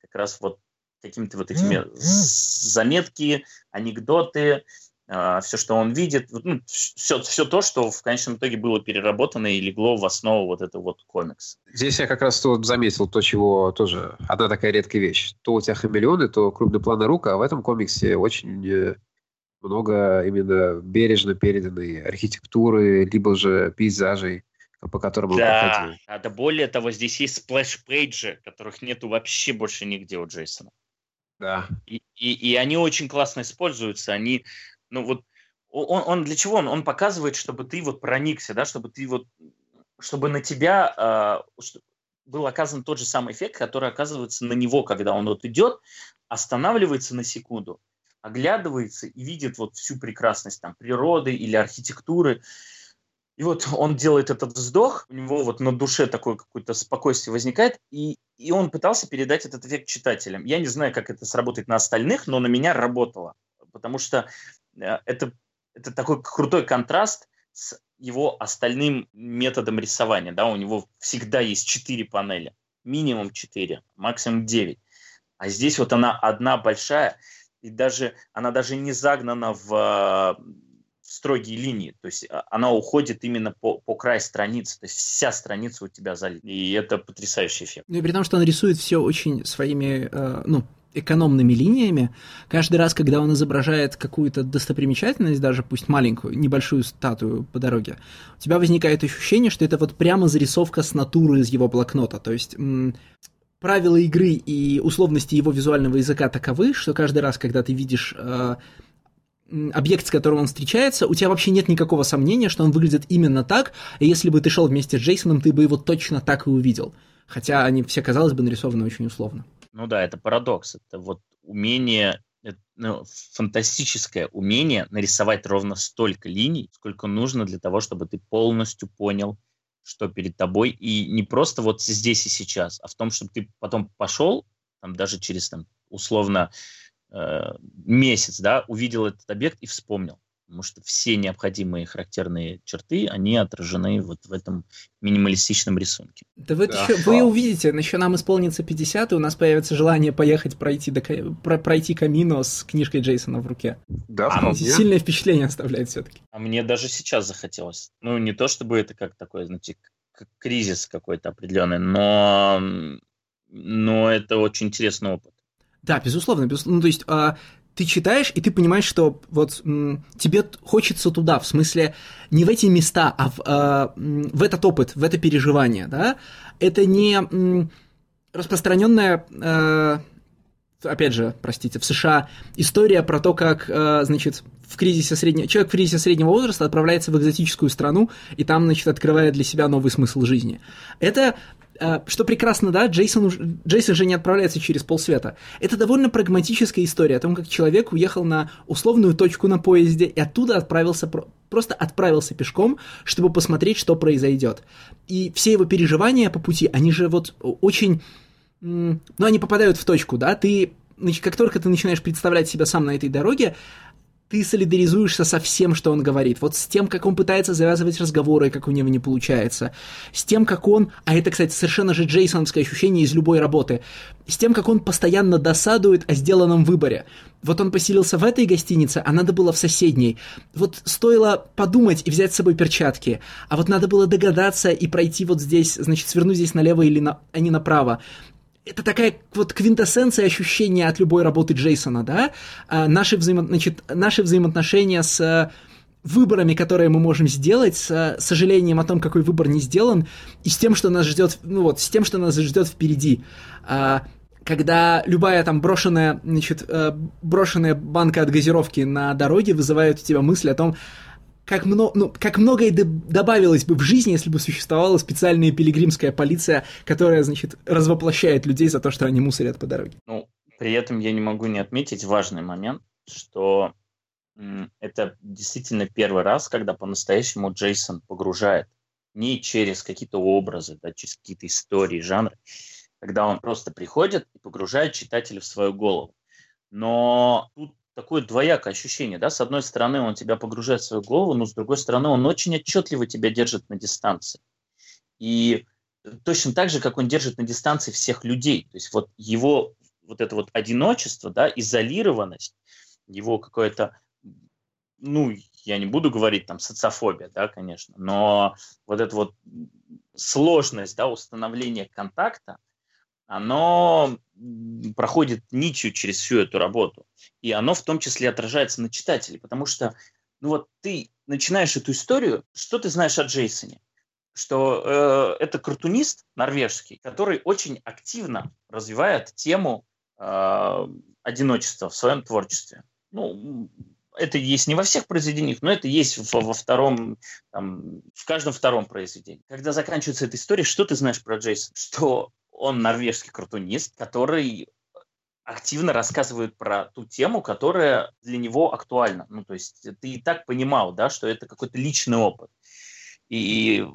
как раз вот какими-то вот этими заметки, анекдоты, э, все, что он видит. Ну, все, все то, что в конечном итоге было переработано и легло в основу вот этого вот комикса. Здесь я как раз тут заметил то, чего тоже... Одна такая редкая вещь. То у тебя хамелеоны, то крупный план рук, а в этом комиксе очень... много именно бережно переданной архитектуры, либо же пейзажей, по которым мы да, проходили. Да, да, более того, здесь есть сплэш-пейджи, которых нету вообще больше нигде у Джейсона. Да. И, и, и они очень классно используются. Они, ну вот, он, он для чего? Он, он показывает, чтобы ты вот проникся, да, чтобы ты вот, чтобы на тебя э, был оказан тот же самый эффект, который оказывается на него, когда он вот идет, останавливается на секунду, оглядывается и видит вот всю прекрасность там, природы или архитектуры. И вот он делает этот вздох, у него вот на душе такое какое-то спокойствие возникает, и, и он пытался передать этот эффект читателям. Я не знаю, как это сработает на остальных, но на меня работало, потому что это, это такой крутой контраст с его остальным методом рисования. Да? У него всегда есть четыре панели, минимум четыре, максимум девять. А здесь вот она одна большая, и даже она даже не загнана в, в строгие линии, то есть она уходит именно по, по краю страницы, то есть вся страница у тебя залита, и это потрясающий эффект. Ну и при том, что он рисует все очень своими, э, ну, экономными линиями, каждый раз, когда он изображает какую-то достопримечательность, даже пусть маленькую, небольшую статую по дороге, у тебя возникает ощущение, что это вот прямо зарисовка с натуры из его блокнота, то есть... М- Правила игры и условности его визуального языка таковы, что каждый раз, когда ты видишь э, объект, с которым он встречается, у тебя вообще нет никакого сомнения, что он выглядит именно так, и если бы ты шел вместе с Джейсоном, ты бы его точно так и увидел. Хотя они все, казалось бы, нарисованы очень условно. Ну да, это парадокс. Это вот умение, это, ну, фантастическое умение нарисовать ровно столько линий, сколько нужно для того, чтобы ты полностью понял, что перед тобой, и не просто вот здесь и сейчас, а в том, чтобы ты потом пошел, там, даже через, там, условно, э, месяц, да, увидел этот объект и вспомнил. Потому что все необходимые характерные черты, они отражены вот в этом минималистичном рисунке. Да вы, да. Еще, вы увидите, еще нам исполнится пятьдесят, и у нас появится желание поехать пройти, до, про, пройти Камино с книжкой Джейсона в руке. Да, а сильное впечатление оставляет все-таки. А мне даже сейчас захотелось. Ну, не то чтобы это как такой, знаете, как кризис какой-то определенный, но, но это очень интересный опыт. Да, безусловно, безусловно. Ну, то есть... Ты читаешь, и ты понимаешь, что вот м, тебе хочется туда, в смысле, не в эти места, а в, а, м, в этот опыт, в это переживание, да? Это не м, распространенная, а, опять же, простите, в США история про то, как, а, значит, в кризисе среднего... человек в кризисе среднего возраста отправляется в экзотическую страну, и там, значит, открывает для себя новый смысл жизни. Это... Что прекрасно, да, Джейсон, Джейсон же не отправляется через полсвета. Это довольно прагматическая история о том, как человек уехал на условную точку на поезде и оттуда отправился, просто отправился пешком, чтобы посмотреть, что произойдет. И все его переживания по пути, они же вот очень... Ну, они попадают в точку, да, ты, значит, как только ты начинаешь представлять себя сам на этой дороге, ты солидаризуешься со всем, что он говорит. Вот с тем, как он пытается завязывать разговоры, как у него не получается. С тем, как он... А это, кстати, совершенно же джейсоновское ощущение из любой работы. С тем, как он постоянно досадует о сделанном выборе. Вот он поселился в этой гостинице, а надо было в соседней. Вот стоило подумать и взять с собой перчатки. А вот надо было догадаться и пройти вот здесь, значит, свернуть здесь налево или на, а не направо. Это такая вот квинтэссенция ощущения от любой работы Джейсона, да? А наши, взаимо... Значит, наши взаимоотношения с выборами, которые мы можем сделать, с сожалением о том, какой выбор не сделан, и с тем, что нас ждет, ну вот, с тем, что нас ждет впереди. А, когда любая там брошенная, значит, брошенная банка от газировки на дороге вызывает у тебя мысль о том, Как, много, ну, как многое д- добавилось бы в жизни, если бы существовала специальная пилигримская полиция, которая, значит, развоплощает людей за то, что они мусорят по дороге. Ну, при этом я не могу не отметить важный момент, что м- это действительно первый раз, когда по-настоящему Джейсон погружает не через какие-то образы, да, через какие-то истории, жанры, когда он просто приходит и погружает читателя в свою голову. Но тут такое двоякое ощущение, да, с одной стороны он тебя погружает в свою голову, но с другой стороны он очень отчетливо тебя держит на дистанции. И точно так же, как он держит на дистанции всех людей, то есть вот его вот это вот одиночество, да, изолированность, его какое-то, ну, я не буду говорить там социофобия, да, конечно, но вот эта вот сложность, да, установления контакта, оно проходит нитью через всю эту работу, и оно в том числе отражается на читателе, потому что, ну вот ты начинаешь эту историю, что ты знаешь о Джейсоне? Что э, это картунист норвежский, который очень активно развивает тему э, одиночества в своем творчестве. Ну, это есть не во всех произведениях, но это есть во, во втором, там, в каждом втором произведении. Когда заканчивается эта история, что ты знаешь про Джейсона? Что он норвежский картунист, который активно рассказывает про ту тему, которая для него актуальна. Ну, то есть ты и так понимал, да, что это какой-то личный опыт. И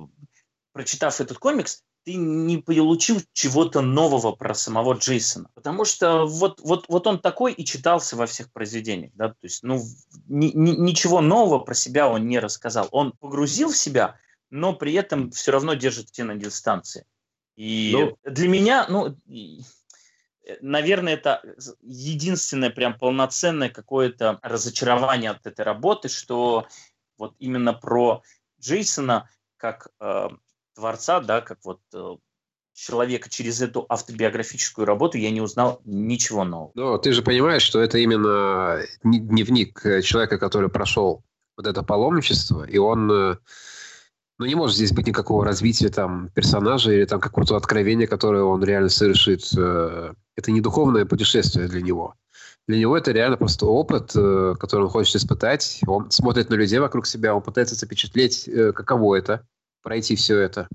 прочитав этот комикс, ты не получил чего-то нового про самого Джейсона. Потому что вот, вот, вот он такой и читался во всех произведениях. Да? То есть, ну, ни, ни, ничего нового про себя он не рассказал. Он погрузил в себя, но при этом все равно держит тебя на дистанции. И ну, для меня, ну, наверное, это единственное прям полноценное какое-то разочарование от этой работы, что вот именно про Джейсона как э, творца, да, как вот э, человека через эту автобиографическую работу я не узнал ничего нового. Но ты же понимаешь, что это именно дневник человека, который прошел вот это паломничество, и он, ну, не может здесь быть никакого развития там персонажа или там какого-то откровения, которое он реально совершит. Это не духовное путешествие для него. Для него это реально просто опыт, который он хочет испытать. Он смотрит на людей вокруг себя, он пытается запечатлеть, каково это, пройти все это.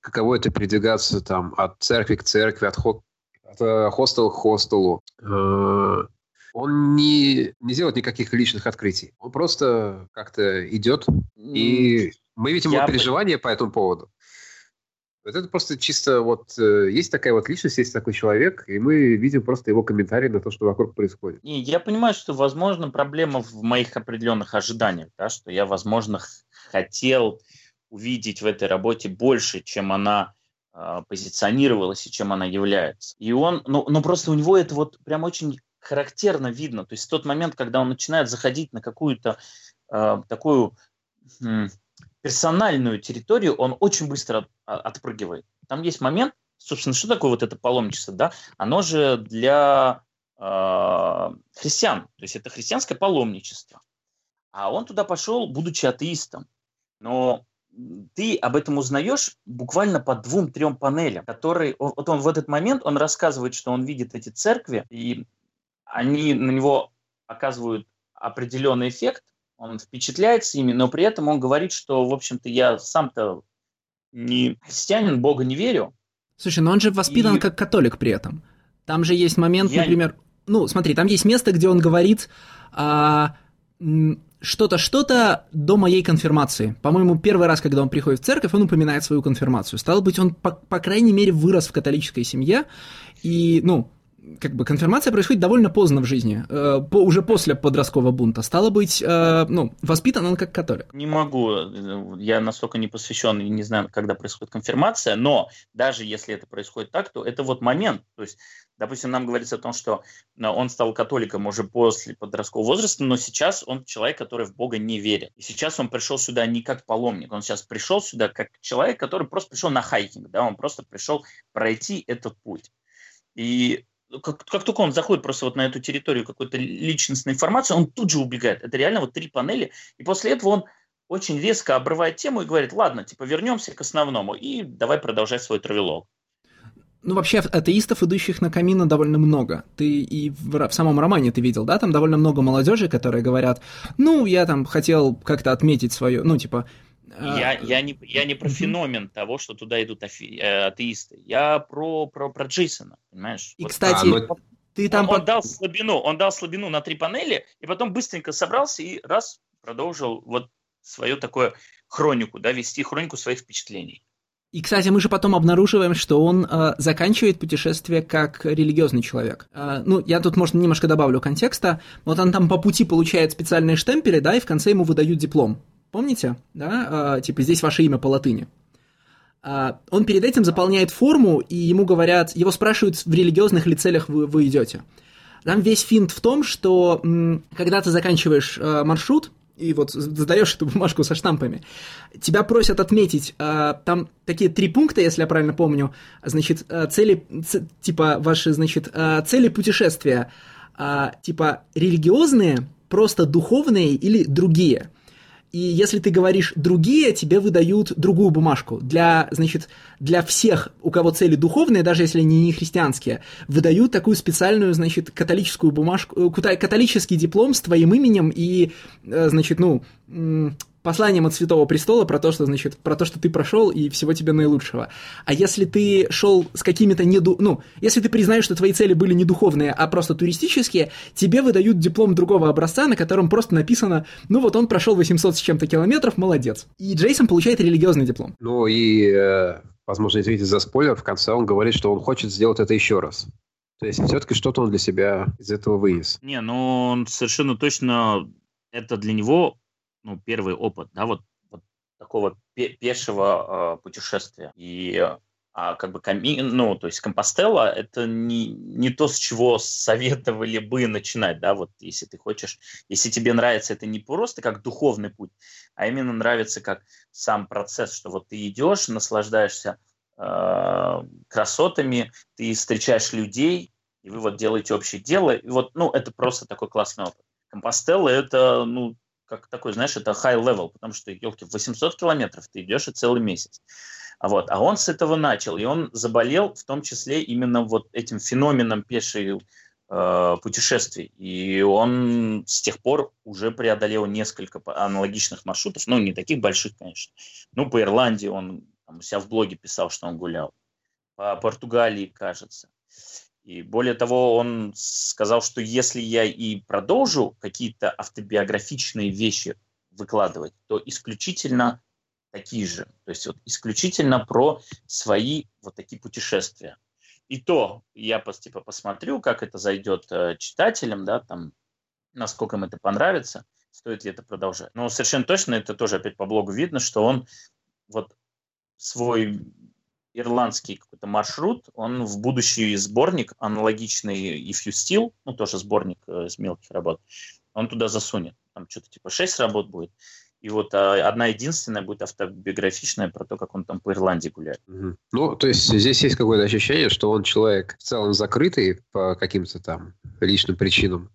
Каково это передвигаться там от церкви к церкви, от, хо- от хостела к хостелу. Он не, не делает никаких личных открытий. Он просто как-то идет. И мы видим его переживания по этому поводу. Вот это просто чисто вот... Э, есть такая вот личность, есть такой человек, и мы видим просто его комментарии на то, что вокруг происходит. И я понимаю, что, возможно, проблема в моих определенных ожиданиях, да, что я, возможно, хотел увидеть в этой работе больше, чем она э, позиционировалась и чем она является. И он... Ну, ну, просто у него это вот прям очень характерно видно. То есть в тот момент, когда он начинает заходить на какую-то э, такую... Хм, персональную территорию, он очень быстро от, отпрыгивает. Там есть момент, собственно, что такое вот это паломничество, да? Оно же для э, христиан, то есть это христианское паломничество. А он туда пошел, будучи атеистом. Но ты об этом узнаешь буквально по двум-трем панелям, которые... Вот он в этот момент, он рассказывает, что он видит эти церкви, и они на него оказывают определенный эффект, он впечатляется ими, но при этом он говорит, что, в общем-то, я сам-то не христианин, Бога не верю. Слушай, но он же воспитан и... как католик при этом. Там же есть момент, я... например... Ну, смотри, там есть место, где он говорит а, что-то, что-то до моей конфирмации. По-моему, первый раз, когда он приходит в церковь, он упоминает свою конфирмацию. Стало быть, он, по, по крайней мере, вырос в католической семье, и, ну... Как бы конфирмация происходит довольно поздно в жизни, э, по, уже после подросткового бунта. Стало быть, э, ну, воспитан он как католик. Не могу, я настолько не посвящен и не знаю, когда происходит конфирмация, но даже если это происходит так, то это вот момент. То есть, допустим, нам говорится о том, что он стал католиком уже после подросткового возраста, но сейчас он человек, который в Бога не верит. И сейчас он пришел сюда не как паломник, он сейчас пришел сюда как человек, который просто пришел на хайкинг, да, он просто пришел пройти этот путь. И Как, как только он заходит просто вот на эту территорию какой-то личностной информации, он тут же убегает. Это реально вот три панели. И после этого он очень резко обрывает тему и говорит, ладно, типа вернемся к основному и давай продолжать свой травелок. Ну, вообще, атеистов, идущих на камино, довольно много. Ты и в, в самом романе ты видел, да? Там довольно много молодежи, которые говорят, ну, я там хотел как-то отметить свое, ну, типа... Я, я, не, я не про феномен того, что туда идут афи, атеисты. Я про, про, про Джейсона, понимаешь? И, вот. Кстати, а, он, ты там... Он, он, дал слабину, он дал слабину на три панели, и потом быстренько собрался и раз, продолжил вот свое такое хронику, да, вести хронику своих впечатлений. И, кстати, мы же потом обнаруживаем, что он э, заканчивает путешествие как религиозный человек. Э, ну, я тут, может, немножко добавлю контекста. Вот он там по пути получает специальные штемпели, да, и в конце ему выдают диплом. Помните? Да? Э, типа, здесь ваше имя по латыни. Э, он перед этим заполняет форму, и ему говорят, его спрашивают, в религиозных ли целях вы, вы идете. Там весь финт в том, что м, когда ты заканчиваешь э, маршрут, и вот задаешь эту бумажку со штампами, тебя просят отметить, э, там такие три пункта, если я правильно помню, значит, цели, ц, типа, ваши, значит, э, цели путешествия, э, типа, религиозные, просто духовные или другие. И если ты говоришь «другие», тебе выдают другую бумажку. Для, значит, для всех, у кого цели духовные, даже если они не христианские, выдают такую специальную, значит, католическую бумажку, католический диплом с твоим именем и, значит, ну, посланием от Святого Престола про то, что, значит, про то, что ты прошел, и всего тебе наилучшего. А если ты шел с какими-то неду... Ну, если ты признаешь, что твои цели были не духовные, а просто туристические, тебе выдают диплом другого образца, на котором просто написано, ну, вот он прошел восемьсот с чем-то километров, молодец. И Джейсон получает религиозный диплом. Ну, и, возможно, извините за спойлер, в конце он говорит, что он хочет сделать это еще раз. То есть, все-таки что-то он для себя из этого вынес. Не, ну, он совершенно точно, это для него... ну, первый опыт, да, вот, вот такого пе- пешего э, путешествия. И э, а, как бы, коми- ну, то есть Компостелла – это не, не то, с чего советовали бы начинать, да, вот, если ты хочешь, если тебе нравится это не просто как духовный путь, а именно нравится как сам процесс, что вот ты идешь, наслаждаешься э, красотами, ты встречаешь людей, и вы вот делаете общее дело, и вот, ну, это просто такой классный опыт. Компостелла – это, ну, как такой, знаешь, это high level, потому что, елки, восемьсот километров ты идешь и целый месяц. А, вот, а он с этого начал, и он заболел в том числе именно вот этим феноменом пешей э, путешествий. И он с тех пор уже преодолел несколько аналогичных маршрутов, ну, не таких больших, конечно. Ну, по Ирландии он там, у себя в блоге писал, что он гулял. По Португалии, кажется. И более того, он сказал, что если я и продолжу какие-то автобиографичные вещи выкладывать, то исключительно такие же. То есть вот исключительно про свои вот такие путешествия. И то я типа, посмотрю, как это зайдет читателям, да, там, насколько им это понравится, стоит ли это продолжать. Но совершенно точно, это тоже опять по блогу видно, что он вот свой... ирландский какой-то маршрут, он в будущий сборник, аналогичный If You Steal, ну, тоже сборник из мелких работ, он туда засунет. Там что-то типа шесть работ будет. И вот одна единственная будет автобиографичная про то, как он там по Ирландии гуляет. Угу. Ну, то есть здесь есть какое-то ощущение, что он человек в целом закрытый по каким-то там личным причинам,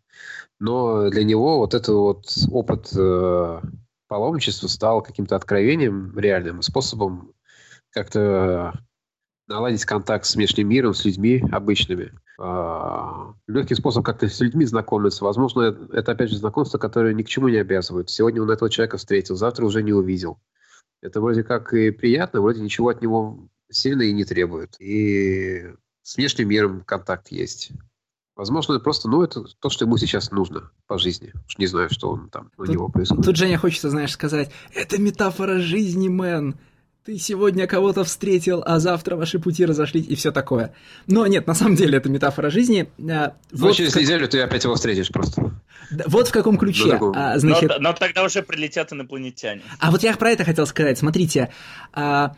но для него вот этот вот опыт э, паломничества стал каким-то откровением, реальным способом как-то наладить контакт с внешним миром, с людьми обычными. Легкий способ как-то с людьми знакомиться. Возможно, это, опять же, знакомство, которое ни к чему не обязывает. Сегодня он этого человека встретил, завтра уже не увидел. Это вроде как и приятно, вроде ничего от него сильно и не требует. И с внешним миром контакт есть. Возможно, это просто, ну, это то, что ему сейчас нужно по жизни. Уж не знаю, что он там у тут, него происходит. Тут, Женя, хочется, знаешь, сказать, это метафора жизни, мэн. Ты сегодня кого-то встретил, а завтра ваши пути разошлись, и все такое. Но нет, на самом деле это метафора жизни. Вот ну, через как... неделю ты опять его встретишь просто. Вот в каком ключе. Ну, а, значит... но, но тогда уже прилетят инопланетяне. А вот я про это хотел сказать. Смотрите, а,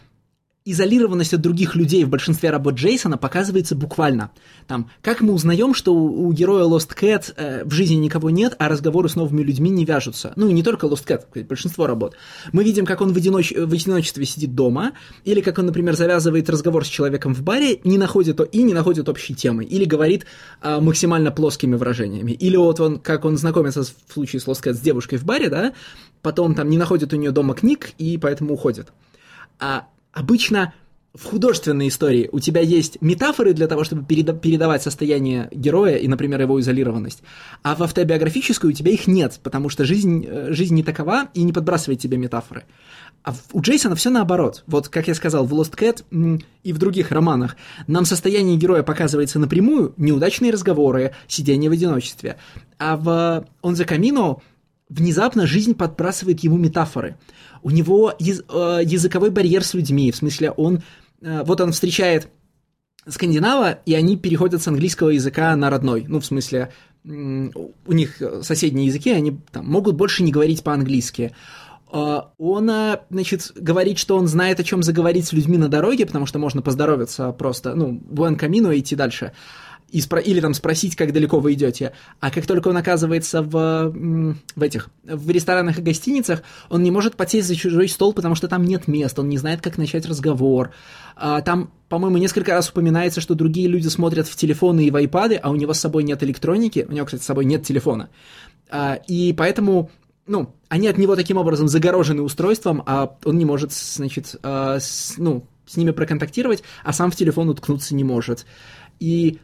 изолированность от других людей в большинстве работ Джейсона показывается буквально. Там, как мы узнаем, что у, у героя Lost Cat э, в жизни никого нет, а разговоры с новыми людьми не вяжутся. Ну и не только Lost Cat, большинство работ. Мы видим, как он в, одиноч... в одиночестве сидит дома, или как он, например, завязывает разговор с человеком в баре не находит... и не находит общей темы, или говорит э, максимально плоскими выражениями. Или вот он, как он знакомится с, в случае с Lost Cat с девушкой в баре, да, потом там не находит у нее дома книг и поэтому уходит. А обычно в художественной истории у тебя есть метафоры для того, чтобы переда- передавать состояние героя и, например, его изолированность, а в автобиографической у тебя их нет, потому что жизнь, жизнь не такова и не подбрасывает тебе метафоры. А у Джейсона все наоборот. Вот, как я сказал, в Lost Cat и в других романах нам состояние героя показывается напрямую, неудачные разговоры, сидение в одиночестве. А в On the Camino внезапно жизнь подбрасывает ему метафоры. У него языковой барьер с людьми, в смысле он... Вот он встречает скандинава, и они переходят с английского языка на родной. Ну, в смысле, у них соседние языки, они там, могут больше не говорить по-английски. Он, значит, говорит, что он знает, о чем заговорить с людьми на дороге, потому что можно поздороваться просто, ну, buen camino и идти дальше. И спро- или там спросить, как далеко вы идете. А как только он оказывается в, в этих в ресторанах и гостиницах, он не может подсесть за чужой стол, потому что там нет мест, он не знает, как начать разговор. А, там, по-моему, несколько раз упоминается, что другие люди смотрят в телефоны и в айпады, а у него с собой нет электроники, у него, кстати, с собой нет телефона. А, и поэтому, ну, они от него таким образом загорожены устройством, а он не может, значит, а, с, ну, с ними проконтактировать, а сам в телефон уткнуться не может. И...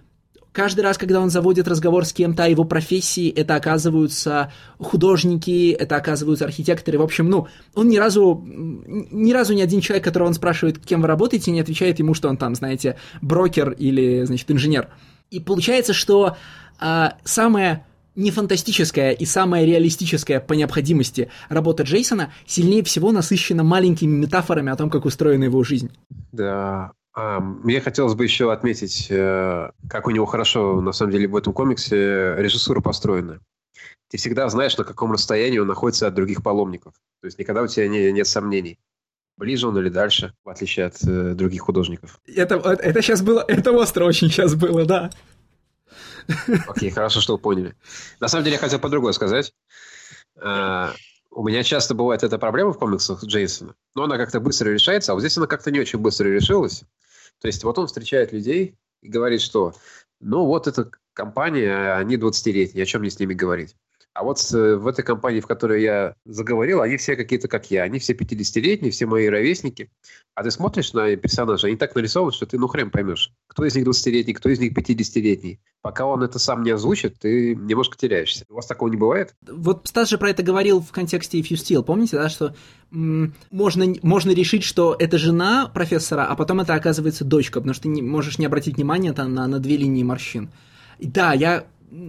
Каждый раз, когда он заводит разговор с кем-то о его профессии, это оказываются художники, это оказываются архитекторы. В общем, ну, он ни разу, ни разу ни один человек, которого он спрашивает, кем вы работаете, не отвечает ему, что он там, знаете, брокер или, значит, инженер. И получается, что а, самое нефантастическая и самая реалистическая по необходимости работа Джейсона сильнее всего насыщена маленькими метафорами о том, как устроена его жизнь. Да... Мне хотелось бы еще отметить, как у него хорошо, на самом деле, в этом комиксе режиссура построена. Ты всегда знаешь, на каком расстоянии он находится от других паломников. То есть никогда у тебя не, нет сомнений, ближе он или дальше, в отличие от э, других художников. Это, это сейчас было, это остро очень сейчас было, да. Окей, хорошо, что вы поняли. На самом деле я хотел по-другому сказать. У меня часто бывает эта проблема в комиксах Джейсона, но она как-то быстро решается, а вот здесь она как-то не очень быстро решилась. То есть вот он встречает людей и говорит, что ну вот эта компания, они двадцатилетние, о чем мне с ними говорить? А вот в этой компании, в которой я заговорил, они все какие-то как я, они все пятидесятилетние, все мои ровесники. А ты смотришь на персонажа, они так нарисованы, что ты ну хрен поймешь, кто из них двадцатилетний, кто из них пятидесятилетний. Пока он это сам не озвучит, ты немножко теряешься. У вас такого не бывает? Вот Стас же про это говорил в контексте If You Steal, помните, да, что м- можно, можно решить, что это жена профессора, а потом это оказывается дочка, потому что ты не, можешь не обратить внимания там, на, на две линии морщин. И да, я...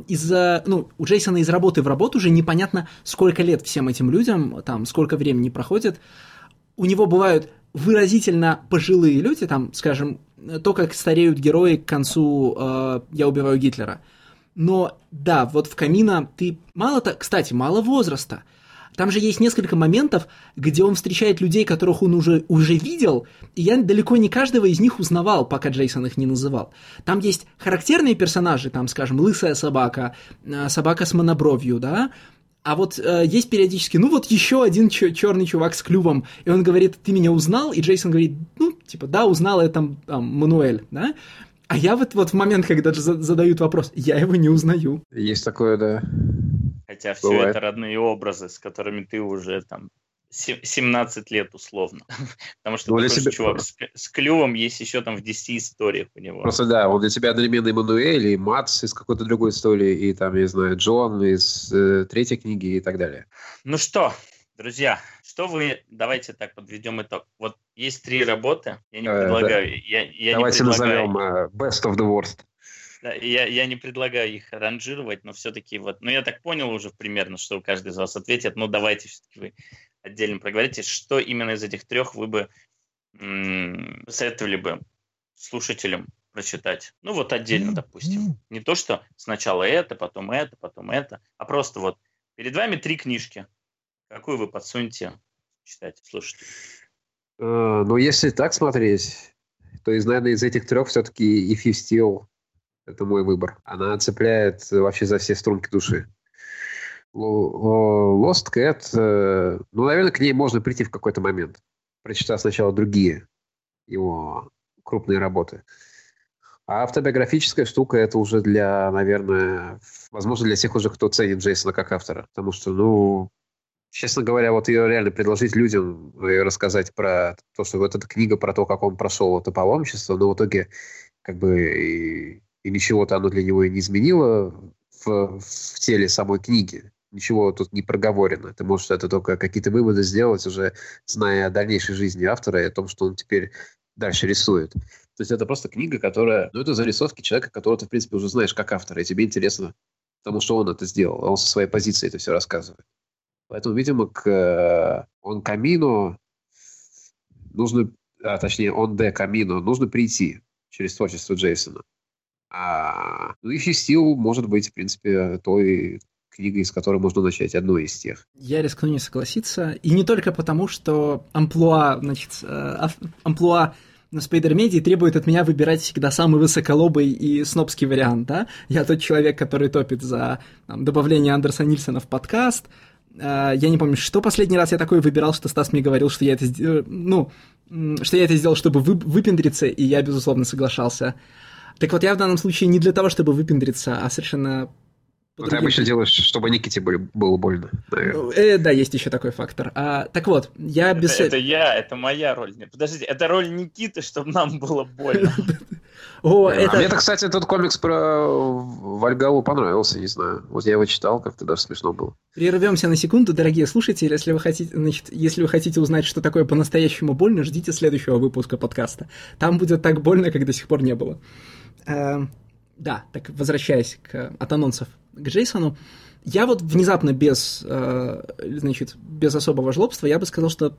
Из-за, ну, у Джейсона из работы в работу уже непонятно, сколько лет всем этим людям, там, сколько времени проходит. У него бывают выразительно пожилые люди, там, скажем, то, как стареют герои к концу э, «Я убиваю Гитлера». Но, да, вот в «Камино» ты мало-то... Кстати, мало возраста. Там же есть несколько моментов, где он встречает людей, которых он уже, уже видел, и я далеко не каждого из них узнавал, пока Джейсон их не называл. Там есть характерные персонажи, там, скажем, лысая собака, собака с монобровью, да, а вот э, есть периодически, ну вот еще один чер- черный чувак с клювом, и он говорит, ты меня узнал? И Джейсон говорит, ну, типа, да, узнал, это там, там Мануэль, да. А я вот, вот в момент, когда задают вопрос, я его не узнаю. Есть такое, да. Хотя все Бывает. Это родные образы, с которыми ты уже там семнадцать лет условно. Потому что ну, такой себя... чувак с, с клювом есть еще там в десяти историях у него. Просто да, он для тебя одновременно Эммануэль, и Матс из какой-то другой истории, и там, я знаю, Джон из э, третьей книги и так далее. Ну что, друзья, что вы... Давайте так подведем итог. Вот есть три работы, я не предлагаю... Э, да. я, я Давайте не предлагаю... назовем uh, Best of the Worst. Я, я не предлагаю их ранжировать, но все-таки вот... Ну, я так понял уже примерно, что каждый из вас ответит. Но давайте все-таки вы отдельно проговорите, что именно из этих трех вы бы м- советовали бы слушателям прочитать. Ну, вот отдельно, допустим. Не то, что сначала это, потом это, потом это, а просто вот перед вами три книжки. Какую вы подсунете читать, слушать? Ну, если так смотреть, то, из, наверное, из этих трех все-таки If You Steal... Это мой выбор. Она цепляет вообще за все струнки души. Lost Cat, ну, наверное, к ней можно прийти в какой-то момент, прочитав сначала другие его крупные работы. А автобиографическая штука, это уже для, наверное, возможно, для всех уже, кто ценит Джейсона как автора. Потому что, ну, честно говоря, вот ее реально предложить людям и рассказать про то, что вот эта книга про то, как он прошел это паломничество, но в итоге как бы... И... И ничего-то оно для него и не изменило в, в теле самой книги. Ничего тут не проговорено. Ты можешь это только какие-то выводы сделать, уже зная о дальнейшей жизни автора и о том, что он теперь дальше рисует. То есть это просто книга, которая... Ну, это зарисовки человека, которого ты, в принципе, уже знаешь как автора. И тебе интересно, потому что он это сделал. А он со своей позиции это все рассказывает. Поэтому, видимо, к он камину нужно, а, точнее, он де камину нужно прийти через творчество Джейсона. А, ну, If You Steal может быть, в принципе, той книгой, из которой можно начать, одной из тех. Я рискну не согласиться, и не только потому, что амплуа, значит, амплуа на Спайдермедии требует от меня выбирать всегда самый высоколобый и снобский вариант, да? Я тот человек, который топит за там, добавление Андерса Нильсона в подкаст. Я не помню, что последний раз я такой выбирал, что Стас мне говорил, что я это сделал, ну, что я это сделал, чтобы выпендриться, и я, безусловно, соглашался. Так вот, я в данном случае не для того, чтобы выпендриться, а совершенно... Ну, ты обычно делаешь, чтобы Никите было больно. Э, да, есть еще такой фактор. А, так вот, я без... Это, это я, это моя роль. Подождите, это роль Никиты, чтобы нам было больно. Мне, кстати, тот комикс про Вальгалу понравился, не знаю. Вот я его читал, как-то даже смешно было. Прервемся на секунду, дорогие слушатели. Если вы хотите, значит, если вы хотите узнать, что такое по-настоящему больно, ждите следующего выпуска подкаста. Там будет так больно, как до сих пор не было. Да, так возвращаясь к, от анонсов к Джейсону, я вот внезапно без, э, значит, без особого жлобства, я бы сказал, что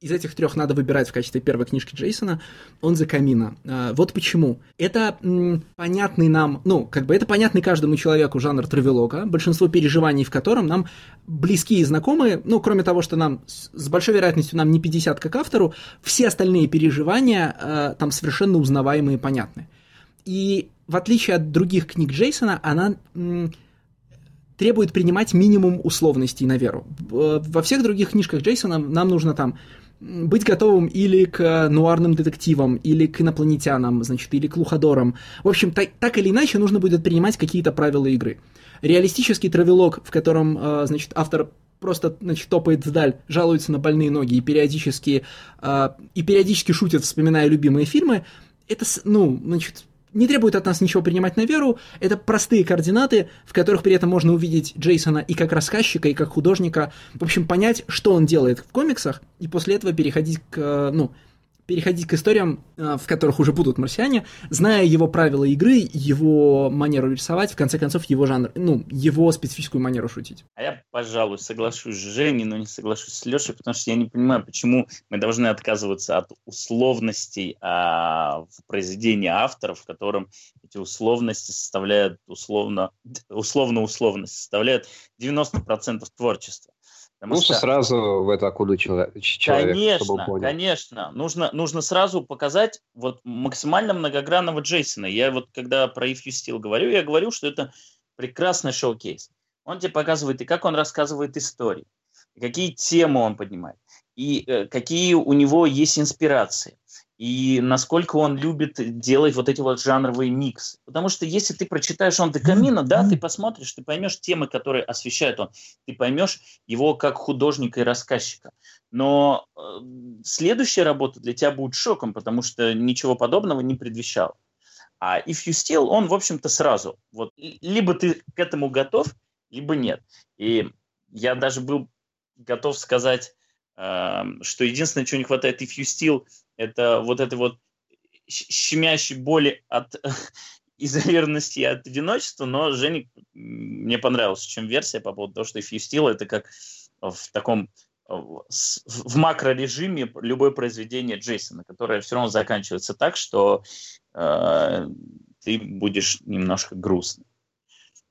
из этих трех надо выбирать в качестве первой книжки Джейсона «Он за камина». Э, вот почему. Это м, понятный нам, ну, как бы это понятный каждому человеку жанр травелога, большинство переживаний в котором нам близкие и знакомые, ну, кроме того, что нам с большой вероятностью нам не пятьдесят как автору, все остальные переживания э, там совершенно узнаваемые и понятны. И в отличие от других книг Джейсона, она м, требует принимать минимум условностей на веру. Во всех других книжках Джейсона нам нужно там быть готовым или к нуарным детективам, или к инопланетянам, значит, или к луходорам. В общем, так, так или иначе нужно будет принимать какие-то правила игры. Реалистический травелог, в котором, значит, автор просто, значит, топает вдаль, жалуется на больные ноги и периодически, и периодически шутит, вспоминая любимые фильмы, это, ну, значит... не требует от нас ничего принимать на веру, это простые координаты, в которых при этом можно увидеть Джейсона и как рассказчика, и как художника, в общем, понять, что он делает в комиксах, и после этого переходить к, ну, переходить к историям, в которых уже будут марсиане, зная его правила игры, его манеру рисовать, в конце концов, его жанр, ну, его специфическую манеру шутить. А я, пожалуй, соглашусь с Женей, но не соглашусь с Лешей, потому что я не понимаю, почему мы должны отказываться от условностей а, в произведении авторов, в котором эти условности составляют, условно, условно-условность составляют девяносто процентов творчества. Потому Лучше что... сразу в это окуну человека, конечно, чтобы он понял. Конечно, нужно, нужно сразу показать вот максимально многогранного Джейсона. Я вот когда про If You Steal говорю, я говорю, что это прекрасный шоу-кейс. Он тебе показывает и как он рассказывает истории, и какие темы он поднимает, и э, какие у него есть инспирации, и насколько он любит делать вот эти вот жанровые миксы. Потому что если ты прочитаешь «Он де Камино», да, ты посмотришь, ты поймешь темы, которые освещает он, ты поймешь его как художника и рассказчика. Но э, следующая работа для тебя будет шоком, потому что ничего подобного не предвещал. А If You Steal, он, в общем-то, сразу. Вот, либо ты к этому готов, либо нет. И я даже был готов сказать, э, что единственное, чего не хватает If You Steal, это вот этой вот щемящей боли от изолированности и от одиночества, но Жене мне понравилась, чем версия по поводу того, что If You Steal это как в таком в макрорежиме любое произведение Джейсона, которое все равно заканчивается так, что э, ты будешь немножко грустным.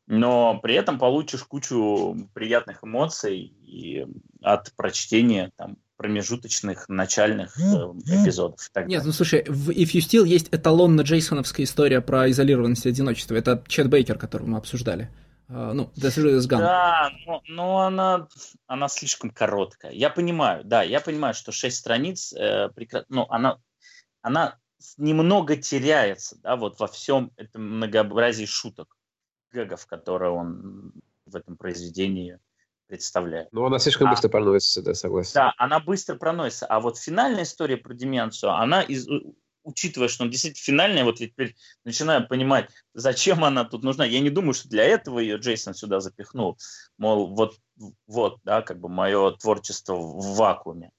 Но при этом получишь кучу приятных эмоций и от прочтения там промежуточных, начальных э, эпизодов. Нет, далее. Ну слушай, в If You Steal есть эталонно-джейсоновская история про изолированность и одиночество. Это Чет Бейкер, которого мы обсуждали. Uh, ну, The Thrill is Gone. Да, но, но она, она слишком короткая. Я понимаю, да, я понимаю, что шесть страниц, э, прекрасно, ну, она, она немного теряется, да, вот во всем этом многообразии шуток, гэгов, которые он в этом произведении представляет. Ну, она слишком а, быстро проносится, да, согласен. Да, она быстро проносится. А вот финальная история про деменцию, она, из, учитывая, что она действительно финальная, вот я теперь начинаю понимать, зачем она тут нужна. Я не думаю, что для этого ее Джейсон сюда запихнул. Мол, вот, вот, да, как бы мое творчество в вакууме.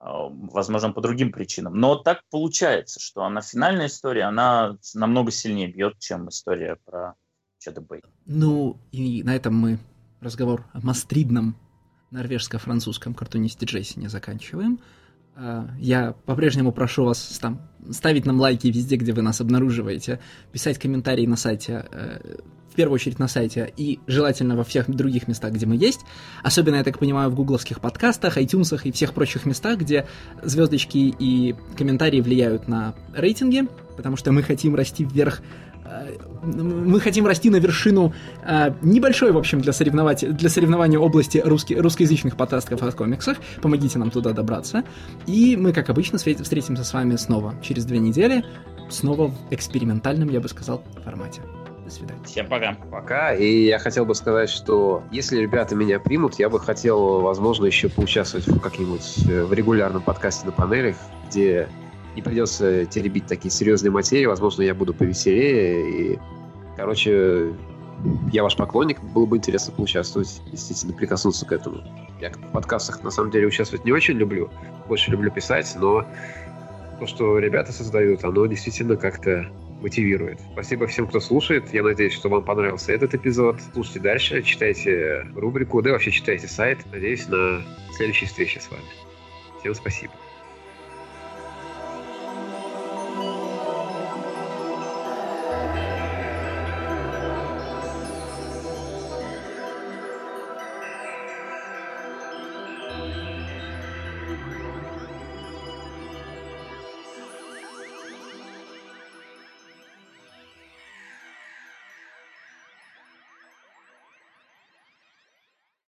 Возможно, по другим причинам. Но так получается, что она финальная история, она намного сильнее бьет, чем история про Чета Бейкера. Ну, и на этом мы разговор о мастридном норвежско-французском картунисте Джейсоне заканчиваем. Я по-прежнему прошу вас там, ставить нам лайки везде, где вы нас обнаруживаете, писать комментарии на сайте, в первую очередь на сайте, и желательно во всех других местах, где мы есть. Особенно, я так понимаю, в гугловских подкастах, iTunes и всех прочих местах, где звездочки и комментарии влияют на рейтинги, потому что мы хотим расти вверх. Мы хотим расти на вершину э, небольшой, в общем, для, для соревнования области русски, русскоязычных подкастов о комиксах. Помогите нам туда добраться. И мы, как обычно, встретимся с вами снова через две недели. Снова в экспериментальном, я бы сказал, формате. До свидания. Всем пока. Пока. И я хотел бы сказать, что если ребята меня примут, я бы хотел, возможно, еще поучаствовать в каком-нибудь в регулярном подкасте на панелях, где... не придется теребить такие серьезные материи. Возможно, я буду повеселее. И, короче, я ваш поклонник. Было бы интересно поучаствовать, действительно, прикоснуться к этому. Я в подкастах, на самом деле, участвовать не очень люблю. Больше люблю писать, но то, что ребята создают, оно действительно как-то мотивирует. Спасибо всем, кто слушает. Я надеюсь, что вам понравился этот эпизод. Слушайте дальше, читайте рубрику, да и вообще читайте сайт. Надеюсь на следующие встречи с вами. Всем спасибо.